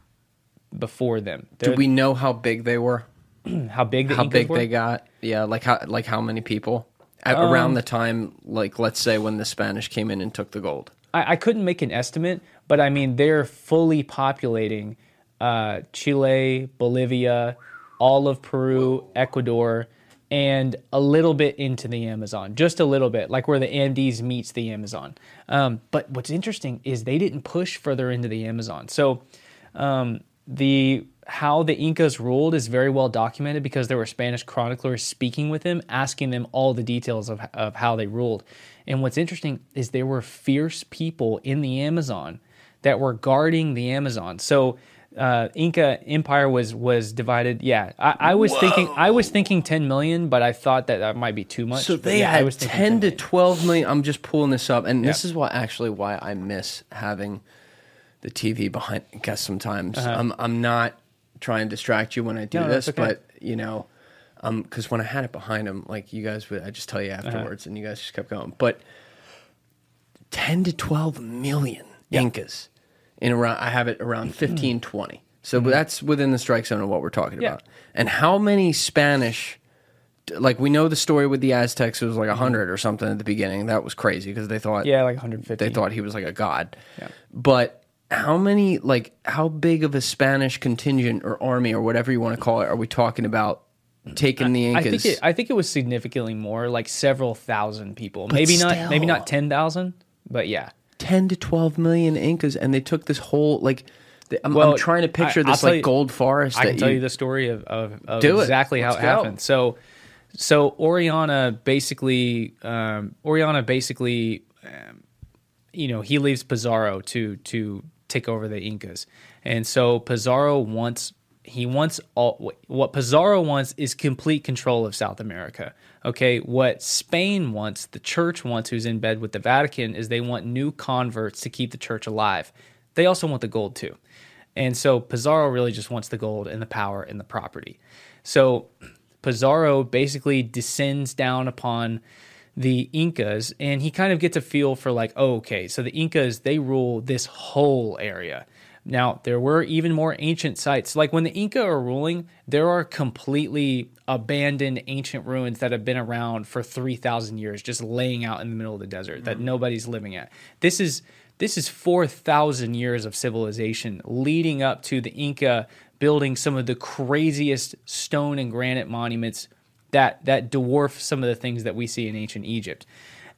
before them. Do we know how big they were? They got? Yeah, like how many people around the time? Like, let's say when the Spanish came in and took the gold. I couldn't make an estimate, but I mean they're fully populating Chile, Bolivia, all of Peru, Ecuador, and a little bit into the Amazon, just a little bit, like where the Andes meets the Amazon. But what's interesting is they didn't push further into the Amazon. So how the Incas ruled is very well documented because there were Spanish chroniclers speaking with them, asking them all the details of how they ruled. And what's interesting is there were fierce people in the Amazon that were guarding the Amazon. So Inca Empire was divided. Yeah, I was thinking 10 million, but I thought that might be too much. So they had 10 to 12 million. I'm just pulling this up, and this is why I miss having the TV behind us sometimes. I'm not trying to distract you when I do this, okay. But because when I had it behind him, like you guys would, I just tell you afterwards, and you guys just kept going. But 10 to 12 million Incas. I have it around 1520. So that's within the strike zone of what we're talking about. And how many Spanish, like we know the story with the Aztecs, it was like 100 or something at the beginning. That was crazy because they thought... Yeah, like 150. They thought he was like a god. Yeah. But how big of a Spanish contingent or army or whatever you want to call it are we talking about taking the Incas? I think it was significantly more, like several thousand people. But maybe not 10,000, but yeah. 10 to 12 million Incas, and they took this whole, like, I'm trying to picture this, like, gold forest. I can tell you the story of exactly how it happened. So Orellana basically, he leaves Pizarro to take over the Incas. And so what Pizarro wants is complete control of South America. Okay, what Spain wants, the church wants, who's in bed with the Vatican, is they want new converts to keep the church alive. They also want the gold too. And so Pizarro really just wants the gold and the power and the property. So Pizarro basically descends down upon the Incas, and he kind of gets a feel for like, oh, okay, so the Incas, they rule this whole area. Now, there were even more ancient sites. Like when the Inca are ruling, there are completely abandoned ancient ruins that have been around for 3,000 years, just laying out in the middle of the desert that nobody's living at. This is 4,000 years of civilization leading up to the Inca building some of the craziest stone and granite monuments that dwarf some of the things that we see in ancient Egypt.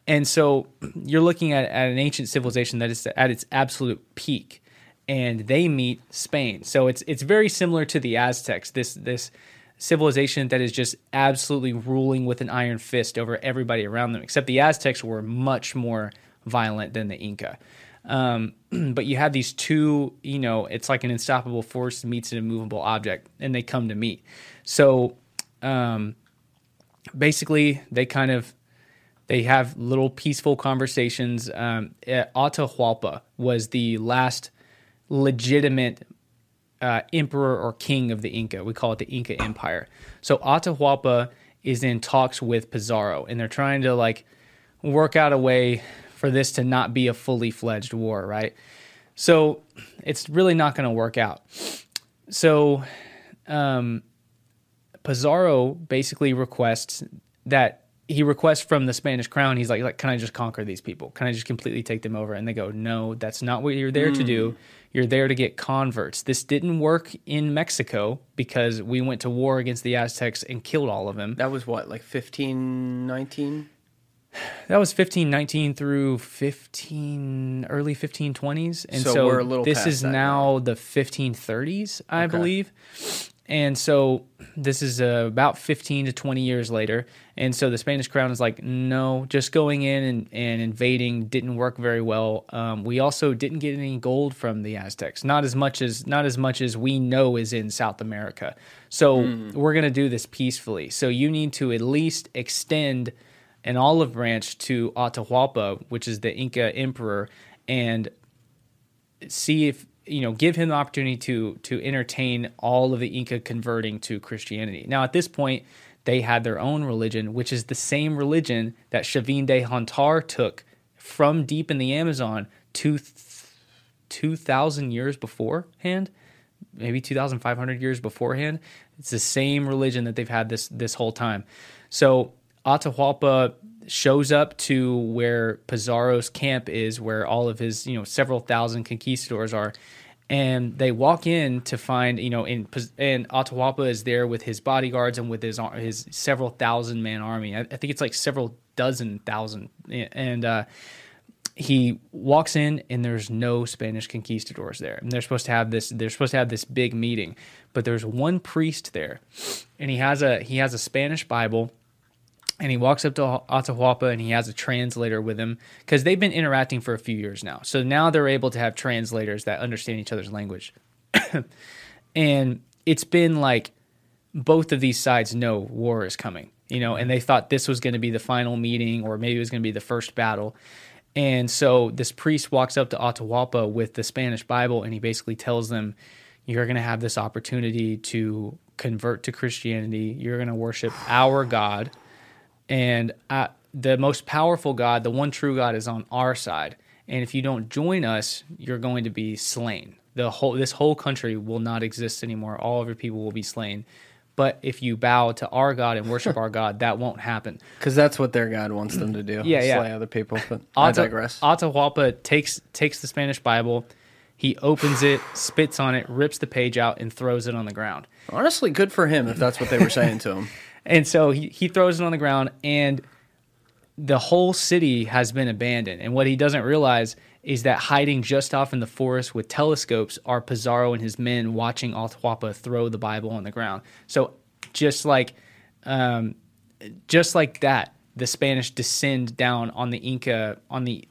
And so you're looking at an ancient civilization that is at its absolute peak, and they meet Spain. So it's very similar to the Aztecs, this civilization that is just absolutely ruling with an iron fist over everybody around them, except the Aztecs were much more violent than the Inca. But you have these two, it's like an unstoppable force meets an immovable object, and they come to meet. So basically they have little peaceful conversations. Atahualpa was the last legitimate emperor or king of the Inca. We call it the Inca Empire. So Atahualpa is in talks with Pizarro, and they're trying to work out a way for this to not be a fully fledged war, right? So it's really not going to work out. So Pizarro basically requests from the Spanish crown, he's like, can I just conquer these people? Can I just completely take them over? And they go, no, that's not what you're there to do. You're there to get converts. This didn't work in Mexico because we went to war against the Aztecs and killed all of them. That was what, 1519? That was 1519 through early 1520s, and so we're a little this past is that now the 1530s, I believe. And so this is about 15 to 20 years later, and so the Spanish crown is like, no, just going in and invading didn't work very well. We also didn't get any gold from the Aztecs, not as much as we know is in South America. So we're going to do this peacefully. So you need to at least extend an olive branch to Atahualpa, which is the Inca emperor, and see if, give him the opportunity to entertain all of the Inca converting to Christianity. Now, at this point, they had their own religion, which is the same religion that Chavín de Huántar took from deep in the Amazon 2,000 years beforehand, maybe 2,500 years beforehand. It's the same religion that they've had this whole time. So Atahualpa shows up to where Pizarro's camp is, where all of his, several thousand conquistadors are, and they walk in to find, and Atahualpa is there with his bodyguards and with his several thousand man army. I think it's several dozen thousand, and he walks in, and there's no Spanish conquistadors there, and they're supposed to have this big meeting, but there's one priest there, and he has a Spanish Bible. And he walks up to Atahualpa, and he has a translator with him because they've been interacting for a few years now. So now they're able to have translators that understand each other's language. And it's been both of these sides know war is coming, and they thought this was going to be the final meeting, or maybe it was going to be the first battle. And so this priest walks up to Atahualpa with the Spanish Bible, and he basically tells them, you're going to have this opportunity to convert to Christianity. You're going to worship our God. And the most powerful God, the one true God, is on our side. And if you don't join us, you're going to be slain. This whole country will not exist anymore. All of your people will be slain. But if you bow to our God and worship our God, that won't happen. Because that's what their God wants them to do, slay other people. But I digress. Atahualpa takes the Spanish Bible. He opens it, spits on it, rips the page out, and throws it on the ground. Honestly, good for him if that's what they were saying to him. And so he throws it on the ground, and the whole city has been abandoned. And what he doesn't realize is that hiding just off in the forest with telescopes are Pizarro and his men watching Atahualpa throw the Bible on the ground. So just like that, the Spanish descend down on the Inca on the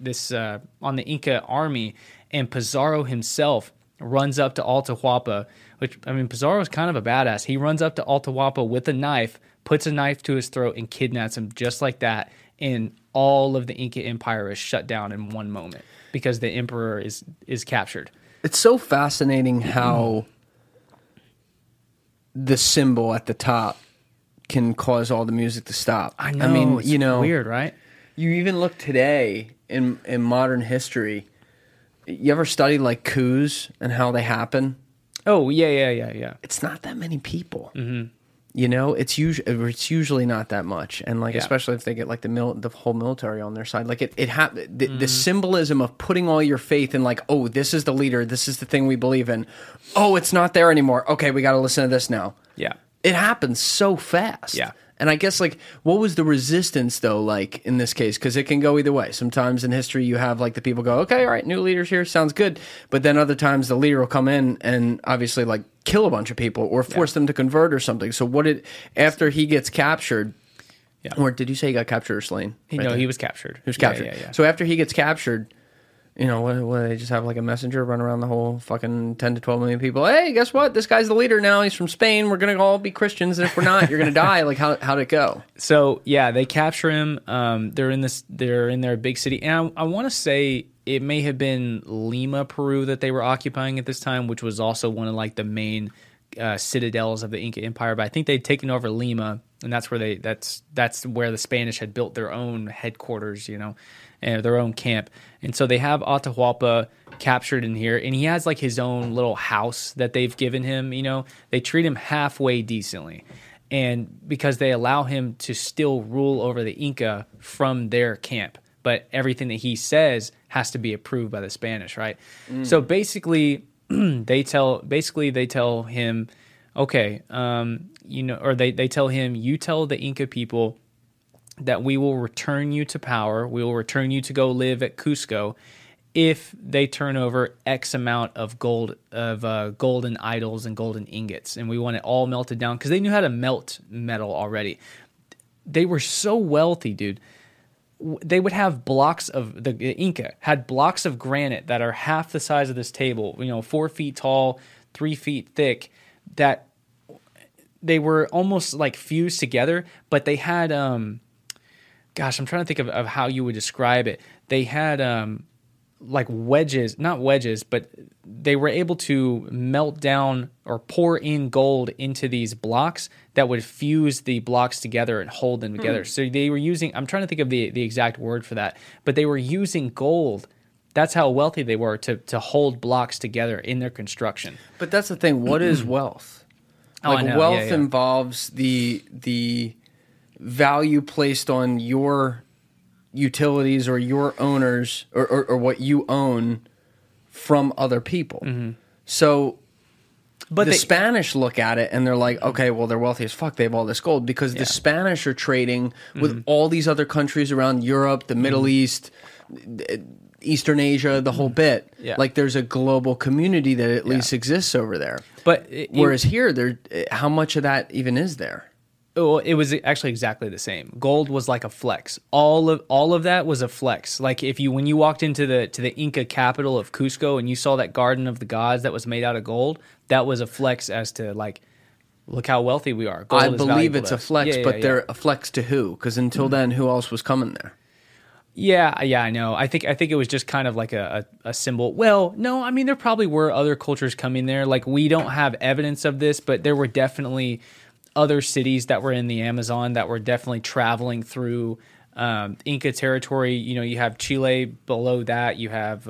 Inca army, and Pizarro himself runs up to Atahualpa, Pizarro is kind of a badass. He runs up to Atahualpa with a knife, puts a knife to his throat, and kidnaps him just like that. And all of the Inca Empire is shut down in one moment because the emperor is captured. It's so fascinating how the symbol at the top can cause all the music to stop. I know. It's weird, right? You even look today in modern history. You ever study coups and how they happen? Oh, yeah. It's not that many people. Mm-hmm. It's usually not that much. And especially if they get the whole military on their side, the symbolism of putting all your faith in oh, this is the leader, this is the thing we believe in. Oh, it's not there anymore. Okay, we got to listen to this now. Yeah. It happens so fast. Yeah. And I guess, like, what was the resistance, though, like, in this case? Because it can go either way. Sometimes in history you have, like, the people go, okay, all right, new leader's here, sounds good. But then other times the leader will come in and obviously, like, kill a bunch of people or force them to convert or something. So what did, after he gets captured, or did you say he got captured or slain? No, he was captured. He was captured. Yeah. So after he gets captured... You know, what they just have, like, a messenger run around the whole fucking 10 to 12 million people. Hey, guess what? This guy's the leader now. He's from Spain. We're going to all be Christians. And if we're not, you're going to die. Like, how'd it go? So, yeah, they capture him. They're in their big city. And I want to say it may have been Lima, Peru, that they were occupying at this time, which was also one of, like, the main citadels of the Inca Empire. But I think they'd taken over Lima. And that's where that's where the Spanish had built their own headquarters, you know, and their own camp. And so they have Atahualpa captured in here, and he has, like, his own little house that they've given him, you know. They treat him halfway decently, and because they allow him to still rule over the Inca from their camp. But everything that he says has to be approved by the Spanish, right? Mm. So basically, they tell him, okay, you know, or they tell him, you tell the Inca people that we will return you to power, we will return you to go live at Cusco if they turn over X amount of gold, of golden idols and golden ingots, and we want it all melted down, because they knew how to melt metal already. They were so wealthy, dude. They would have blocks of, the Inca had blocks of granite that are half the size of this table, you know, 4 feet tall, 3 feet thick, that they were almost like fused together, but they had, gosh, I'm trying to think of how you would describe it. They had like wedges, not wedges, but they were able to melt down or pour in gold into these blocks that would fuse the blocks together and hold them together. So they were using, I'm trying to think of the exact word for that, but they were using gold. That's how wealthy they were to hold blocks together in their construction. But that's the thing. What is wealth? Like, wealth involves the value placed on your utilities or your owners or what you own from other people. So, but the Spanish look at it and they're like, okay, well, they're wealthy as fuck. They have all this gold because the Spanish are trading with all these other countries around Europe, the Middle East, Eastern Asia, the whole bit. Like, there's a global community that at least exists over there. But whereas here, there, how much of that even is there? Well, it was actually exactly the same. Gold was like a flex. All of that was a flex. Like, if you, when you walked into the Inca capital of Cusco and you saw that garden of the gods that was made out of gold, that was a flex as to, like, look how wealthy we are. Gold, I believe it's a flex, but they're a flex to who? Because until then, who else was coming there? Yeah, I know. I think it was just kind of like a symbol. Well, no, I mean, there probably were other cultures coming there. Like, we don't have evidence of this, but there were definitely other cities that were in the Amazon that were definitely traveling through Inca territory. You know, you have Chile below that. You have,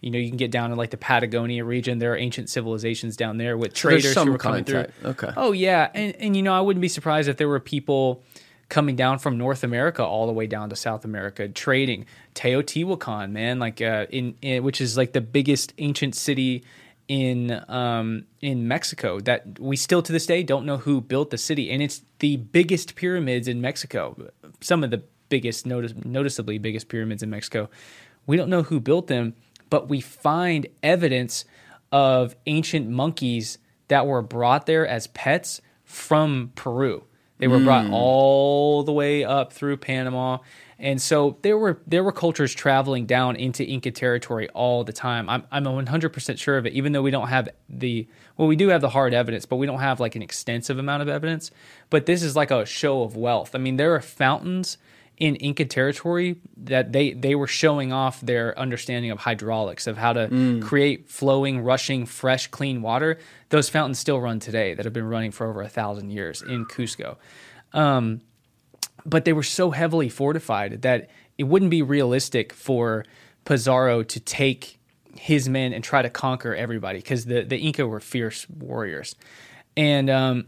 you know, you can get down to, like, the Patagonia region. There are ancient civilizations down there with traders who were coming through. Okay. Oh, yeah. And, you know, I wouldn't be surprised if there were people coming down from North America all the way down to South America, trading. Teotihuacan, man, like in which is like the biggest ancient city in Mexico that we still to this day don't know who built the city, and it's the biggest pyramids in Mexico. Some of the biggest, noticeably biggest pyramids in Mexico. We don't know who built them, but we find evidence of ancient monkeys that were brought there as pets from Peru. They were brought all the way up through Panama, and so there were cultures traveling down into Inca territory all the time. I'm 100% sure of it, even though we don't have we do have the hard evidence, but we don't have, like, an extensive amount of evidence. But this is like a show of wealth. I mean, there are fountains in Inca territory that they were showing off their understanding of hydraulics, of how to create flowing, rushing, fresh, clean water. Those fountains still run today that have been running for over 1,000 years in Cusco. But they were so heavily fortified that it wouldn't be realistic for Pizarro to take his men and try to conquer everybody, because the Inca were fierce warriors. And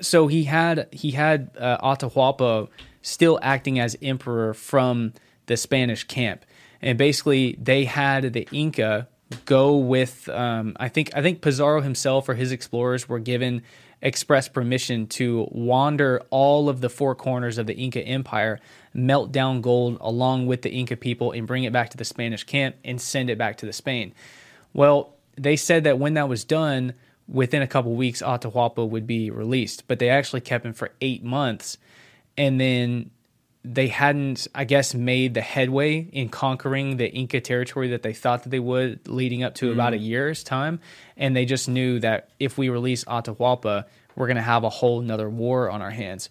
so he had Atahualpa still acting as emperor from the Spanish camp, and basically they had the Inca go with. I think Pizarro himself or his explorers were given express permission to wander all of the four corners of the Inca Empire, melt down gold along with the Inca people and bring it back to the Spanish camp and send it back to Spain. Well, they said that when that was done, within a couple weeks, Atahualpa would be released, but they actually kept him for 8 months. And then they hadn't, I guess, made the headway in conquering the Inca territory that they thought that they would leading up to about a year's time. And they just knew that if we release Atahualpa, we're going to have a whole nother war on our hands.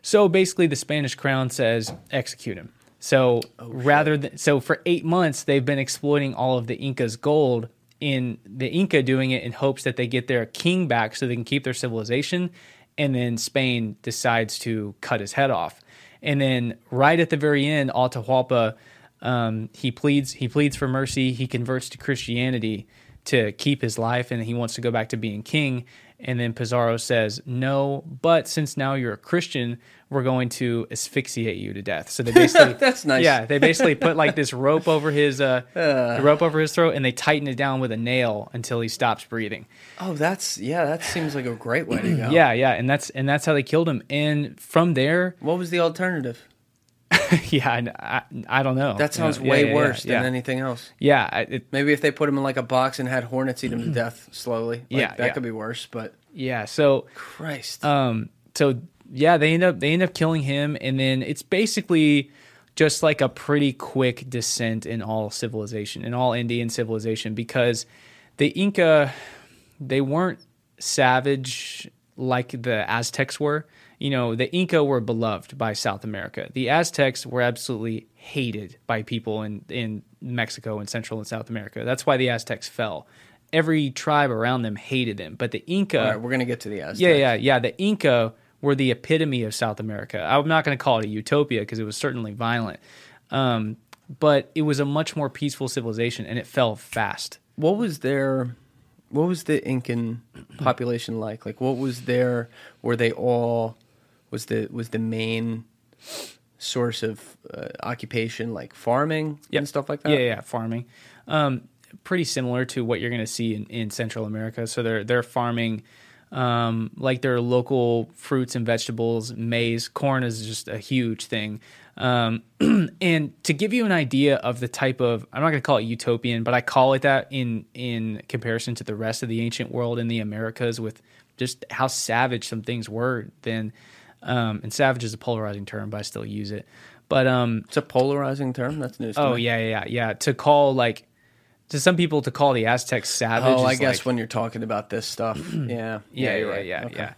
So basically the Spanish crown says, execute him. So so for 8 months, they've been exploiting all of the Inca's gold, in the Inca doing it in hopes that they get their king back so they can keep their civilization. And then Spain decides to cut his head off. And then right at the very end, Atahualpa, he pleads for mercy. He converts to Christianity to keep his life, and he wants to go back to being king. And then Pizarro says, no, but since now you're a Christian, we're going to asphyxiate you to death. So they basically that's nice. Yeah, they basically put like this rope over his throat, and they tighten it down with a nail until he stops breathing. Oh, that seems like a great way to go. Yeah, and that's how they killed him. And from there, what was the alternative? I don't know. That sounds way worse than anything else. Yeah. Maybe if they put him in like a box and had hornets eat him to death slowly. Like, yeah. That could be worse, but... Yeah, so... Christ. They end up killing him, and then it's basically just like a pretty quick descent in all civilization, in all Indian civilization, because the Inca, they weren't savage like the Aztecs were. You know, the Inca were beloved by South America. The Aztecs were absolutely hated by people in Mexico and Central and South America. That's why the Aztecs fell. Every tribe around them hated them. But the Inca... All right, we're going to get to the Aztecs. Yeah. The Inca were the epitome of South America. I'm not going to call it a utopia because it was certainly violent. But it was a much more peaceful civilization, and it fell fast. What was the Incan population like? Like, what was their... Were they all... Was the main source of occupation like farming and stuff like that? Yeah, farming. Pretty similar to what you're going to see in Central America. So they're farming like their local fruits and vegetables, maize, corn is just a huge thing. And to give you an idea of the type of, I'm not going to call it utopian, but I call it that in comparison to the rest of the ancient world in the Americas with just how savage some things were then. And savage is a polarizing term, but I still use it. But it's a polarizing term? That's news to me. Oh, yeah. To some people, to call the Aztecs savage. Oh, I guess when you're talking about this stuff. Yeah, you're right. Okay.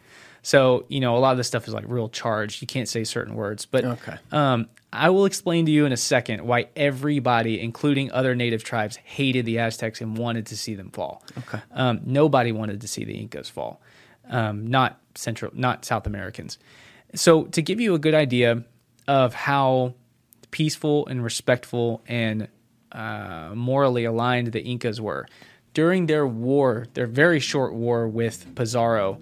So, a lot of this stuff is like real charged. You can't say certain words. But I will explain to you in a second why everybody, including other native tribes, hated the Aztecs and wanted to see them fall. Okay. Nobody wanted to see the Incas fall. Not South Americans. So to give you a good idea of how peaceful and respectful and morally aligned the Incas were, during their war, their very short war with Pizarro,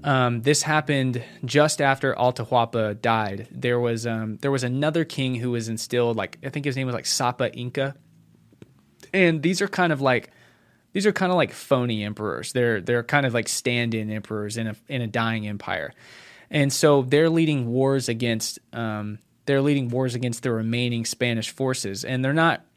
this happened just after Atahualpa died. There was another king who was instilled, like I think his name was like Sapa Inca, and these are kind of like phony emperors. They're kind of like stand-in emperors in a dying empire, and so they're leading wars against the remaining Spanish forces. And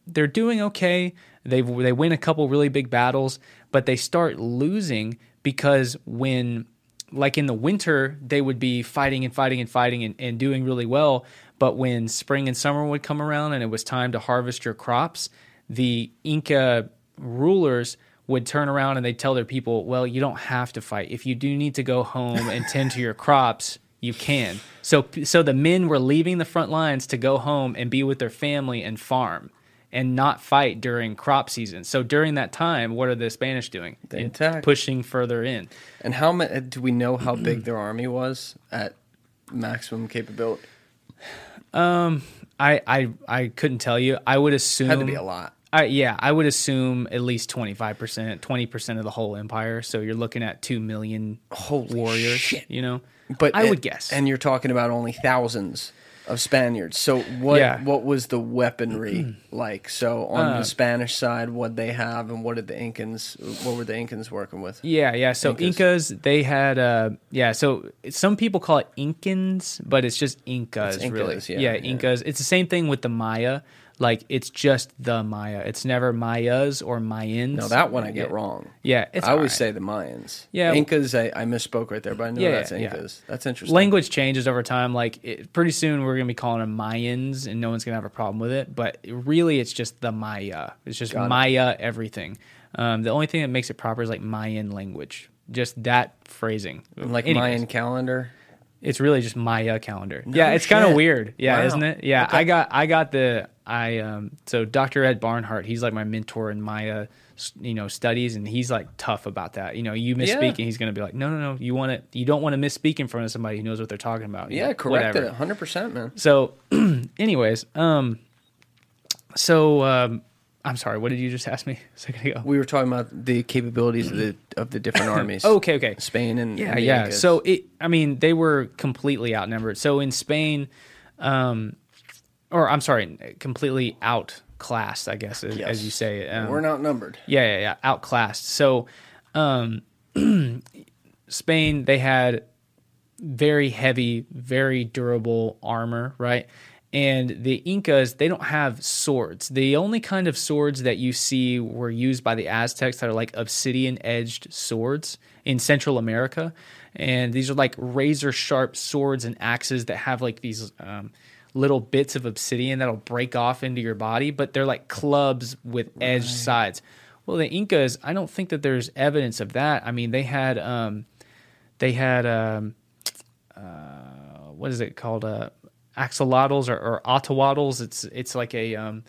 they're doing okay. They win a couple really big battles, but they start losing because when like in the winter they would be fighting and doing really well, but when spring and summer would come around and it was time to harvest your crops, the Inca rulers would turn around and they'd tell their people, well, you don't have to fight. If you do need to go home and tend to your crops, you can. So the men were leaving the front lines to go home and be with their family and farm and not fight during crop season. So during that time, what are the Spanish doing? They attack. Pushing further in. And do we know how big their army was at maximum capability? I couldn't tell you. I would assume... It had to be a lot. I would assume at least 20% of the whole empire. So you're looking at 2 million warriors, but I would guess. And you're talking about only thousands of Spaniards. So what was the weaponry like? So on the Spanish side, what they have, and what were the Incans working with? Yeah. So Incas they had so some people call it Incans, but it's just Incas, Incas. It's the same thing with the Maya. Like, it's just the Maya. It's never Mayas or Mayans. No, that one I get wrong. Yeah, I always say the Mayans. Yeah, Incas, I misspoke right there, but I know that's Incas. Yeah. That's interesting. Language changes over time. Like, pretty soon we're going to be calling them Mayans, and no one's going to have a problem with it. But really, it's just the Maya. It's just Maya everything. The only thing that makes it proper is, like, Mayan language. Just that phrasing. Like Mayan calendar? It's really just Maya calendar. No it's kind of weird. Yeah, wow. Isn't it? Yeah, okay. So Dr. Ed Barnhart, he's like my mentor in Maya, studies, and he's like tough about that. You misspeak, and he's going to be like, no, you don't want to misspeak in front of somebody who knows what they're talking about. Yeah, correct it, 100%, man. So, anyways, I'm sorry, what did you just ask me a second ago? We were talking about the capabilities of the different armies. Okay. Spain and America. So they were completely outnumbered. So in Spain, completely outclassed, I guess, as you say. We're not outnumbered. Yeah, outclassed. So Spain, they had very heavy, very durable armor, right? And the Incas, they don't have swords. The only kind of swords that you see were used by the Aztecs that are like obsidian-edged swords in Central America. And these are like razor-sharp swords and axes that have like these little bits of obsidian that'll break off into your body, but they're like clubs with edged sides. Well, the Incas, I don't think that there's evidence of that. I mean, they had what is it called? Axolotls or ottawaddles. It's like a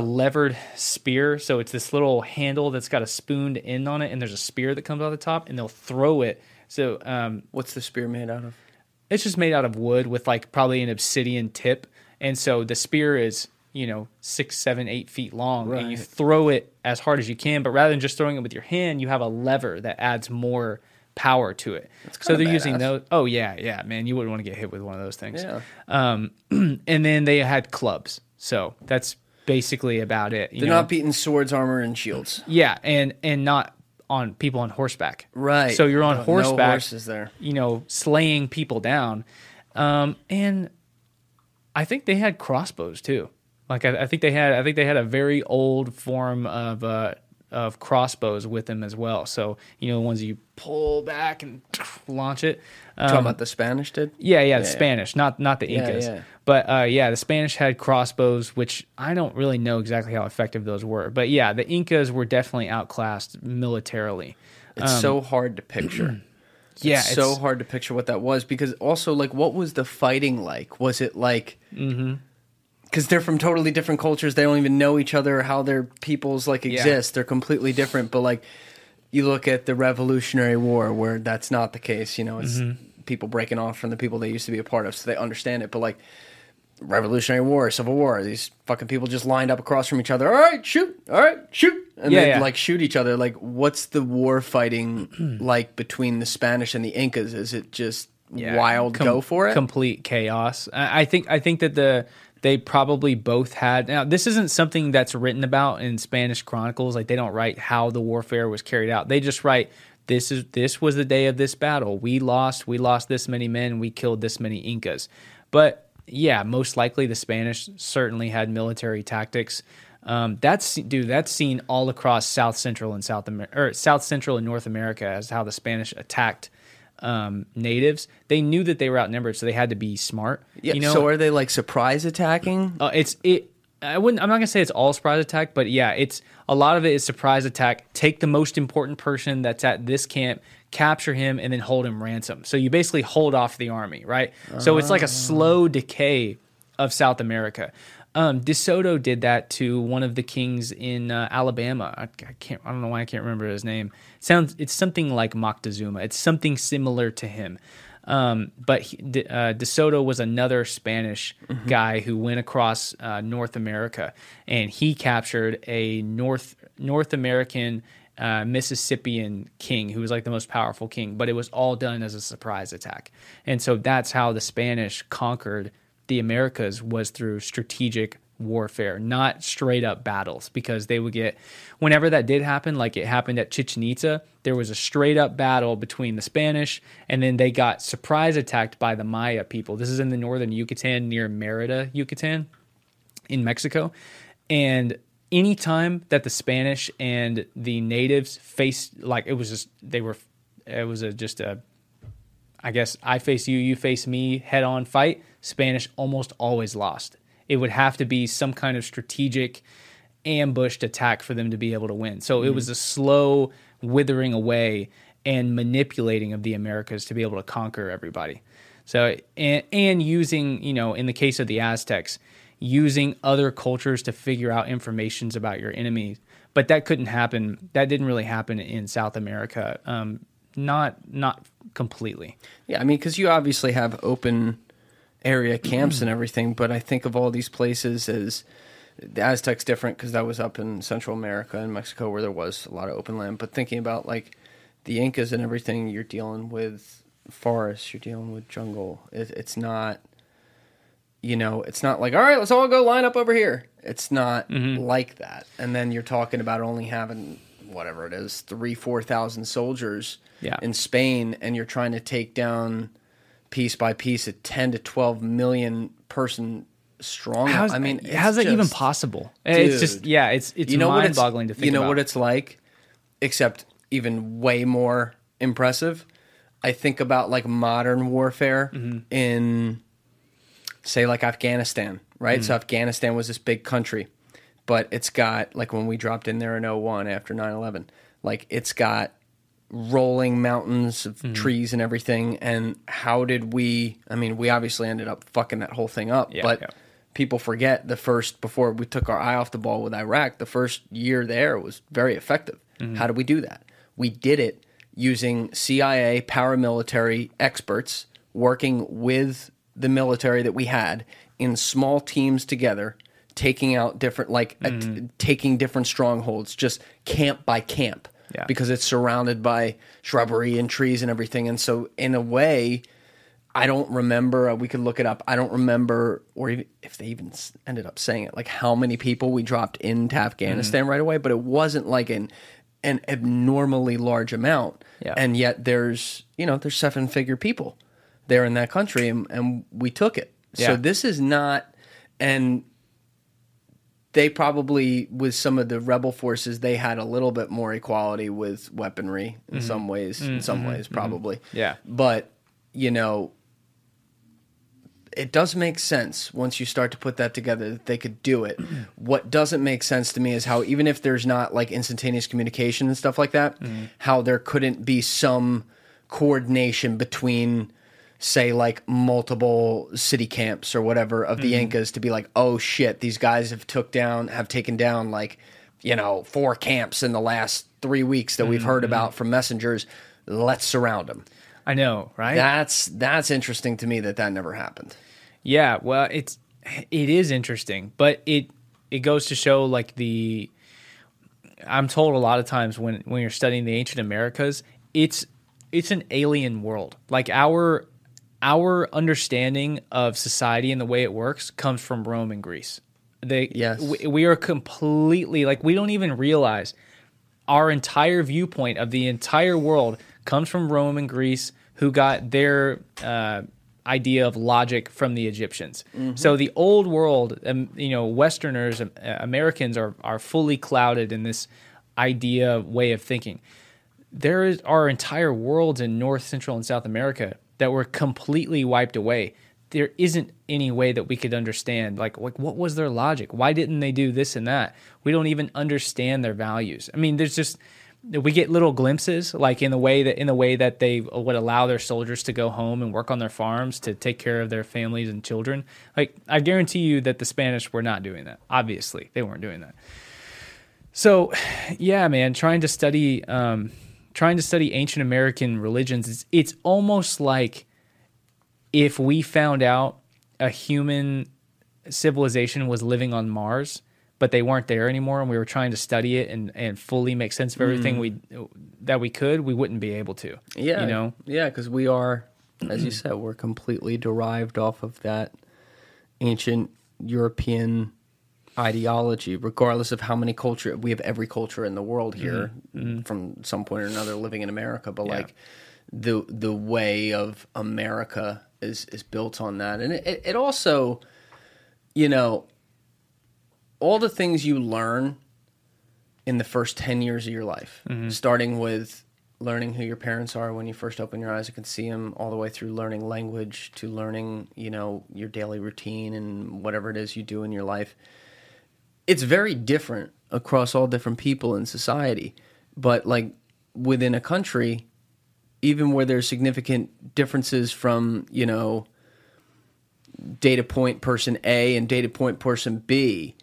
levered spear. So it's this little handle that's got a spooned end on it, and there's a spear that comes out the top, and they'll throw it. So what's the spear made out of? It's just made out of wood with like probably an obsidian tip, and so the spear is 6, 7, 8 feet long, right. And you throw it as hard as you can. But rather than just throwing it with your hand, you have a lever that adds more power to it. So they're using those. Oh yeah, man, you wouldn't want to get hit with one of those things. Yeah. And then they had clubs. So that's basically about it. They're not beating swords, armor, and shields. Yeah, and not on people on horseback. Right. So you're on horseback. No horses there. Slaying people down. And I think they had crossbows too. Like I think they had a very old form of crossbows with them as well. So, the ones you pull back and launch it. Talking about the Spanish did? Yeah, the Spanish, not the Incas. Yeah. But, the Spanish had crossbows, which I don't really know exactly how effective those were. But, yeah, the Incas were definitely outclassed militarily. It's so hard to picture. It's so hard to picture what that was, because also, like, what was the fighting like? Was it like... Mm-hmm. Because they're from totally different cultures. They don't even know each other or how their peoples, like, exist. Yeah. They're completely different. But, like, you look at the Revolutionary War where that's not the case. It's people breaking off from the people they used to be a part of, so they understand it. But, like, Revolutionary War, Civil War, these fucking people just lined up across from each other. All right, shoot. And they'd, like, shoot each other. Like, what's the war fighting like between the Spanish and the Incas? Is it just wild go for it? Complete chaos. I think that they probably both had... Now, this isn't something that's written about in Spanish chronicles. Like, they don't write how the warfare was carried out. They just write, this was the day of this battle. We lost this many men. We killed this many Incas. But, yeah, most likely the Spanish certainly had military tactics. That's seen all across South Central and North America as how the Spanish attacked natives. They knew that they were outnumbered, so they had to be smart. Yeah. So are they like surprise attacking? I'm not gonna say it's all surprise attack, but yeah, it's a lot of it is surprise attack. Take the most important person that's at this camp, capture him, and then hold him ransom. So you basically hold off the army, right? So it's like a slow decay of South America. De Soto did that to one of the kings in Alabama. I don't know why I can't remember his name. It's something like Moctezuma. It's something similar to him. But De Soto was another Spanish guy who went across North America, and he captured a North American Mississippian king who was like the most powerful king. But it was all done as a surprise attack, and so that's how the Spanish conquered the Americas was through strategic warfare, not straight up battles, because they would get, whenever that did happen, like it happened at Chichen Itza, there was a straight up battle between the Spanish, and then they got surprise attacked by the Maya people. This is in the northern Yucatan near Mérida, Yucatan in Mexico. And any time that the Spanish and the natives faced, like it was just, I guess I face you, you face me head on fight, Spanish almost always lost. It would have to be some kind of strategic ambushed attack for them to be able to win. So it was a slow withering away and manipulating of the Americas to be able to conquer everybody. So, and using, you know, in the case of the Aztecs, using other cultures to figure out informations about your enemies. But that couldn't happen. That didn't really happen in South America. Not completely. Yeah, I mean, because you obviously have open area camps and everything, but I think of all these places as the Aztecs different because that was up in Central America and Mexico where there was a lot of open land. But thinking about like the Incas and everything, you're dealing with forests, you're dealing with jungle. It's not, you know, it's not like, all right, let's all go line up over here. It's not like that. And then you're talking about only having whatever it is, 3,000-4,000 soldiers in Spain, and you're trying to take down piece by piece a 10 to 12 million person strong. I mean, how's that even possible? Dude, it's just, yeah, it's mind-boggling to think about. You know what it's like, except even way more impressive. I think about like modern warfare in, say, like Afghanistan, right? So Afghanistan was this big country, but it's got, like when we dropped in there in 2001 after 9/11, like it's got rolling mountains of trees and everything. And how did we, I mean, we obviously ended up fucking that whole thing up, but people forget the first, before we took our eye off the ball with Iraq, the first year there was very effective. How did we do that? We did it using CIA paramilitary experts working with the military that we had in small teams together, taking out different, like taking different strongholds, just camp by camp. Yeah. Because it's surrounded by shrubbery and trees and everything. And so in a way, I don't remember, we could look it up, I don't remember, or even, if they even ended up saying it, like how many people we dropped into Afghanistan right away, but it wasn't like an abnormally large amount. Yeah. And yet there's, you know, there's seven-figure people there in that country, and we took it. Yeah. So this is not, and they probably, with some of the rebel forces, they had a little bit more equality with weaponry in some ways, probably. Yeah. But, you know, it does make sense once you start to put that together that they could do it. What doesn't make sense to me is how, even if there's not like instantaneous communication and stuff like that, how there couldn't be some coordination between, say, like multiple city camps or whatever of the Incas to be like, oh shit, these guys have taken down like, you know, 4 camps in the last 3 weeks that we've heard about from messengers. Let's surround them. I know, right? That's interesting to me that never happened. Yeah, well, it is interesting, but it goes to show like I'm told a lot of times when you're studying the ancient Americas, it's an alien world. Like our understanding of society and the way it works comes from Rome and Greece. We are completely, like, we don't even realize our entire viewpoint of the entire world comes from Rome and Greece, who got their idea of logic from the Egyptians. So the old world, you know, Westerners, Americans are fully clouded in this idea way of thinking. There are entire worlds in North, Central, and South America that were completely wiped away. There isn't any way that we could understand, like, what was their logic? Why didn't they do this and that? We don't even understand their values. I mean, there's just, we get little glimpses, like in the way that they would allow their soldiers to go home and work on their farms to take care of their families and children. Like, I guarantee you that the Spanish were not doing that. Obviously, they weren't doing that. So, yeah, man, trying to study ancient American religions, it's almost like if we found out a human civilization was living on Mars, but they weren't there anymore, and we were trying to study it and fully make sense of everything we wouldn't be able to. Yeah, you know? Yeah, because we are, as you said, we're completely derived off of that ancient European ideology, regardless of how many culture we have, every culture in the world here from some point or another living in America, but like the way of America is built on that. And it also, you know, all the things you learn in the first 10 years of your life, starting with learning who your parents are when you first open your eyes, you can see them, all the way through learning language to learning, you know, your daily routine and whatever it is you do in your life. It's very different across all different people in society. But like within a country, even where there's significant differences from, you know, data point person A and data point person B,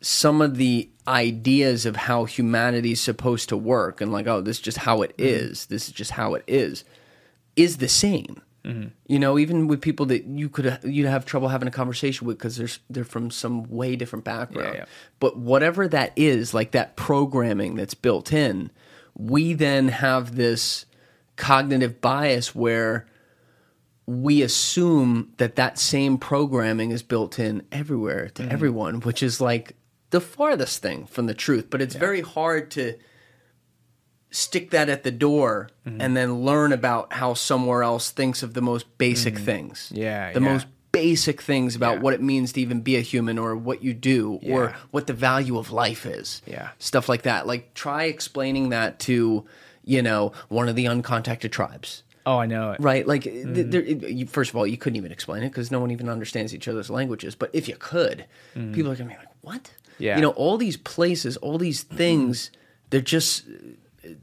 some of the ideas of how humanity is supposed to work and like, oh, this is just how it is, this is just how it is the same. You know, even with people that you'd have trouble having a conversation with because they're from some way different background. But whatever that is, like that programming that's built in, we then have this cognitive bias where we assume that that same programming is built in everywhere to everyone, which is like the farthest thing from the truth. But it's very hard to stick that at the door and then learn about how somewhere else thinks of the most basic things. The most basic things about what it means to even be a human or what you do or what the value of life is. Stuff like that. Like try explaining that to, you know, one of the uncontacted tribes. Oh, I know it. Right? Like, first of all, you couldn't even explain it because no one even understands each other's languages. But if you could, people are going to be like, what? Yeah. You know, all these places, all these things, they're just...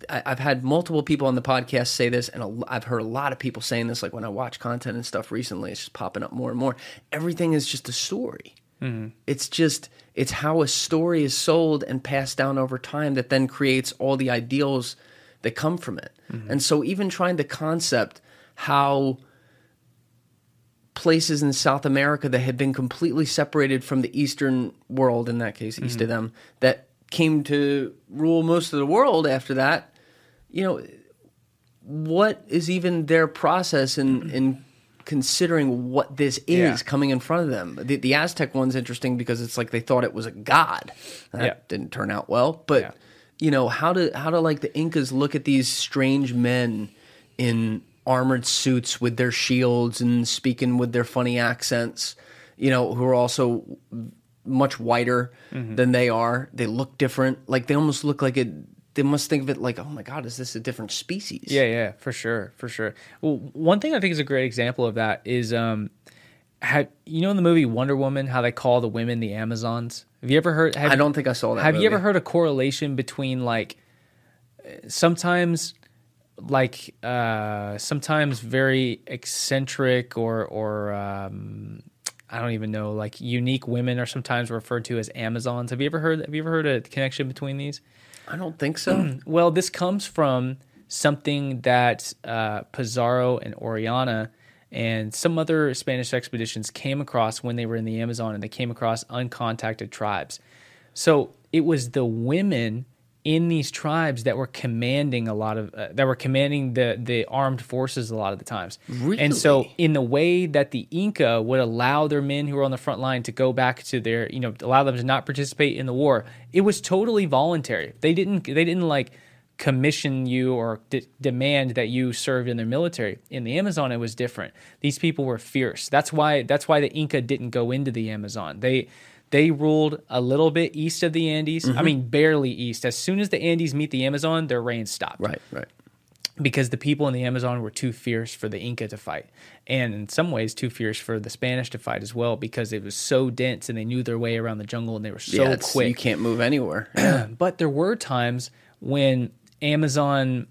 I've had multiple people on the podcast say this, and I've heard a lot of people saying this, like when I watch content and stuff recently, it's just popping up more and more. Everything is just a story. It's how a story is sold and passed down over time that then creates all the ideals that come from it. And so even trying to concept how places in South America that had been completely separated from the Eastern world, in that case, east of them, that came to rule most of the world after that, you know, what is even their process in considering what this is coming in front of them? The Aztec one's interesting because it's like they thought it was a god. That didn't turn out well. But, you know, how do like the Incas look at these strange men in armored suits with their shields and speaking with their funny accents, you know, who are also much whiter than they are. They look different. Like they almost look like it. They must think of it like, oh my God, is this a different species? Yeah, for sure, for sure. Well, one thing I think is a great example of that is, you know, in the movie Wonder Woman, how they call the women the Amazons. Have you ever heard? I don't think I saw that. Have movie. You ever heard a correlation between like sometimes? Like sometimes very eccentric or I don't even know, like unique women are sometimes referred to as Amazons. Have you ever heard a connection between these? I don't think so. Well, this comes from something that Pizarro and Orellana and some other Spanish expeditions came across when they were in the Amazon, and they came across uncontacted tribes. So it was the women in these tribes that were commanding the armed forces a lot of the times. Really? And so in the way that the Inca would allow their men who were on the front line to go back to their, you know, allow them to not participate in the war, it was totally voluntary. They didn't like commission you or demand that you served in their military. In the Amazon, it was different. These people were fierce. That's why the Inca didn't go into the Amazon. They ruled a little bit east of the Andes. I mean, barely east. As soon as the Andes meet the Amazon, their reign stopped. Right. Because the people in the Amazon were too fierce for the Inca to fight. And in some ways, too fierce for the Spanish to fight as well, because it was so dense and they knew their way around the jungle and they were so quick. You can't move anywhere. But there were times when Amazonian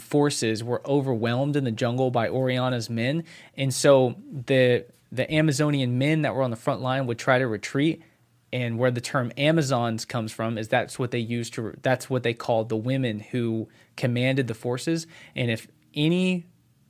forces were overwhelmed in the jungle by Orellana's men. And so the Amazonian men that were on the front line would try to retreat, and where the term Amazons comes from is that's what they called the women who commanded the forces. And if any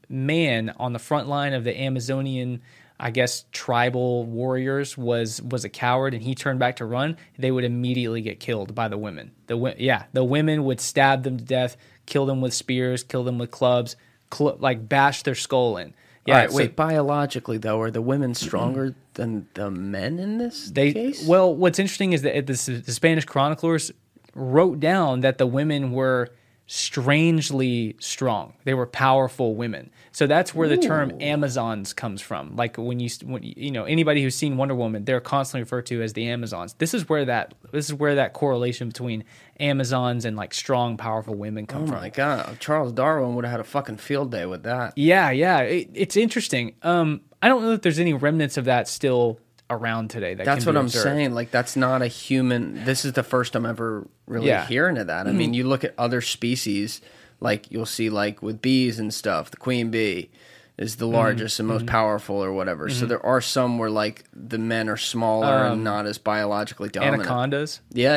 man on the front line of the Amazonian, I guess, tribal warriors was a coward and he turned back to run, they would immediately get killed by the women. The women would stab them to death, kill them with spears, kill them with clubs, like bash their skull in. Yeah. All right, so wait, biologically though, are the women stronger than the men in this case? Well, what's interesting is that the Spanish chroniclers wrote down that the women were strangely strong. They were powerful women. So that's where the term Amazons comes from. Like when you know anybody who's seen Wonder Woman, they're constantly referred to as the Amazons. This is where that correlation between Amazons and like strong, powerful women come from. Oh my God, Charles Darwin would have had a fucking field day with that. Yeah, it's interesting. I don't know that there's any remnants of that still around today. That's what I'm saying. Like, that's not a human. This is the first I'm ever really hearing of that. I mean, you look at other species, like you'll see, like with bees and stuff, the queen bee is the largest and most powerful or whatever. So there are some where like the men are smaller and not as biologically dominant. Anacondas. Yeah.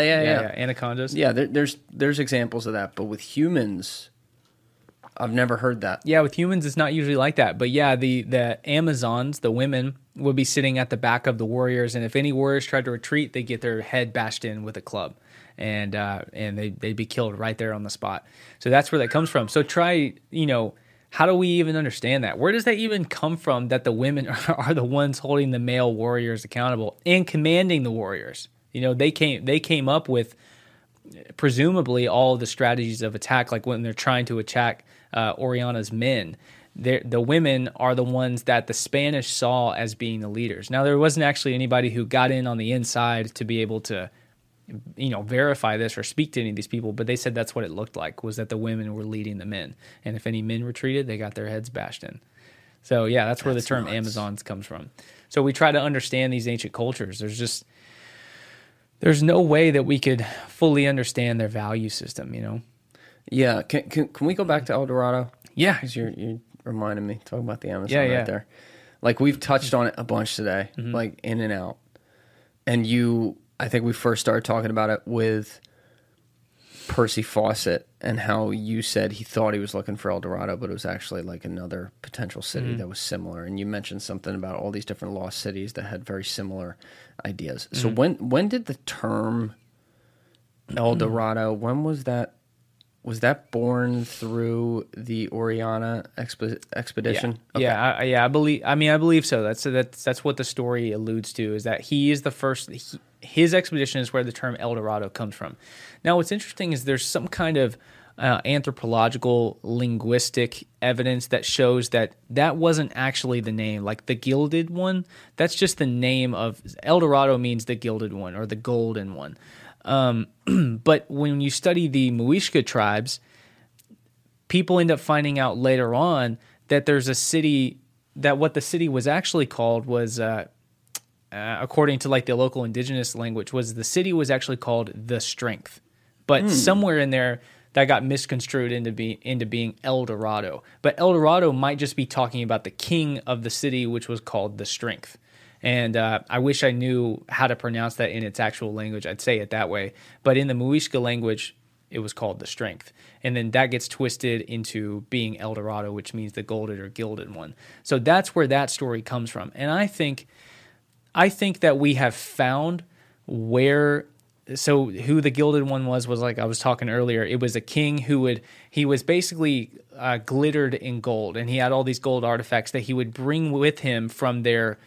Anacondas. Yeah, there's examples of that, but with humans, I've never heard that. Yeah, with humans, it's not usually like that. But yeah, the Amazons, the women, would be sitting at the back of the warriors, and if any warriors tried to retreat, they'd get their head bashed in with a club, and they'd be killed right there on the spot. So that's where that comes from. So how do we even understand that? Where does that even come from that the women are the ones holding the male warriors accountable and commanding the warriors? You know, they came up with presumably all of the strategies of attack, like when they're trying to attack Orellana's men. The women are the ones that the Spanish saw as being the leaders. Now, there wasn't actually anybody who got in on the inside to be able to, verify this or speak to any of these people, but they said that's what it looked like, was that the women were leading the men. And if any men retreated, they got their heads bashed in. So, yeah, that's where the term Amazons comes from. So we try to understand these ancient cultures. There's no way that we could fully understand their value system, Yeah. Can we go back to El Dorado? Yeah. Because you're reminding me, talking about the Amazon right there. Like, we've touched on it a bunch today, like in and out. And I think we first started talking about it with Percy Fawcett and how you said he thought he was looking for El Dorado, but it was actually like another potential city that was similar. And you mentioned something about all these different lost cities that had very similar ideas. So when did the term El Dorado, when was that? Was that born through the Orellana expedition? Yeah, okay. I believe so. That's what the story alludes to, is that he is the first. His expedition is where the term El Dorado comes from. Now, what's interesting is there's some kind of anthropological, linguistic evidence that shows that wasn't actually the name. Like the Gilded One, that's just the name of El Dorado, means the Gilded One or the Golden One. But when you study the Muisca tribes, people end up finding out later on that there's a city, that what the city was actually called was, according to like the local indigenous language, was the city was actually called The Strength. But somewhere in there that got misconstrued into being El Dorado. But El Dorado might just be talking about the king of the city, which was called The Strength. And I wish I knew how to pronounce that in its actual language. I'd say it that way. But in the Muisca language, it was called The Strength. And then that gets twisted into being El Dorado, which means the golden or gilded one. So that's where that story comes from. And I think that we have found where... So who the gilded one was like I was talking earlier. It was a king he was basically glittered in gold. And he had all these gold artifacts that he would bring with him from their...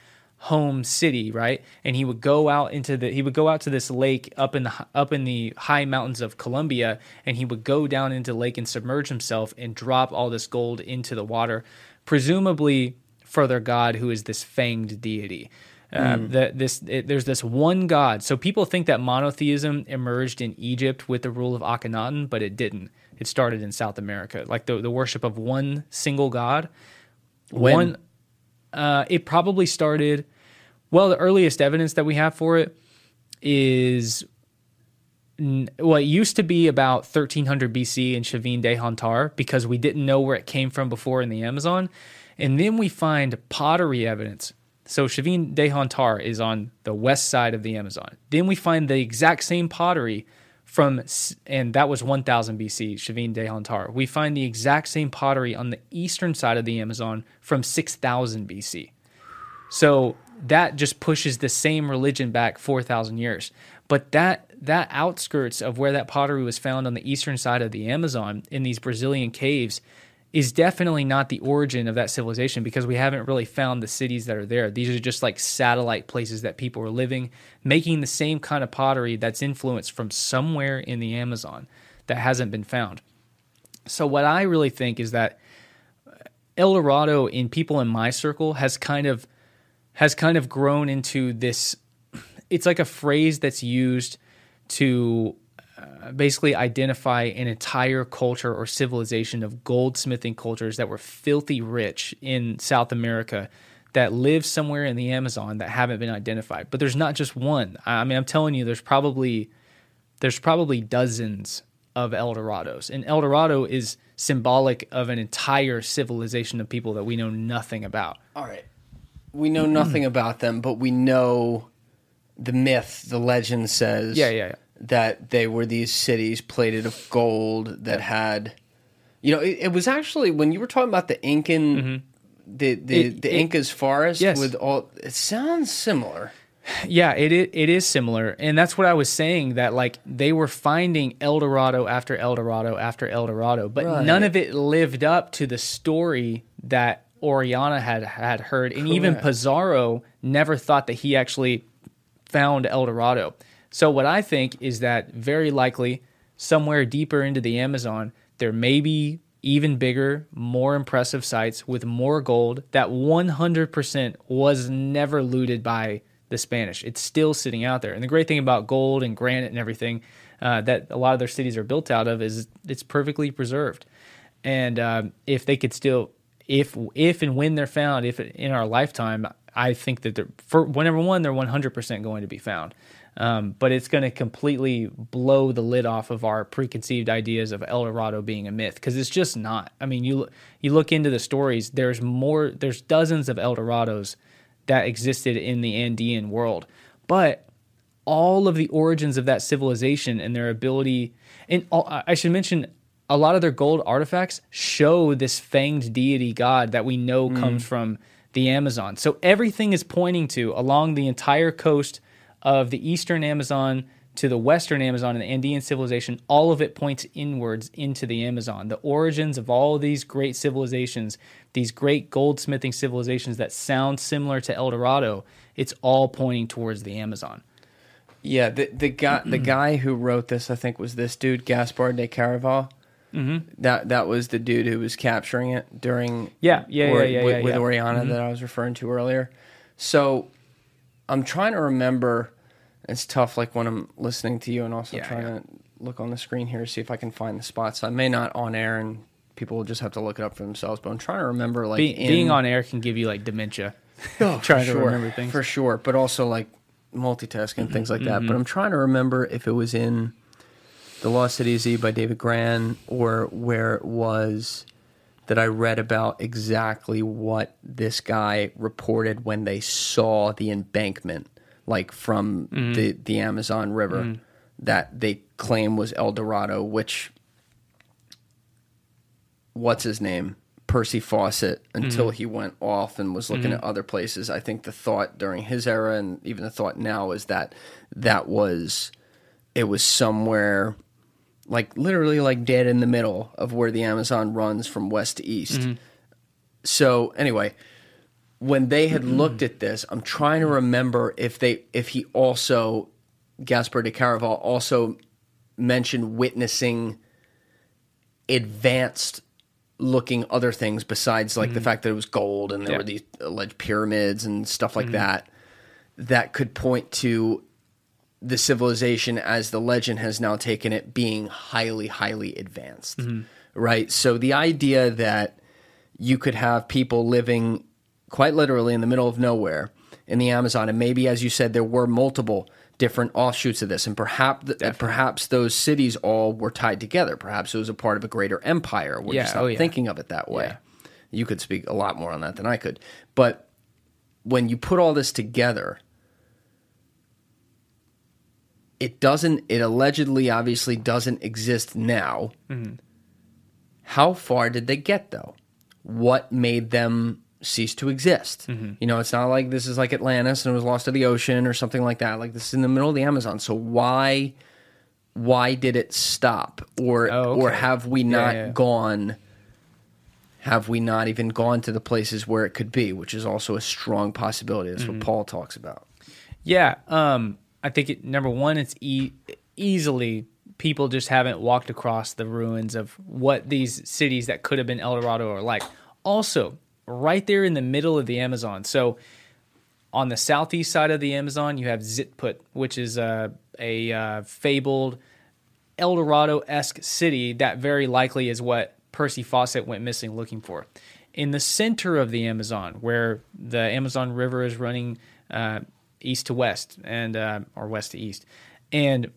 home city, right? And he would go out to this lake up in the high mountains of Colombia, and he would go down into the lake and submerge himself and drop all this gold into the water, presumably for their god, who is this fanged deity. There's this one god. So people think that monotheism emerged in Egypt with the rule of Akhenaten, but it didn't. It started in South America, like the worship of one single god. It probably started, the earliest evidence that we have for it is, it used to be about 1300 BC in Chavín de Huántar, because we didn't know where it came from before in the Amazon. And then we find pottery evidence. So Chavín de Huántar is on the west side of the Amazon. Then we find the exact same pottery and that was 1000 BC, Chavín de Huántar. We find the exact same pottery on the eastern side of the Amazon from 6000 BC. So that just pushes the same religion back 4,000 years. But that outskirts of where that pottery was found on the eastern side of the Amazon in these Brazilian caves is definitely not the origin of that civilization, because we haven't really found the cities that are there. These are just like satellite places that people are living, making the same kind of pottery that's influenced from somewhere in the Amazon that hasn't been found. So what I really think is that El Dorado, in people in my circle, has kind of grown into this. It's like a phrase that's used to basically identify an entire culture or civilization of goldsmithing cultures that were filthy rich in South America that live somewhere in the Amazon that haven't been identified. But there's not just one. I mean, I'm telling you, there's probably dozens of El Dorados. And El Dorado is symbolic of an entire civilization of people that we know nothing about. All right. We know nothing about them, but we know the myth, the legend says that they were these cities plated of gold that had, you know, it was actually, when you were talking about the Incan, the Inca's forest with all, it sounds similar. Yeah, it is similar. And that's what I was saying, that like they were finding El Dorado after El Dorado after El Dorado, but none of it lived up to the story that Orellana had heard. And even Pizarro never thought that he actually found El Dorado. So what I think is that very likely somewhere deeper into the Amazon, there may be even bigger, more impressive sites with more gold that 100% was never looted by the Spanish. It's still sitting out there. And the great thing about gold and granite and everything that a lot of their cities are built out of is it's perfectly preserved. And if they could still, if and when they're found, if in our lifetime, I think that they're 100% going to be found. But it's going to completely blow the lid off of our preconceived ideas of El Dorado being a myth, because it's just not. I mean, you look into the stories, there's dozens of El Dorados that existed in the Andean world. But all of the origins of that civilization and their ability, and I should mention, a lot of their gold artifacts show this fanged deity god that we know comes from the Amazon. So everything is pointing to, along the entire coast of the eastern Amazon to the western Amazon and the Andean civilization, all of it points inwards into the Amazon. The origins of all of these great civilizations, these great goldsmithing civilizations that sound similar to El Dorado, it's all pointing towards the Amazon. Yeah, the guy who wrote this, I think, was this dude, Gaspar de Carvajal. Mm-hmm. That was the dude who was capturing it during with Orellana that I was referring to earlier. So I'm trying to remember. It's tough, like when I'm listening to you and also trying to look on the screen here to see if I can find the spots. I may not on air, and people will just have to look it up for themselves. But I'm trying to remember, like being on air can give you like dementia. Oh, trying to remember things for sure, but also like multitasking and things like that. But I'm trying to remember if it was in The Lost City of Z by David Gran, or where it was that I read about exactly what this guy reported when they saw the embankment, like from the Amazon River, that they claim was El Dorado, which, what's his name? Percy Fawcett, until he went off and was looking at other places. I think the thought during his era, and even the thought now, is that it was somewhere, like literally like dead in the middle of where the Amazon runs from west to east. So anyway, when they had looked at this, I'm trying to remember if Gaspar de Carvajal also mentioned witnessing advanced looking other things besides like the fact that it was gold and there were these alleged pyramids and stuff like that could point to the civilization, as the legend has now taken it, being highly, highly advanced, right? So the idea that you could have people living quite literally in the middle of nowhere in the Amazon, and maybe, as you said, there were multiple different offshoots of this, and perhaps those cities all were tied together. Perhaps it was a part of a greater empire. We're just not thinking of it that way. Yeah. You could speak a lot more on that than I could. But when you put all this together, it allegedly obviously doesn't exist now. How far did they get, though? What made them cease to exist? You know, it's not like this is like Atlantis and it was lost to the ocean or something like that. Like, this is in the middle of the Amazon. So why did it stop? Or have we not gone have we not even gone to the places where it could be, which is also a strong possibility. That's what Paul talks about. Yeah. I think, number one, it's easily people just haven't walked across the ruins of what these cities that could have been El Dorado are like. Also, right there in the middle of the Amazon. So on the southeast side of the Amazon, you have Zitput, which is a fabled El Dorado-esque city that very likely is what Percy Fawcett went missing looking for. In the center of the Amazon, where the Amazon River is running east to west and or west to east, and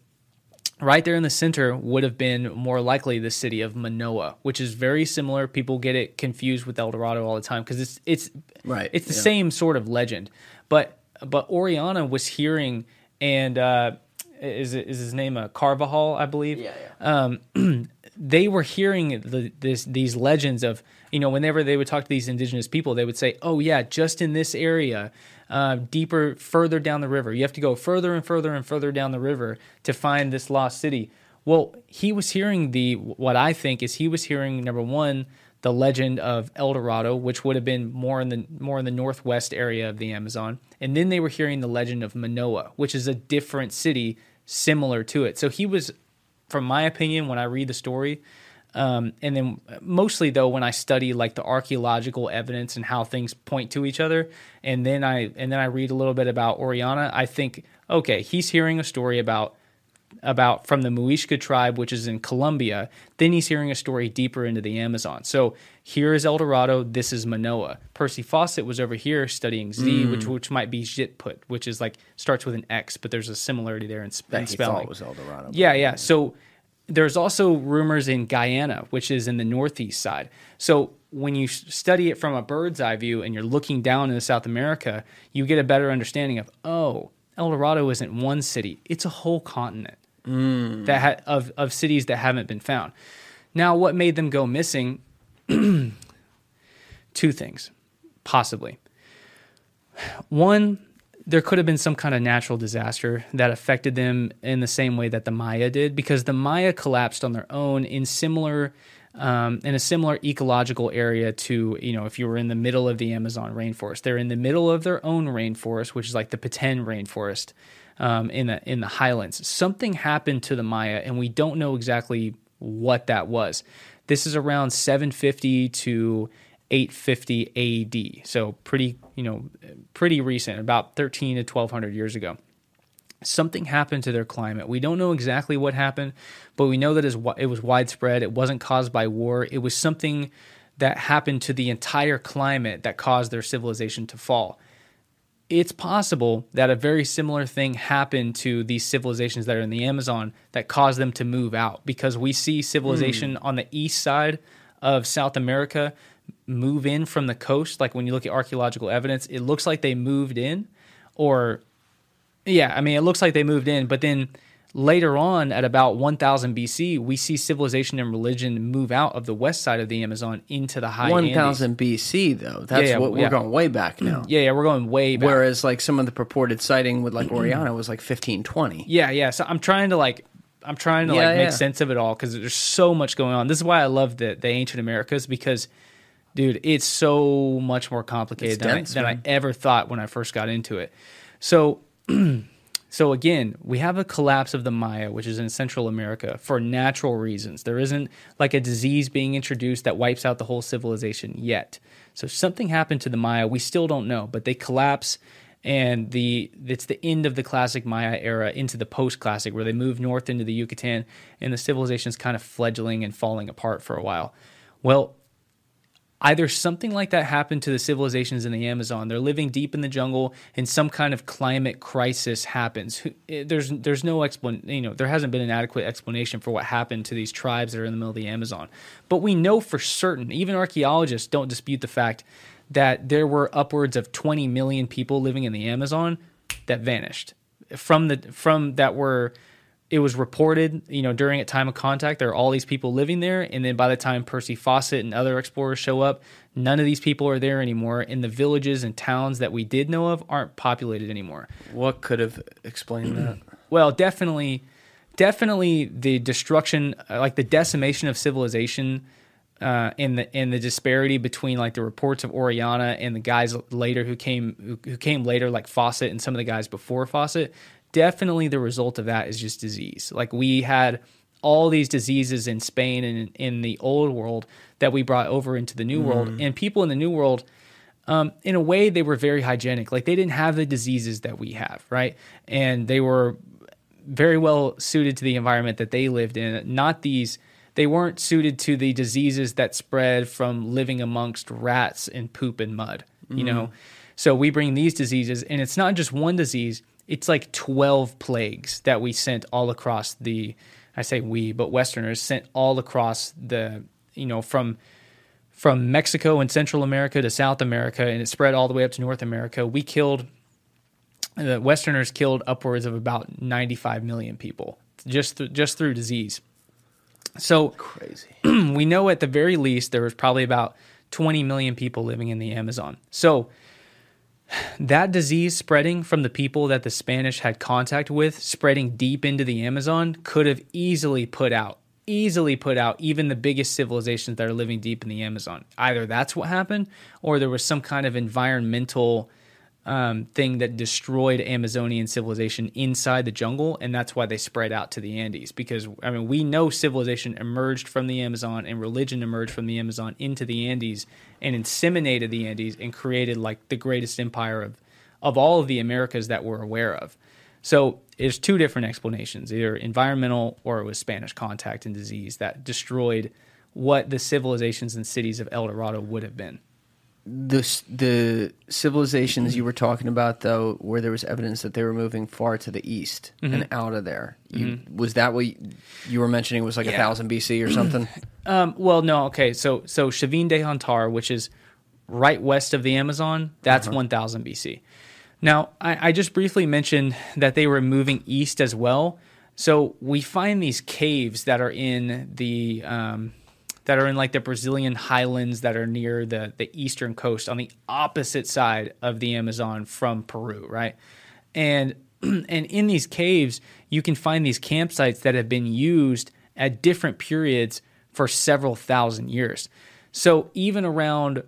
right there in the center would have been more likely the city of Manoa, which is very similar. People get it confused with El Dorado all the time because it's the same sort of legend. But Orellana was hearing, and is his name Carvajal, I believe. Yeah. They were hearing these legends of, whenever they would talk to these indigenous people, they would say, oh yeah, just in this area. Deeper, further down the river. You have to go further and further and further down the river to find this lost city. Well, he was hearing what I think is number one, the legend of El Dorado, which would have been more in the northwest area of the Amazon. And then they were hearing the legend of Manoa, which is a different city similar to it. So he was, from my opinion, when I read the story, and then mostly though when I study like the archaeological evidence and how things point to each other, and then I read a little bit about Orellana, I think, okay, he's hearing a story about from the Muisca tribe, which is in Colombia. Then he's hearing a story deeper into the Amazon. So here is El Dorado, this is Manoa. Percy Fawcett was over here studying Z, which might be Zitput, which is like starts with an X, but there's a similarity there in spelling. That he thought was El Dorado. Yeah. So there's also rumors in Guyana, which is in the northeast side. So when you study it from a bird's eye view and you're looking down into South America, you get a better understanding of, El Dorado isn't one city. It's a whole continent of cities that haven't been found. Now, what made them go missing? Two things, possibly. One, there could have been some kind of natural disaster that affected them in the same way that the Maya did, because the Maya collapsed on their own in a similar ecological area to, if you were in the middle of the Amazon rainforest. They're in the middle of their own rainforest, which is like the Petén rainforest in the highlands. Something happened to the Maya, and we don't know exactly what that was. This is around 750 to 850 AD, so pretty recent, about 13 to 1200 years ago. Something happened to their climate. We don't know exactly what happened, but we know that it was widespread. It wasn't caused by war. It was something that happened to the entire climate that caused their civilization to fall. It's possible that a very similar thing happened to these civilizations that are in the Amazon that caused them to move out, because we see civilization on the east side of South America move in from the coast. Like when you look at archaeological evidence, it looks like they moved in, but then later on at about 1000 BC, we see civilization and religion move out of the west side of the Amazon into the high 1000 BC though. That's we're going way back now. Yeah, we're going way back. Whereas like some of the purported sighting with like Orellana was like 1520. Yeah. So I'm trying to make sense of it all because there's so much going on. This is why I love the ancient Americas, because dude, it's so much more complicated than I ever thought when I first got into it. So again, we have a collapse of the Maya, which is in Central America, for natural reasons. There isn't like a disease being introduced that wipes out the whole civilization yet. So something happened to the Maya. We still don't know, but they collapse. And it's the end of the classic Maya era into the post-classic, where they move north into the Yucatan, and the civilization's kind of fledgling and falling apart for a while. Well, either something like that happened to the civilizations in the Amazon. They're living deep in the jungle, and some kind of climate crisis happens. There's no explanation. There hasn't been an adequate explanation for what happened to these tribes that are in the middle of the Amazon. But we know for certain, even archaeologists don't dispute the fact that there were upwards of 20 million people living in the Amazon that vanished it was reported, during a time of contact, there are all these people living there. And then by the time Percy Fawcett and other explorers show up, none of these people are there anymore. And the villages and towns that we did know of aren't populated anymore. What could have explained that? Well, definitely the destruction, like the decimation of civilization and the disparity between like the reports of Orellana and the guys later who came later, like Fawcett and some of the guys before Fawcett, definitely the result of that is just disease. Like we had all these diseases in Spain and in the old world that we brought over into the new world, and people in the new world, in a way, they were very hygienic. Like they didn't have the diseases that we have, right? And they were very well suited to the environment that they lived in. They weren't suited to the diseases that spread from living amongst rats and poop and mud, you know? So we bring these diseases, and it's not just one disease. It's like 12 plagues that we sent all across Westerners sent all across the, you know, from Mexico and Central America to South America, and it spread all the way up to North America. The Westerners killed upwards of about 95 million people just through disease. So crazy. We know at the very least there was probably about 20 million people living in the Amazon. So that disease spreading from the people that the Spanish had contact with, spreading deep into the Amazon, could have easily put out even the biggest civilizations that are living deep in the Amazon. Either that's what happened, or there was some kind of environmental thing that destroyed Amazonian civilization inside the jungle, and that's why they spread out to the Andes. Because, I mean, we know civilization emerged from the Amazon and religion emerged from the Amazon into the Andes and inseminated the Andes and created, like, the greatest empire of all of the Americas that we're aware of. So there's two different explanations, either environmental or it was Spanish contact and disease that destroyed what the civilizations and cities of El Dorado would have been. The civilizations you were talking about, though, where there was evidence that they were moving far to the east and out of there, was that what you were mentioning was like 1000 BC or something? Well, no, okay. So Chavín de Huántar, which is right west of the Amazon, that's 1000 BC. Now, I just briefly mentioned that they were moving east as well. So we find these caves that are in the... that are in like the Brazilian highlands that are near the eastern coast on the opposite side of the Amazon from Peru, right? And in these caves, you can find these campsites that have been used at different periods for several thousand years. So even around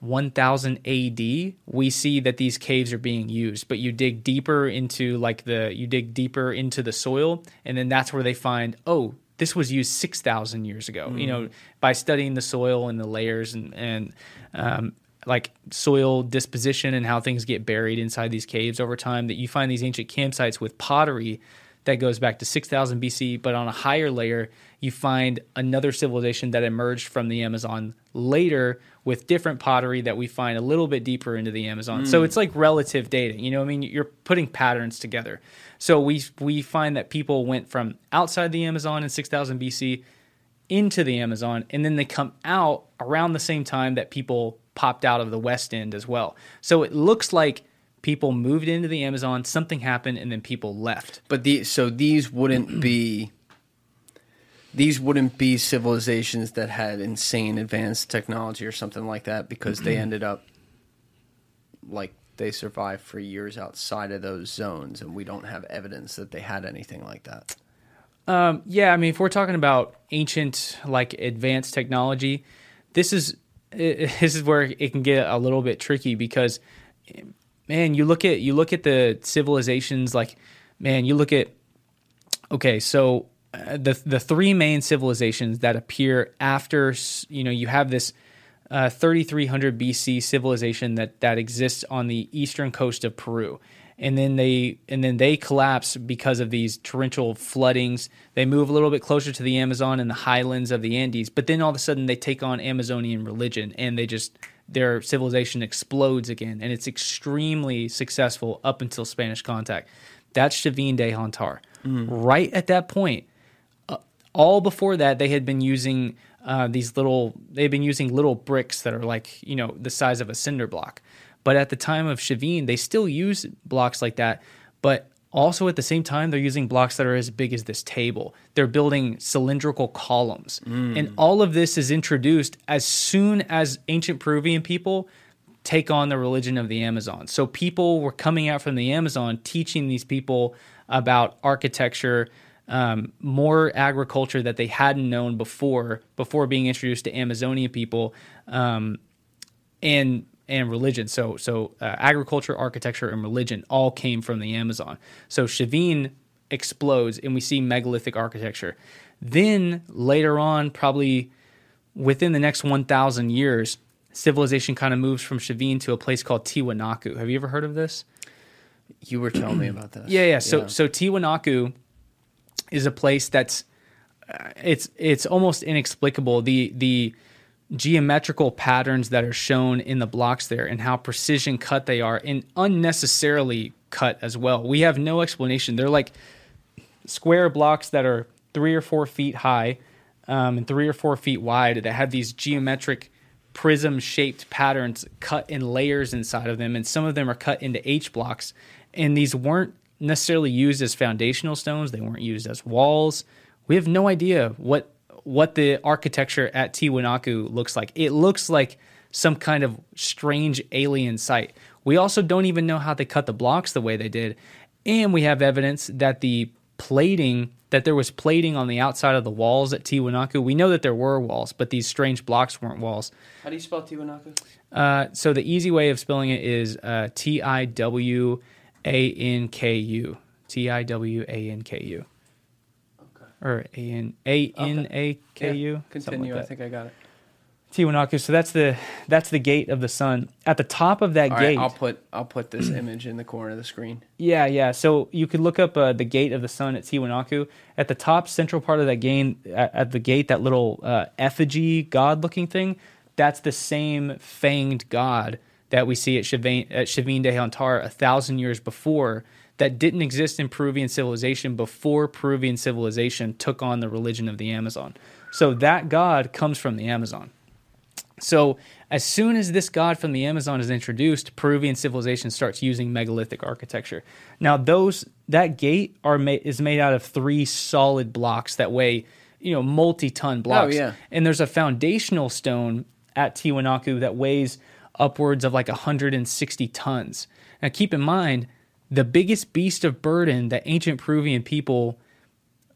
1000 AD, we see that these caves are being used, but you dig deeper into the soil, and then that's where they find, this was used 6,000 years ago, you know, by studying the soil and the layers and like soil disposition and how things get buried inside these caves over time, that you find these ancient campsites with pottery that goes back to 6,000 BC. But on a higher layer, you find another civilization that emerged from the Amazon later with different pottery that we find a little bit deeper into the Amazon. So it's like relative dating, you know what I mean? You're putting patterns together. So we find that people went from outside the Amazon in 6,000 BC into the Amazon, and then they come out around the same time that people popped out of the West End as well. So it looks like people moved into the Amazon, something happened, and then people left. But these wouldn't be civilizations that had insane advanced technology or something like that, because they ended up like... they survived for years outside of those zones, and we don't have evidence that they had anything like that. Yeah, I mean, if we're talking about ancient, like, advanced technology, this is where it can get a little bit tricky, because, man, you look at the civilizations, like, man, you look at, okay, so the three main civilizations that appear after, you know, you have this 3300 BC civilization that exists on the eastern coast of Peru, and then they collapse because of these torrential floodings. They move a little bit closer to the Amazon and the highlands of the Andes, but then all of a sudden they take on Amazonian religion, and their civilization explodes again, and it's extremely successful up until Spanish contact. That's Chavín de Huántar. Right at that point, all before that, they had been using little bricks that are like, you know, the size of a cinder block. But at the time of Chavín, they still use blocks like that, but also at the same time, they're using blocks that are as big as this table. They're building cylindrical columns. And all of this is introduced as soon as ancient Peruvian people take on the religion of the Amazon. So people were coming out from the Amazon, teaching these people about architecture, more agriculture that they hadn't known before being introduced to Amazonian people, and religion. So agriculture, architecture, and religion all came from the Amazon. So Chavín explodes, and we see megalithic architecture. Then later on, probably within the next 1,000 years, civilization kind of moves from Chavín to a place called Tiwanaku. Have you ever heard of this? You were telling me about this. Yeah. So Tiwanaku is a place that's it's almost inexplicable. The geometrical patterns that are shown in the blocks there and how precision cut they are, and unnecessarily cut as well. We have no explanation. They're like square blocks that are 3 or 4 feet high and 3 or 4 feet wide that have these geometric prism-shaped patterns cut in layers inside of them, and some of them are cut into H blocks. And these weren't necessarily used as foundational stones. They weren't used as walls. We have no idea what the architecture at Tiwanaku looks like. It looks like some kind of strange alien site. We also don't even know how they cut the blocks the way they did. And we have evidence that there was plating on the outside of the walls at Tiwanaku. We know that there were walls, but these strange blocks weren't walls. How do you spell Tiwanaku? So the easy way of spelling it is Tiwanku. Tiwanku. Okay. Or Anaku. Yeah, continue. Like I think I got it. Tiwanaku. So that's the gate of the sun. At the top of that gate, I'll put this image in the corner of the screen. Yeah. So you could look up the gate of the sun at Tiwanaku. At the top central part of that gate, at the gate, that little effigy god-looking thing, that's the same fanged god that we see at Chavín de Huántar 1,000 years before, that didn't exist in Peruvian civilization before Peruvian civilization took on the religion of the Amazon. So that god comes from the Amazon. So as soon as this god from the Amazon is introduced, Peruvian civilization starts using megalithic architecture. Now that gate is made out of 3 solid blocks that weigh, multi-ton blocks. Oh, yeah. And there's a foundational stone at Tiwanaku that weighs upwards of like 160 tons. Now keep in mind, the biggest beast of burden that ancient Peruvian people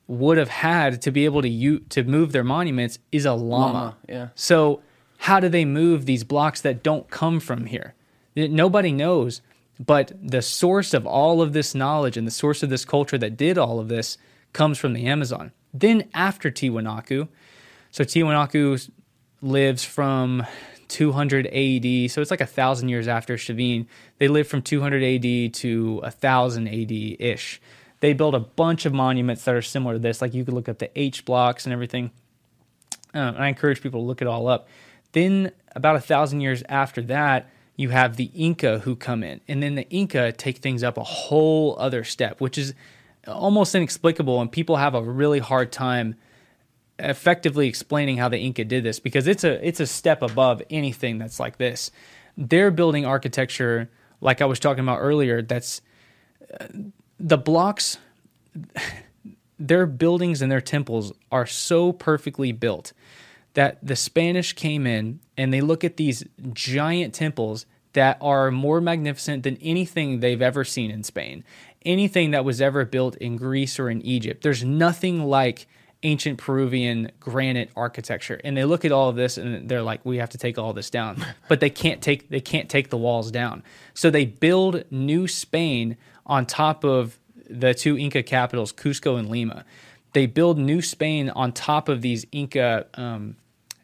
would have had to be able to move their monuments is a llama. Yeah. So how do they move these blocks that don't come from here? Nobody knows, but the source of all of this knowledge and the source of this culture that did all of this comes from the Amazon. Then after Tiwanaku, so Tiwanaku lives from 200 AD, so it's like 1,000 years after Chavín. They lived from 200 AD to 1,000 AD-ish. They built a bunch of monuments that are similar to this. Like you could look up the H blocks and everything. I encourage people to look it all up. Then about 1,000 years after that, you have the Inca who come in. And then the Inca take things up a whole other step, which is almost inexplicable. And people have a really hard time effectively explaining how the Inca did this, because it's a step above anything that's like this. They're building architecture, like I was talking about earlier, that's the blocks. Their buildings and their temples are so perfectly built that the Spanish came in and they look at these giant temples that are more magnificent than anything they've ever seen in Spain, anything that was ever built in Greece or in Egypt. There's nothing like ancient Peruvian granite architecture. And they look at all of this and they're like, we have to take all this down. But they can't take the walls down. So they build New Spain on top of the 2 Inca capitals, Cusco and Lima. They build New Spain on top of these Inca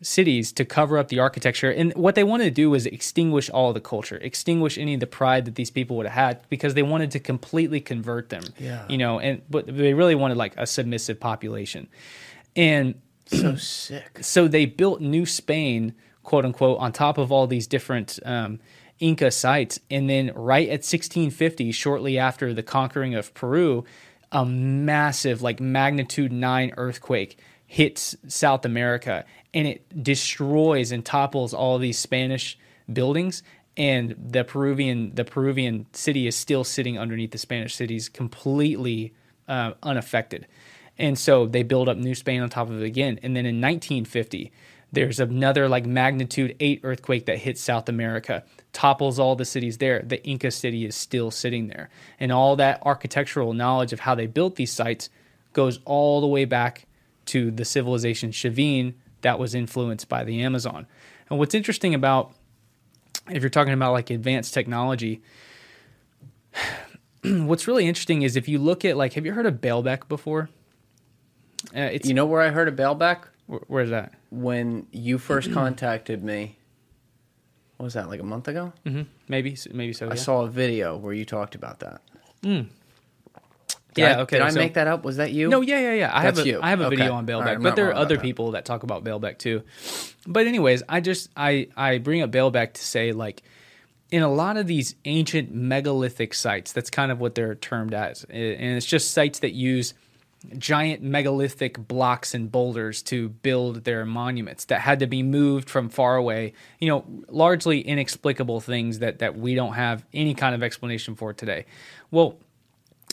cities to cover up the architecture. And what they wanted to do was extinguish all the culture, extinguish any of the pride that these people would have had, because they wanted to completely convert them. Yeah. But they really wanted like a submissive population. And so sick. So they built New Spain, quote unquote, on top of all these different Inca sites. And then right at 1650, shortly after the conquering of Peru, a massive like magnitude 9 earthquake hits South America, and it destroys and topples all these Spanish buildings, and the Peruvian city is still sitting underneath the Spanish cities, completely unaffected. And so they build up New Spain on top of it again. And then in 1950, there's another like magnitude 8 earthquake that hits South America, topples all the cities there. The Inca city is still sitting there. And all that architectural knowledge of how they built these sites goes all the way back to the civilization Chavín that was influenced by the Amazon. And what's interesting about, if you're talking about like advanced technology, what's really interesting is if you look at like, have you heard of bailback before? It's, you know where I heard of bailback? Where's that? When you first contacted me. What was that, like a month ago? Mm-hmm. Maybe so, yeah. I saw a video where you talked about that. Mm. Okay. Did I make that up? Was that you? No, yeah. I have a video on bailback, right, but there are other people that talk about bailback too. But anyways, I bring up bailback to say, like, in a lot of these ancient megalithic sites, that's kind of what they're termed as. And it's just sites that use giant megalithic blocks and boulders to build their monuments that had to be moved from far away, you know, largely inexplicable things that we don't have any kind of explanation for today. Well,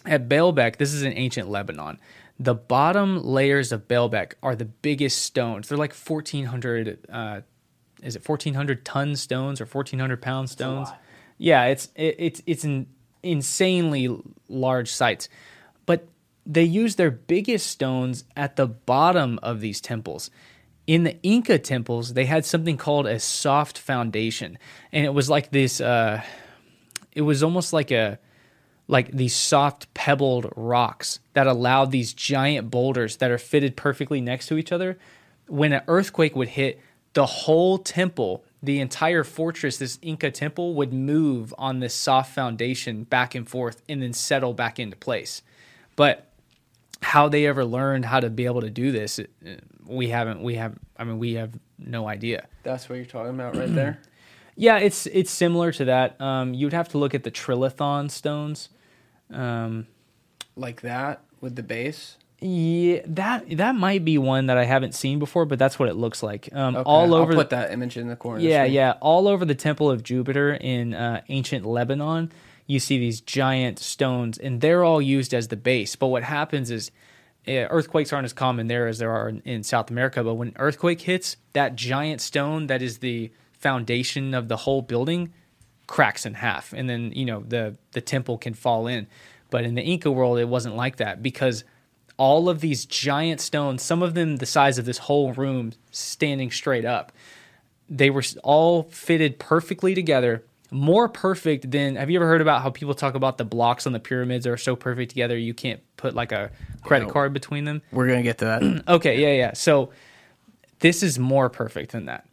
at bailback, this is in ancient Lebanon. The bottom layers of bailback are the biggest stones. They're like 1,400 ton stones or 1,400 pound stones? Yeah, it's an insanely large sites. But they use their biggest stones at the bottom of these temples. In the Inca temples, they had something called a soft foundation, and it was like this. It was almost like these soft pebbled rocks that allowed these giant boulders that are fitted perfectly next to each other. When an earthquake would hit, the whole temple, the entire fortress, this Inca temple, would move on this soft foundation back and forth, and then settle back into place. But how they ever learned how to be able to do this, we have no idea. That's what you're talking about right there? Yeah, it's similar to that. You'd have to look at the trilithon stones. Like that with the base? Yeah, that might be one that I haven't seen before, but that's what it looks like. Okay, I'll put that image in the corner. Yeah, all over the Temple of Jupiter in ancient Lebanon, you see these giant stones, and they're all used as the base. But what happens is earthquakes aren't as common there as there are in South America, but when an earthquake hits, that giant stone that is the foundation of the whole building cracks in half, and then, you know, the temple can fall in. But in the Inca world, it wasn't like that, because all of these giant stones, some of them the size of this whole room standing straight up, they were all fitted perfectly together. More perfect than, have you ever heard about how people talk about the blocks on the pyramids are so perfect together you can't put like a credit card between them? We're going to get to that. Okay, yeah. So this is more perfect than that.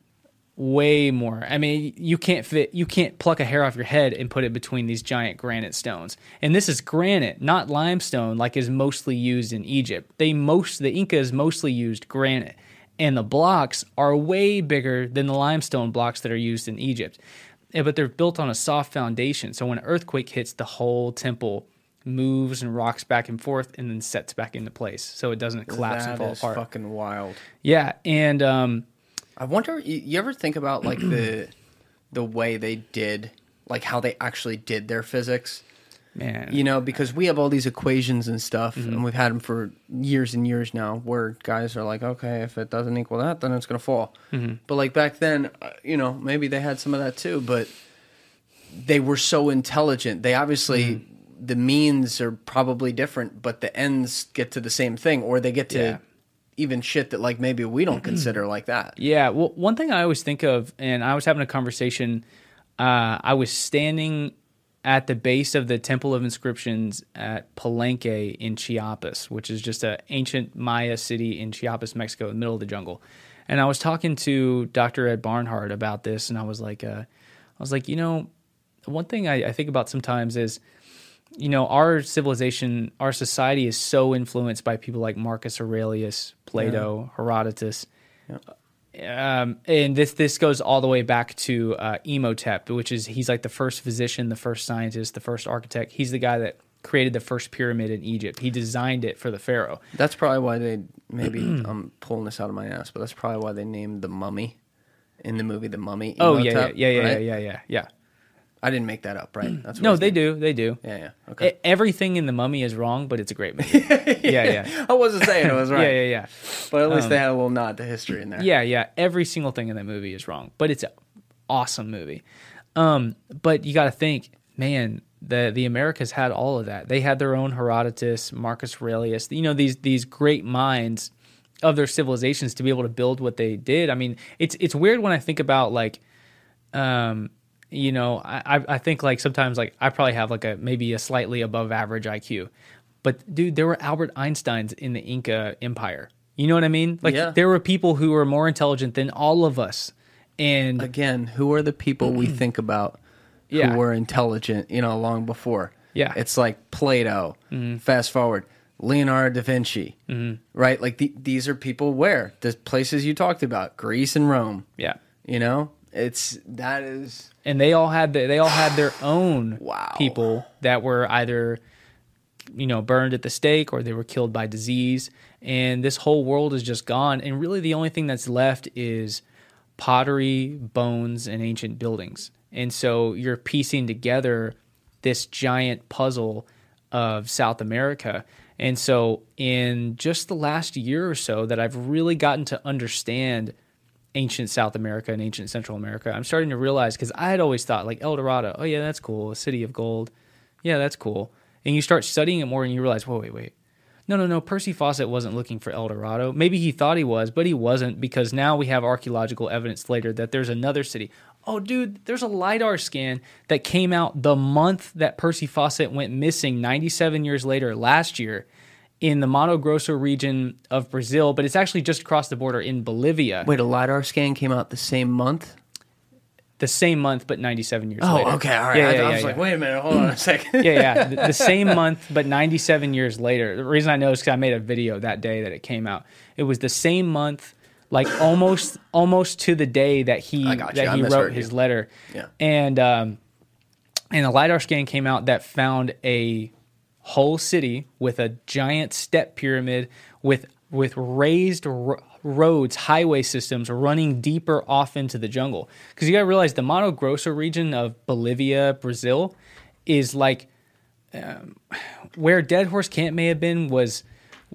Way more. I mean, you can't pluck a hair off your head and put it between these giant granite stones. And this is granite, not limestone, like is mostly used in Egypt. The Incas mostly used granite. And the blocks are way bigger than the limestone blocks that are used in Egypt. Yeah, but they're built on a soft foundation. So when an earthquake hits, the whole temple moves and rocks back and forth and then sets back into place. So it doesn't collapse and fall apart. That is fucking wild. Yeah, and I wonder, you ever think about like the way they did, like how they actually did their physics? Man. You know, because we have all these equations and stuff, mm-hmm. and we've had them for years and years now, where guys are like, okay, if it doesn't equal that, then it's going to fall. Mm-hmm. But like back then, you know, maybe they had some of that too, but they were so intelligent. They obviously, mm-hmm. the means are probably different, but the ends get to the same thing, or they get to even shit that like maybe we don't consider like that. Yeah, well, one thing I always think of, and I was having a conversation, I was standing at the base of the Temple of Inscriptions at Palenque in Chiapas, which is just an ancient Maya city in Chiapas, Mexico, in the middle of the jungle. And I was talking to Dr. Ed Barnhart about this, and I was like, you know, one thing I think about sometimes is, you know, our civilization, our society is so influenced by people like Marcus Aurelius, Plato, Herodotus. Yeah. And this goes all the way back to Imhotep, which is, he's like the first physician, the first scientist, the first architect. He's the guy that created the first pyramid in Egypt. He designed it for the pharaoh. That's probably why they, maybe I'm pulling this out of my ass, but that's probably why they named the mummy in the movie The Mummy Imhotep. Oh, yeah. I didn't make that up, right? That's what they do. Yeah, okay. Everything in The Mummy is wrong, but it's a great movie. yeah. I wasn't saying it was right. yeah. But at least they had a little nod to history in there. Yeah. Every single thing in that movie is wrong, but it's an awesome movie. But you got to think, man, The Americas had all of that. They had their own Herodotus, Marcus Aurelius, you know, these great minds of their civilizations to be able to build what they did. I mean, it's weird when I think about, like, you know, I think, like, sometimes, like, I probably have, like, maybe a slightly above average IQ. But, dude, there were Albert Einsteins in the Inca Empire. You know what I mean? Like, yeah. There were people who were more intelligent than all of us. And again, who are the people we think about who were intelligent, you know, long before? Yeah. It's like Plato. Mm-hmm. Fast forward. Leonardo da Vinci. Mm-hmm. Right? Like, these are people where? The places you talked about. Greece and Rome. Yeah. You know? It's that is, and they all had their own people that were either, you know, burned at the stake or they were killed by disease. And this whole world is just gone. And really, the only thing that's left is pottery, bones, and ancient buildings. And so you're piecing together this giant puzzle of South America. And so in just the last year or so that I've really gotten to understand ancient South America and ancient Central America, I'm starting to realize, because I had always thought, like, El Dorado, oh yeah, that's cool, a city of gold, yeah, that's cool. And you start studying it more and you realize, whoa, wait, no, Percy Fawcett wasn't looking for El Dorado. Maybe he thought he was, but he wasn't, because now we have archaeological evidence later that there's another city. Oh, dude, there's a LiDAR scan that came out the month that Percy Fawcett went missing, 97 years later, last year, in the Mato Grosso region of Brazil, but it's actually just across the border in Bolivia. Wait, a LiDAR scan came out the same month? The same month, but 97 years later. Oh, okay, all right. I was like, wait a minute, hold on a second. Yeah. The same month, but 97 years later. The reason I know is because I made a video that day that it came out. It was the same month, like almost to the day that he wrote his letter. Yeah. And a LiDAR scan came out that found a whole city with a giant step pyramid with raised roads, highway systems running deeper off into the jungle. Because you got to realize the Mato Grosso region of Bolivia, Brazil, is like where Dead Horse Camp may have been was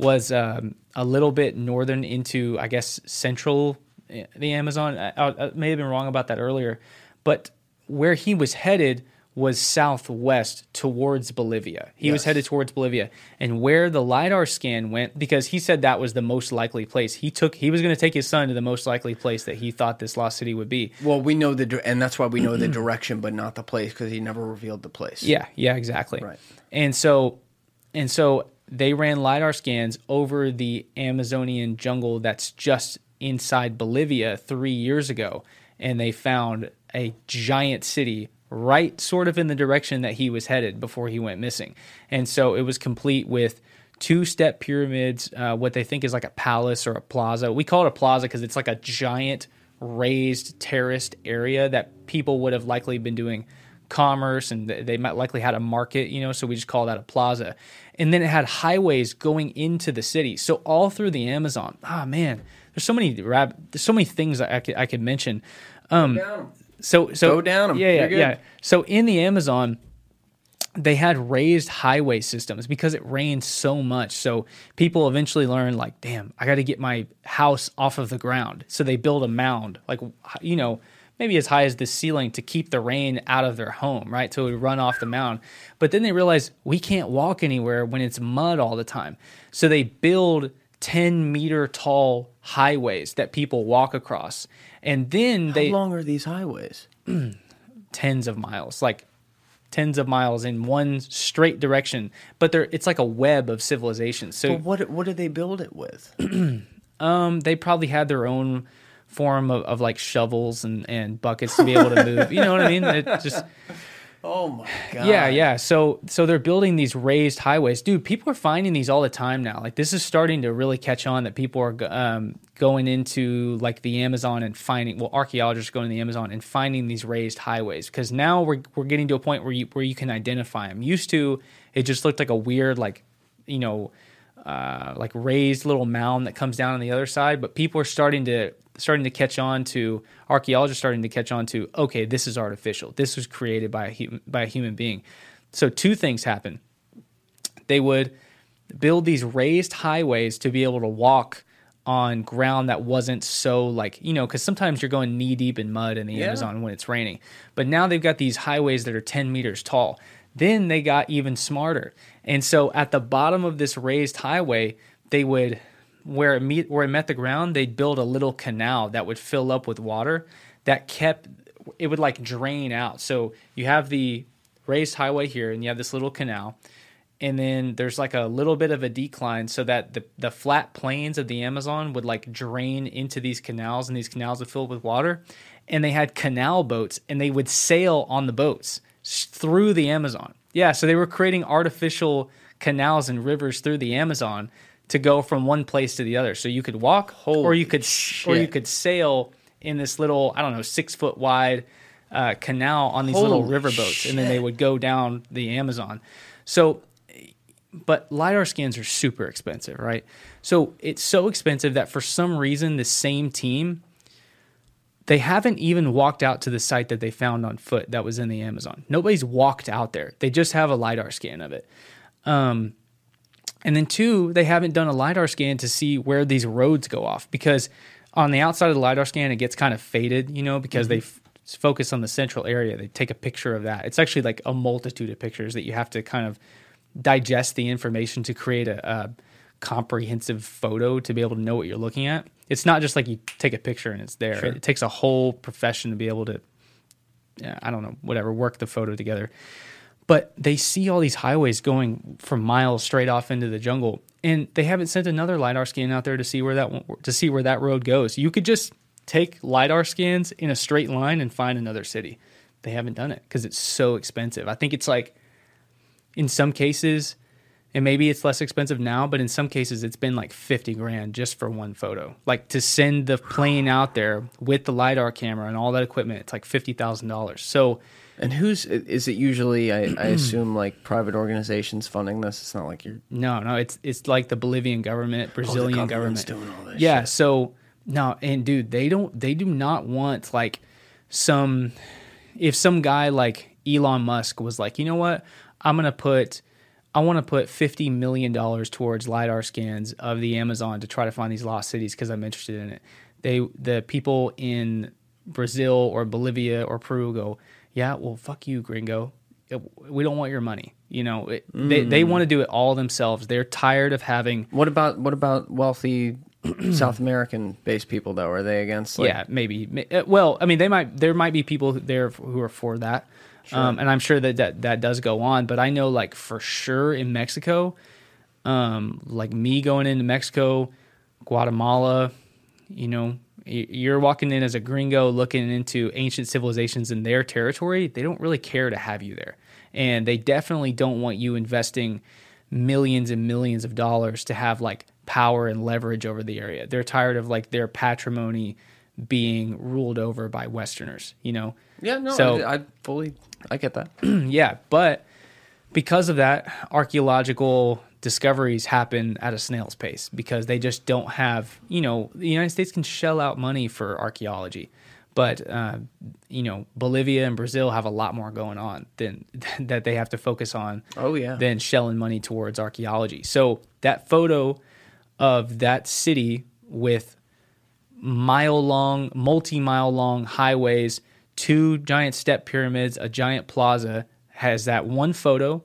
a little bit northern into, I guess, central the Amazon. I may have been wrong about that earlier, but where he was headed was southwest towards Bolivia. He was headed towards Bolivia. And where the LiDAR scan went, because he said that was the most likely place. He was going to take his son to the most likely place that he thought this lost city would be. Well, we know and that's why we know the direction, but not the place, because he never revealed the place. Yeah, exactly. Right. And so they ran LiDAR scans over the Amazonian jungle that's just inside Bolivia 3 years ago, and they found a giant city right sort of in the direction that he was headed before he went missing. And so it was complete with two-step pyramids, what they think is like a palace or a plaza. We call it a plaza because it's like a giant raised terraced area that people would have likely been doing commerce, and they might likely had a market, you know, so we just call that a plaza. And then it had highways going into the city. So all through the Amazon. Ah, man, there's so many things I could mention. So go down them. Yeah. So in the Amazon, they had raised highway systems because it rained so much. So people eventually learned, like, damn, I got to get my house off of the ground. So they build a mound, like, you know, maybe as high as the ceiling to keep the rain out of their home, right? So it would run off the mound. But then they realized we can't walk anywhere when it's mud all the time. So they build 10-meter tall highways that people walk across. And then how long are these highways? Tens of miles in one straight direction. But it's like a web of civilization. So but what do they build it with? They probably had their own form of like shovels and buckets to be able to move. You know what I mean? It just, oh my god. Yeah. So they're building these raised highways. Dude, people are finding these all the time now. Like, this is starting to really catch on that people are going into, like, the Amazon and archaeologists going to the Amazon and finding these raised highways, because now we're getting to a point where you can identify them. Used to, it just looked like a weird, like, you know, like raised little mound that comes down on the other side, but people are starting to catch on to, archaeologists starting to catch on to, okay, this is artificial. This was created by a human being. So two things happen. They would build these raised highways to be able to walk on ground that wasn't so, like, you know, because sometimes you're going knee deep in mud in the Amazon when it's raining. But now they've got these highways that are 10 meters tall. Then they got even smarter. And so at the bottom of this raised highway, they would, where it met the ground, they'd build a little canal that would fill up with water that kept, it would like drain out. So you have the raised highway here and you have this little canal. And then there's like a little bit of a decline so that the flat plains of the Amazon would like drain into these canals, and these canals would fill with water. And they had canal boats, and they would sail on the boats through the Amazon. Yeah, so they were creating artificial canals and rivers through the Amazon to go from one place to the other. So you could walk, or you could sail in this little, 6 foot wide canal on these little river boats, and then they would go down the Amazon. So. But LiDAR scans are super expensive, right? So it's so expensive that for some reason, the same team, they haven't even walked out to the site that they found on foot that was in the Amazon. Nobody's walked out there. They just have a LiDAR scan of it. And then two, they haven't done a LiDAR scan to see where these roads go off, because on the outside of the LiDAR scan, it gets kind of faded, because mm-hmm. they focus on the central area. They take a picture of that. It's actually like a multitude of pictures that you have to kind of digest the information to create a comprehensive photo to be able to know what you're looking at. It's not just like you take a picture and it's there. Sure. It takes a whole profession to be able to, work the photo together. But they see all these highways going for miles straight off into the jungle, and they haven't sent another LiDAR scan out there to see where that road goes. You could just take LiDAR scans in a straight line and find another city. They haven't done it because it's so expensive. I think it's like, in some cases, and maybe it's less expensive now, but in some cases it's been like $50,000 just for one photo. Like to send the plane out there with the LiDAR camera and all that equipment, it's like $50,000. So, and is it usually? I assume like private organizations funding this. It's not like you're. No, it's like the Bolivian government, Brazilian government. Doing all this. Yeah. Shit. So no, and dude, they do not want like if some guy like Elon Musk was like, you know what? I want to put $50 million towards LiDAR scans of the Amazon to try to find these lost cities because I'm interested in it. The people in Brazil or Bolivia or Peru go, yeah, well, fuck you, gringo. We don't want your money. They want to do it all themselves. They're tired of having. What about wealthy South American-based people though? Are they against? Yeah, maybe. Well, there might be people there who are for that. Sure. And I'm sure that does go on, but I know like for sure in Mexico, like me going into Mexico, Guatemala, you're walking in as a gringo looking into ancient civilizations in their territory. They don't really care to have you there. And they definitely don't want you investing millions and millions of dollars to have like power and leverage over the area. They're tired of like their patrimony being ruled over by Westerners, Yeah, no, so, I get that. Yeah, but because of that, archaeological discoveries happen at a snail's pace because they just don't have, the United States can shell out money for archaeology, but, Bolivia and Brazil have a lot more going on than that they have to focus on than shelling money towards archaeology. So that photo of that city with multi-mile long highways, two giant step pyramids, a giant plaza, has that one photo.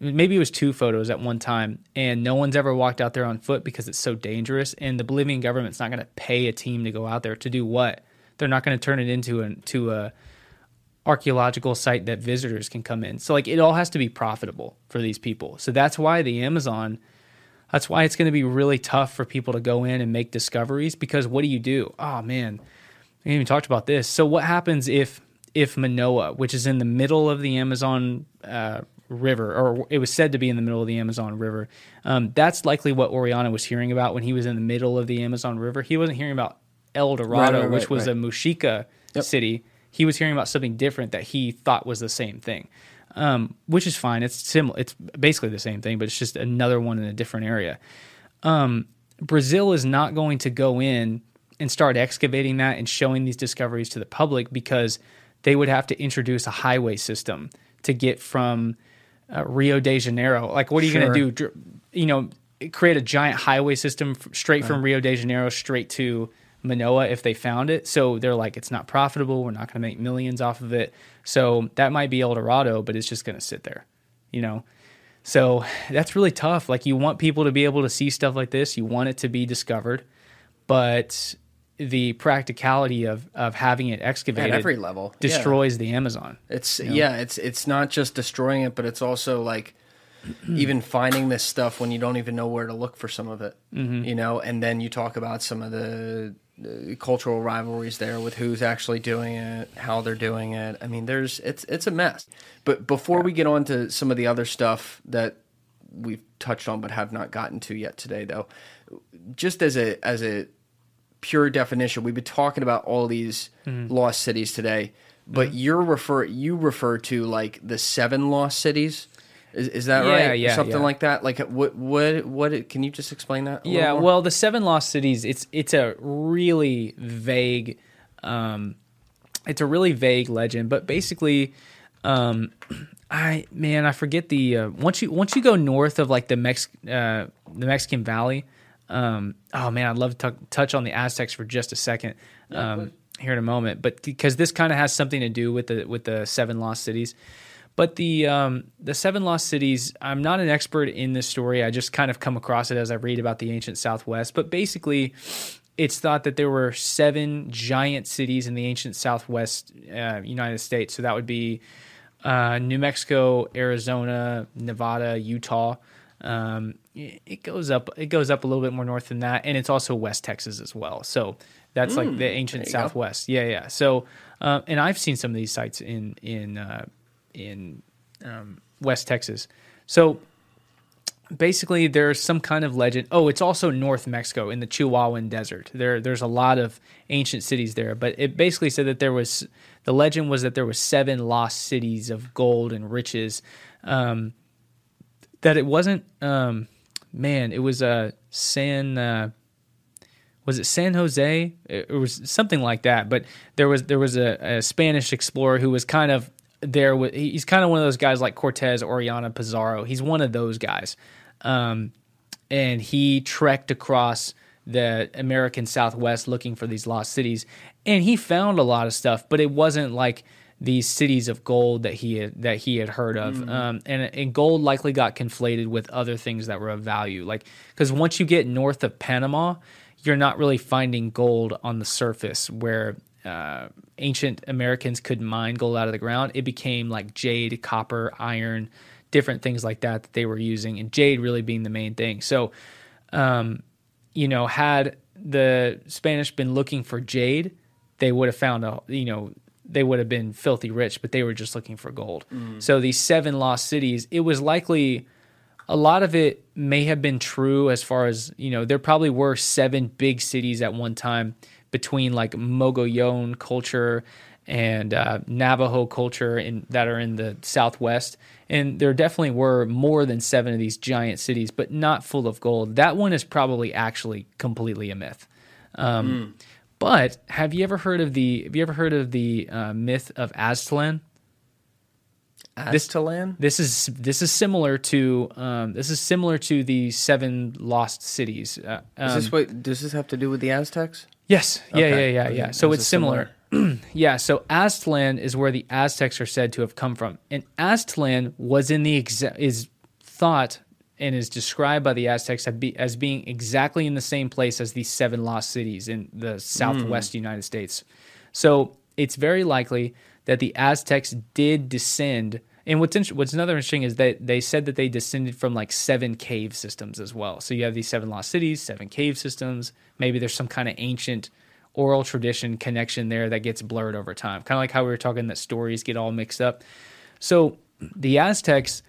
Maybe it was two photos at one time, and no one's ever walked out there on foot because it's so dangerous, and the Bolivian government's not going to pay a team to go out there to do what? They're not going to turn it into an archaeological site that visitors can come in. So like it all has to be profitable for these people. So that's why the Amazon, that's why it's going to be really tough for people to go in and make discoveries, because what do you do? Oh, man. We haven't even talked about this. So what happens if Manoa, which is in the middle of the Amazon River, or it was said to be in the middle of the Amazon River, that's likely what Orellana was hearing about when he was in the middle of the Amazon River. He wasn't hearing about El Dorado, which was a Muisca city. He was hearing about something different that he thought was the same thing, which is fine. It's similar. It's basically the same thing, but it's just another one in a different area. Brazil is not going to go in and start excavating that and showing these discoveries to the public, because they would have to introduce a highway system to get from Rio de Janeiro. Like, what are you going to do? Create a giant highway system straight from Rio de Janeiro straight to Manoa if they found it. So they're like, it's not profitable. We're not going to make millions off of it. So that might be El Dorado, but it's just going to sit there. you know. So that's really tough. Like, you want people to be able to see stuff like this. You want it to be discovered. But the practicality of having it excavated at every level destroys the Amazon. It's it's not just destroying it, but it's also like even finding this stuff when you don't even know where to look for some of it, you know. And then you talk about some of the cultural rivalries there with who's actually doing it, how they're doing it. I mean, it's a mess. But before we get on to some of the other stuff that we've touched on but have not gotten to yet today, though, just as a pure definition, we've been talking about all these lost cities today, but you refer to like the 7 lost cities. Is that right? Yeah, something like that. Like, what? Can you just explain that? A little more? Well, the 7 lost cities. It's a really vague, legend. But basically, I forget the once you go north of like the Mexican Valley. I'd love to touch on the Aztecs for just a second here in a moment. But because this kind of has something to do with the 7 lost cities. But the 7 lost cities, I'm not an expert in this story. I just kind of come across it as I read about the ancient Southwest. But basically, it's thought that there were 7 giant cities in the ancient Southwest United States. So that would be New Mexico, Arizona, Nevada, Utah. It goes up a little bit more north than that, and it's also West Texas as well. So that's like the ancient Southwest. Go. Yeah. So and I've seen some of these sites in West Texas. So basically there's some kind of legend. Oh, it's also North Mexico in the Chihuahuan Desert. There's a lot of ancient cities there, but it basically said that the legend was 7 lost cities of gold and riches. That it wasn't, it was was it San Jose? It was something like that. But there was a Spanish explorer who was kind of, he's kind of one of those guys like Cortez, Orellana, Pizarro. He's one of those guys, and he trekked across the American Southwest looking for these lost cities, and he found a lot of stuff. But it wasn't like these cities of gold that he had heard of, and gold likely got conflated with other things that were of value. Like, because once you get north of Panama, you're not really finding gold on the surface where ancient Americans could mine gold out of the ground. It became like jade, copper, iron, different things like that they were using, and jade really being the main thing. So, had the Spanish been looking for jade, they would have found they would have been filthy rich, but they were just looking for gold. So these 7 lost cities, it was likely a lot of it may have been true as far as, there probably were 7 big cities at one time, between like Mogollon culture and Navajo culture that are in the Southwest. And there definitely were more than 7 of these giant cities, but not full of gold. That one is probably actually completely a myth. But have you ever heard of the myth of Aztlan? Aztlan? This is similar to the 7 lost cities. Does this have to do with the Aztecs? Yes. Okay. Yeah. So it's similar. So Aztlan is where the Aztecs are said to have come from, and Aztlan was is thought and is described by the Aztecs as being exactly in the same place as these 7 lost cities in the Southwest United States. So it's very likely that the Aztecs did descend. And what's another interesting is that they said that they descended from like 7 cave systems as well. So you have these 7 lost cities, 7 cave systems. Maybe there's some kind of ancient oral tradition connection there that gets blurred over time. Kind of like how we were talking that stories get all mixed up. So the Aztecs,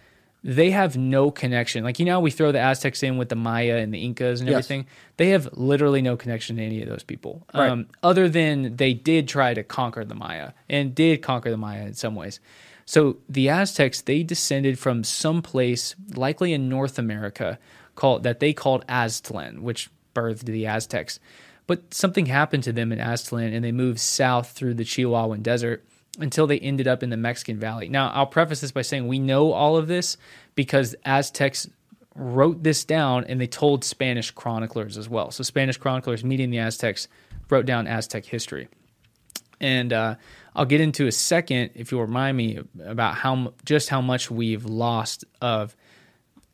they have no connection. Like, we throw the Aztecs in with the Maya and the Incas and everything. Yes. They have literally no connection to any of those people. Right. Other than they did try to conquer the Maya and did conquer the Maya in some ways. So the Aztecs, they descended from some place, likely in North America, that they called Aztlan, which birthed the Aztecs. But something happened to them in Aztlan, and they moved south through the Chihuahuan Desert until they ended up in the Mexican Valley. Now, I'll preface this by saying we know all of this because Aztecs wrote this down, and they told Spanish chroniclers as well. So Spanish chroniclers meeting the Aztecs wrote down Aztec history. And I'll get into in a second, if you'll remind me, about how much we've lost of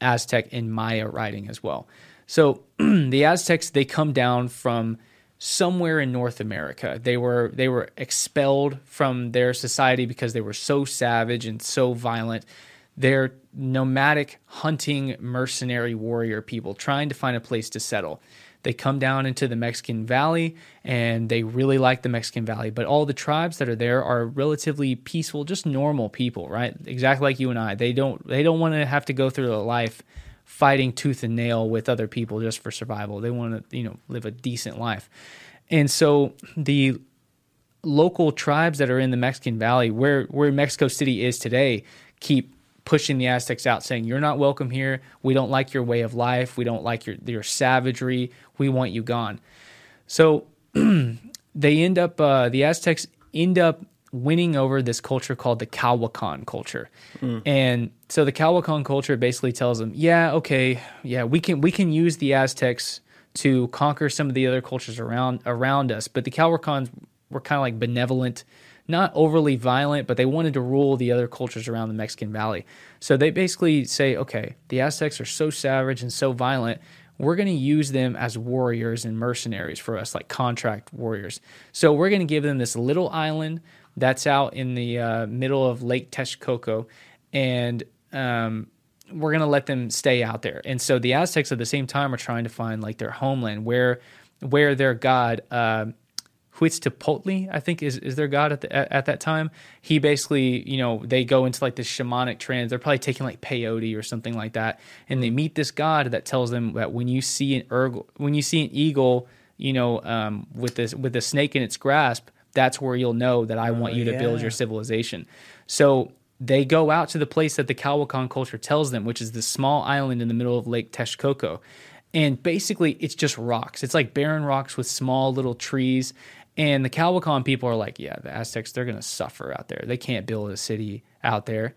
Aztec and Maya writing as well. So the Aztecs, they come down from somewhere in North America. They were expelled from their society because they were so savage and so violent. They're nomadic, hunting, mercenary warrior people trying to find a place to settle. They come down into the Mexican Valley, and they really like the Mexican Valley. But all the tribes that are there are relatively peaceful, just normal people, right? Exactly like you and I. They don't want to have to go through a life fighting tooth and nail with other people just for survival. They want to, live a decent life. And so the local tribes that are in the Mexican Valley, where Mexico City is today, keep pushing the Aztecs out, saying, "You're not welcome here. We don't like your way of life. We don't like your savagery. We want you gone." So they end up, the Aztecs end up winning over this culture called the Culhuacan culture. Mm. And so the Culhuacan culture basically tells them, we can use the Aztecs to conquer some of the other cultures around us. But the Culhuacans were kind of like benevolent, not overly violent, but they wanted to rule the other cultures around the Mexican Valley. So they basically say, okay, the Aztecs are so savage and so violent, we're going to use them as warriors and mercenaries for us, like contract warriors. So we're going to give them this little island that's out in the middle of Lake Texcoco, and we're going to let them stay out there. And so the Aztecs at the same time are trying to find like their homeland, where their god Huitzilopochtli, I think, is their god at that time. He basically, they go into like this shamanic trance. They're probably taking like peyote or something like that, and they meet this god that tells them that when you see an eagle, with a snake in its grasp, that's where you'll know that I want you to build your civilization. So they go out to the place that the Culhuacan culture tells them, which is this small island in the middle of Lake Texcoco, and basically it's just rocks. It's like barren rocks with small little trees. And the Culhuacan people are like, yeah, the Aztecs, they're going to suffer out there. They can't build a city out there.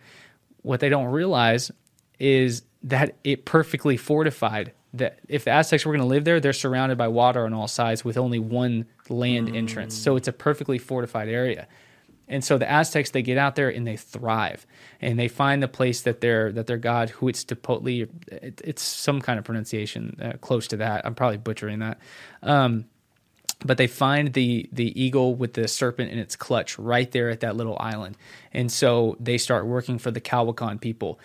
What they don't realize is that it perfectly fortified, that if the Aztecs were going to live there, they're surrounded by water on all sides with only one land entrance. So it's a perfectly fortified area. And so the Aztecs, they get out there and they thrive, and they find the place that their god Huitzilopochtli, it's some kind of pronunciation close to that. I'm probably butchering that. But they find the eagle with the serpent in its clutch right there at that little island. And so they start working for the Culhuacan people.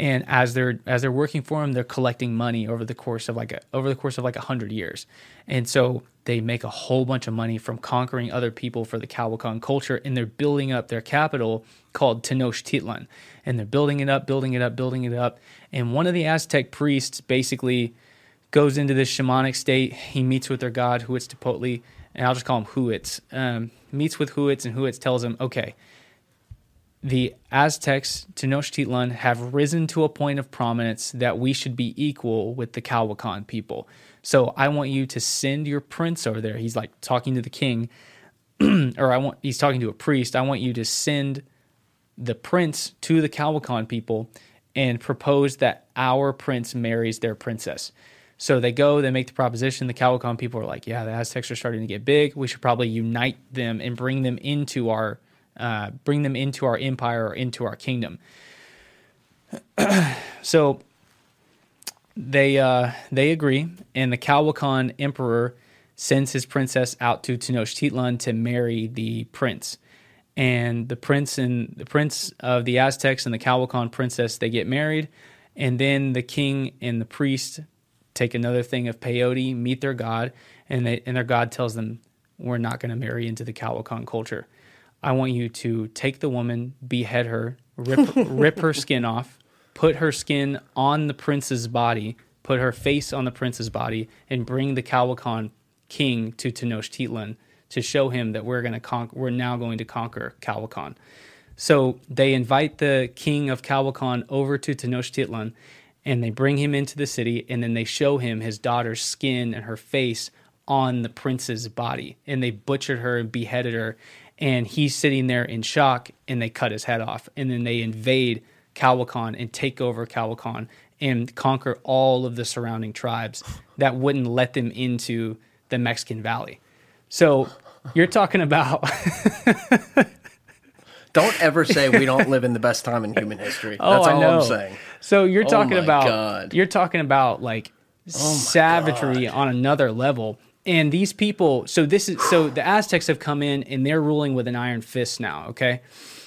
And as they're working for them, they're collecting money over the course of like 100 years. And so they make a whole bunch of money from conquering other people for the Culhuacan culture, and they're building up their capital called Tenochtitlan. And they're building it up. And one of the Aztec priests basically goes into this shamanic state. He meets with their god, Huitzilopochtli, and I'll just call him Huitz. Meets with Huitz, and Huitz tells him, okay, the Aztecs, Tenochtitlan, have risen to a point of prominence that we should be equal with the Culhuacan people. So I want you to send your prince over there. He's like talking to the king, he's talking to a priest. I want you to send the prince to the Culhuacan people and propose that our prince marries their princess. So they go, they make the proposition. The Culhuacan people are like, yeah, the Aztecs are starting to get big. We should probably unite them and bring them into our empire or into our kingdom. So they agree, and the Culhuacan emperor sends his princess out to Tenochtitlan to marry the prince. And the prince of the Aztecs and the Culhuacan princess, they get married, and then the king and the priest take another thing of peyote, meet their god, and their god tells them, we're not going to marry into the Culhuacan culture. I want you to take the woman, behead her, rip her skin off, put her skin on the prince's body, put her face on the prince's body, and bring the Culhuacan king to Tenochtitlan to show him that we're now going to conquer Culhuacan. So they invite the king of Culhuacan over to Tenochtitlan, and they bring him into the city, and then they show him his daughter's skin and her face on the prince's body. And they butchered her and beheaded her. And he's sitting there in shock, and they cut his head off. And then they invade Culhuacan and take over Culhuacan and conquer all of the surrounding tribes that wouldn't let them into the Mexican Valley. So You're talking about... Don't ever say we don't live in the best time in human history. That's all I'm saying. So you're talking about... God. You're talking about, like, savagery on another level. And these people... So the Aztecs have come in, and they're ruling with an iron fist now, okay?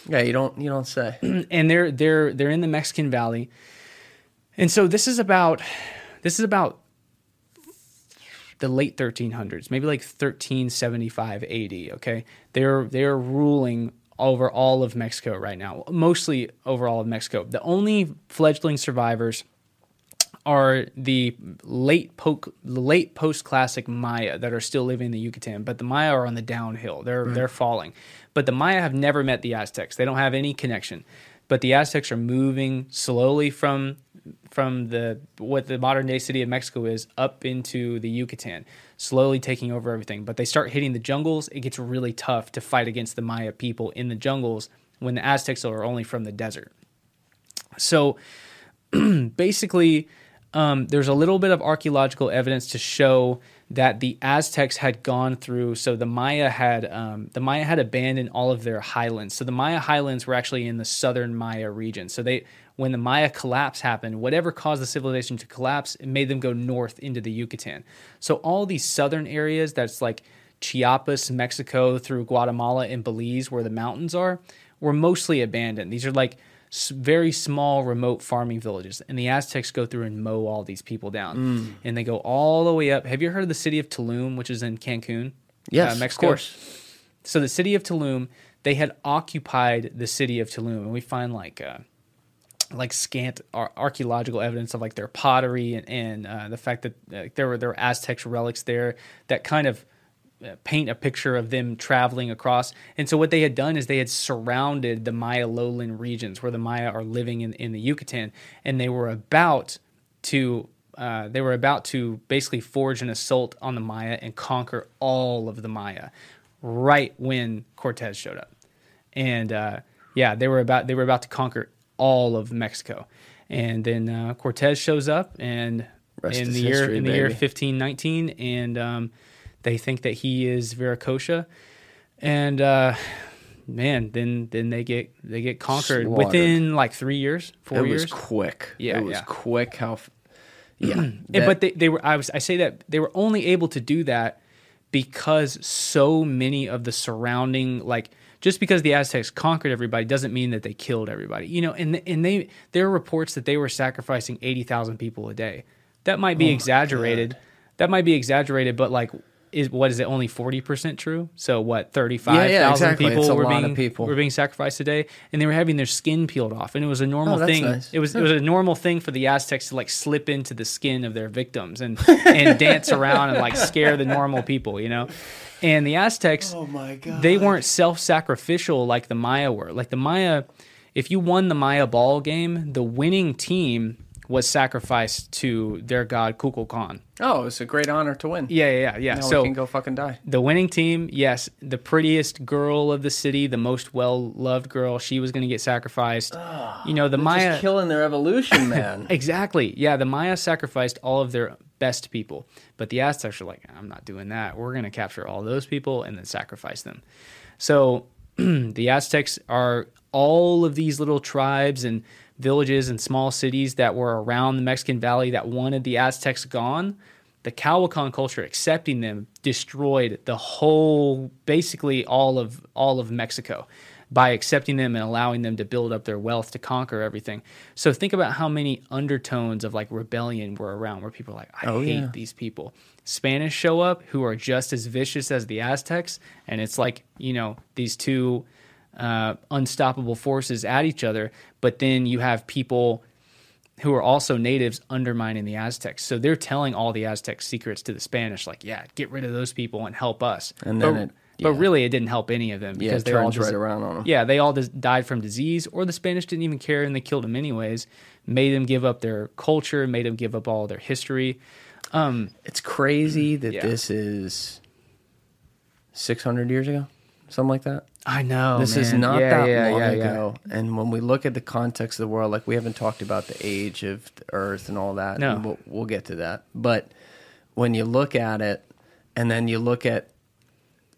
Yeah, you don't say. And they're in the Mexican Valley. And so this is about... the late 1300s, maybe like 1375 AD, okay? They're ruling over all of Mexico right now, mostly over all of Mexico. The only fledgling survivors are the late post-classic Maya that are still living in the Yucatan, but the Maya are on the downhill. They're falling. But the Maya have never met the Aztecs. They don't have any connection. But the Aztecs are moving slowly from what the modern-day city of Mexico is up into the Yucatan, slowly taking over everything. But they start hitting the jungles. It gets really tough to fight against the Maya people in the jungles when the Aztecs are only from the desert. So basically, there's a little bit of archaeological evidence to show that the Aztecs had gone through. So the Maya had abandoned all of their highlands. So the Maya highlands were actually in the southern Maya region. So when the Maya collapse happened, whatever caused the civilization to collapse, it made them go north into the Yucatan. So all these southern areas, that's like Chiapas, Mexico, through Guatemala and Belize, where the mountains are, were mostly abandoned. These are like very small remote farming villages, and the Aztecs go through and mow all these people down, and they go all the way up. Have you heard of the city of Tulum, which is in Cancun? Yes, Mexico? Of course. So the city of Tulum, they had occupied the city of Tulum, and we find like scant archaeological evidence of like their pottery and the fact that there were Aztecs relics there that kind of paint a picture of them traveling across. And so what they had done is they had surrounded the Maya lowland regions where the Maya are living in the Yucatan, and they were about to basically forge an assault on the Maya and conquer all of the Maya right when Cortez showed up. And they were about to conquer all of Mexico. And then Cortez shows up, and in the year 1519, and they think that he is Viracocha, and then they get conquered. Slaughtered. Within like 3 years, 4 years. It was quick. Yeah, it was quick. But they were only able to do that because so many of the surrounding, like, just because the Aztecs conquered everybody doesn't mean that they killed everybody, you know. And there are reports that they were sacrificing 80,000 people a day. That might be exaggerated. God. That might be exaggerated, but like. Is it only 40% true? So what, 35,000 people, were being sacrificed a day, and they were having their skin peeled off, and it was a normal thing. Nice. It was a normal thing for the Aztecs to like slip into the skin of their victims and dance around and like scare the normal people, you know. And the Aztecs, they weren't self-sacrificial like the Maya were. Like the Maya, if you won the Maya ball game, the winning team was sacrificed to their god Kukulkan. Oh, it's a great honor to win. Yeah. Now we can go fucking die. The winning team, yes, the prettiest girl of the city, the most well-loved girl, she was going to get sacrificed. You know, the Maya... just killing their evolution, man. Exactly. Yeah, the Maya sacrificed all of their best people. But the Aztecs are like, I'm not doing that. We're going to capture all those people and then sacrifice them. So the Aztecs are all of these little tribes and villages and small cities that were around the Mexican Valley that wanted the Aztecs gone. The Culhuacan culture, accepting them, destroyed the whole, basically all of Mexico by accepting them and allowing them to build up their wealth to conquer everything. So think about how many undertones of like rebellion were around, where people are like, I hate these people. Spanish show up, who are just as vicious as the Aztecs, and it's like, you know, these two unstoppable forces at each other, but then you have people who are also natives undermining the Aztecs. So they're telling all the Aztec secrets to the Spanish, like, yeah, get rid of those people and help us. And then but really it didn't help any of them, because they all just, right around on them. Yeah, they all just died from disease, or the Spanish didn't even care and they killed them anyways, made them give up their culture, made them give up all their history. It's crazy that this is 600 years ago, something like that. I know. This is not that long ago. Yeah. And when we look at the context of the world, like, we haven't talked about the age of the earth and all that. No. And we'll get to that. But when you look at it, and then you look at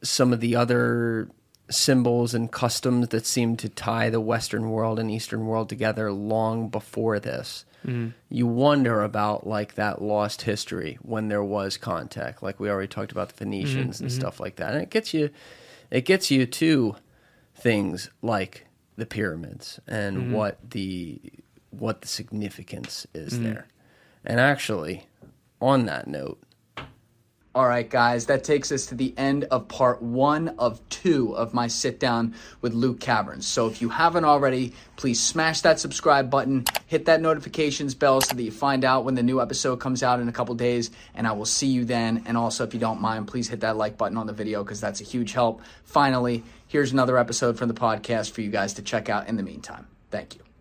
some of the other symbols and customs that seem to tie the Western world and Eastern world together long before this. Mm. You wonder about like that lost history when there was contact, like we already talked about the Phoenicians and stuff like that. And it gets you to things like the pyramids and what the significance is there. And actually, on that note, all right, guys, that takes us to the end of part 1 of 2 of my sit down with Luke Caverns. So if you haven't already, please smash that subscribe button, hit that notifications bell so that you find out when the new episode comes out in a couple days, and I will see you then. And also, if you don't mind, please hit that like button on the video because that's a huge help. Finally, here's another episode from the podcast for you guys to check out in the meantime. Thank you.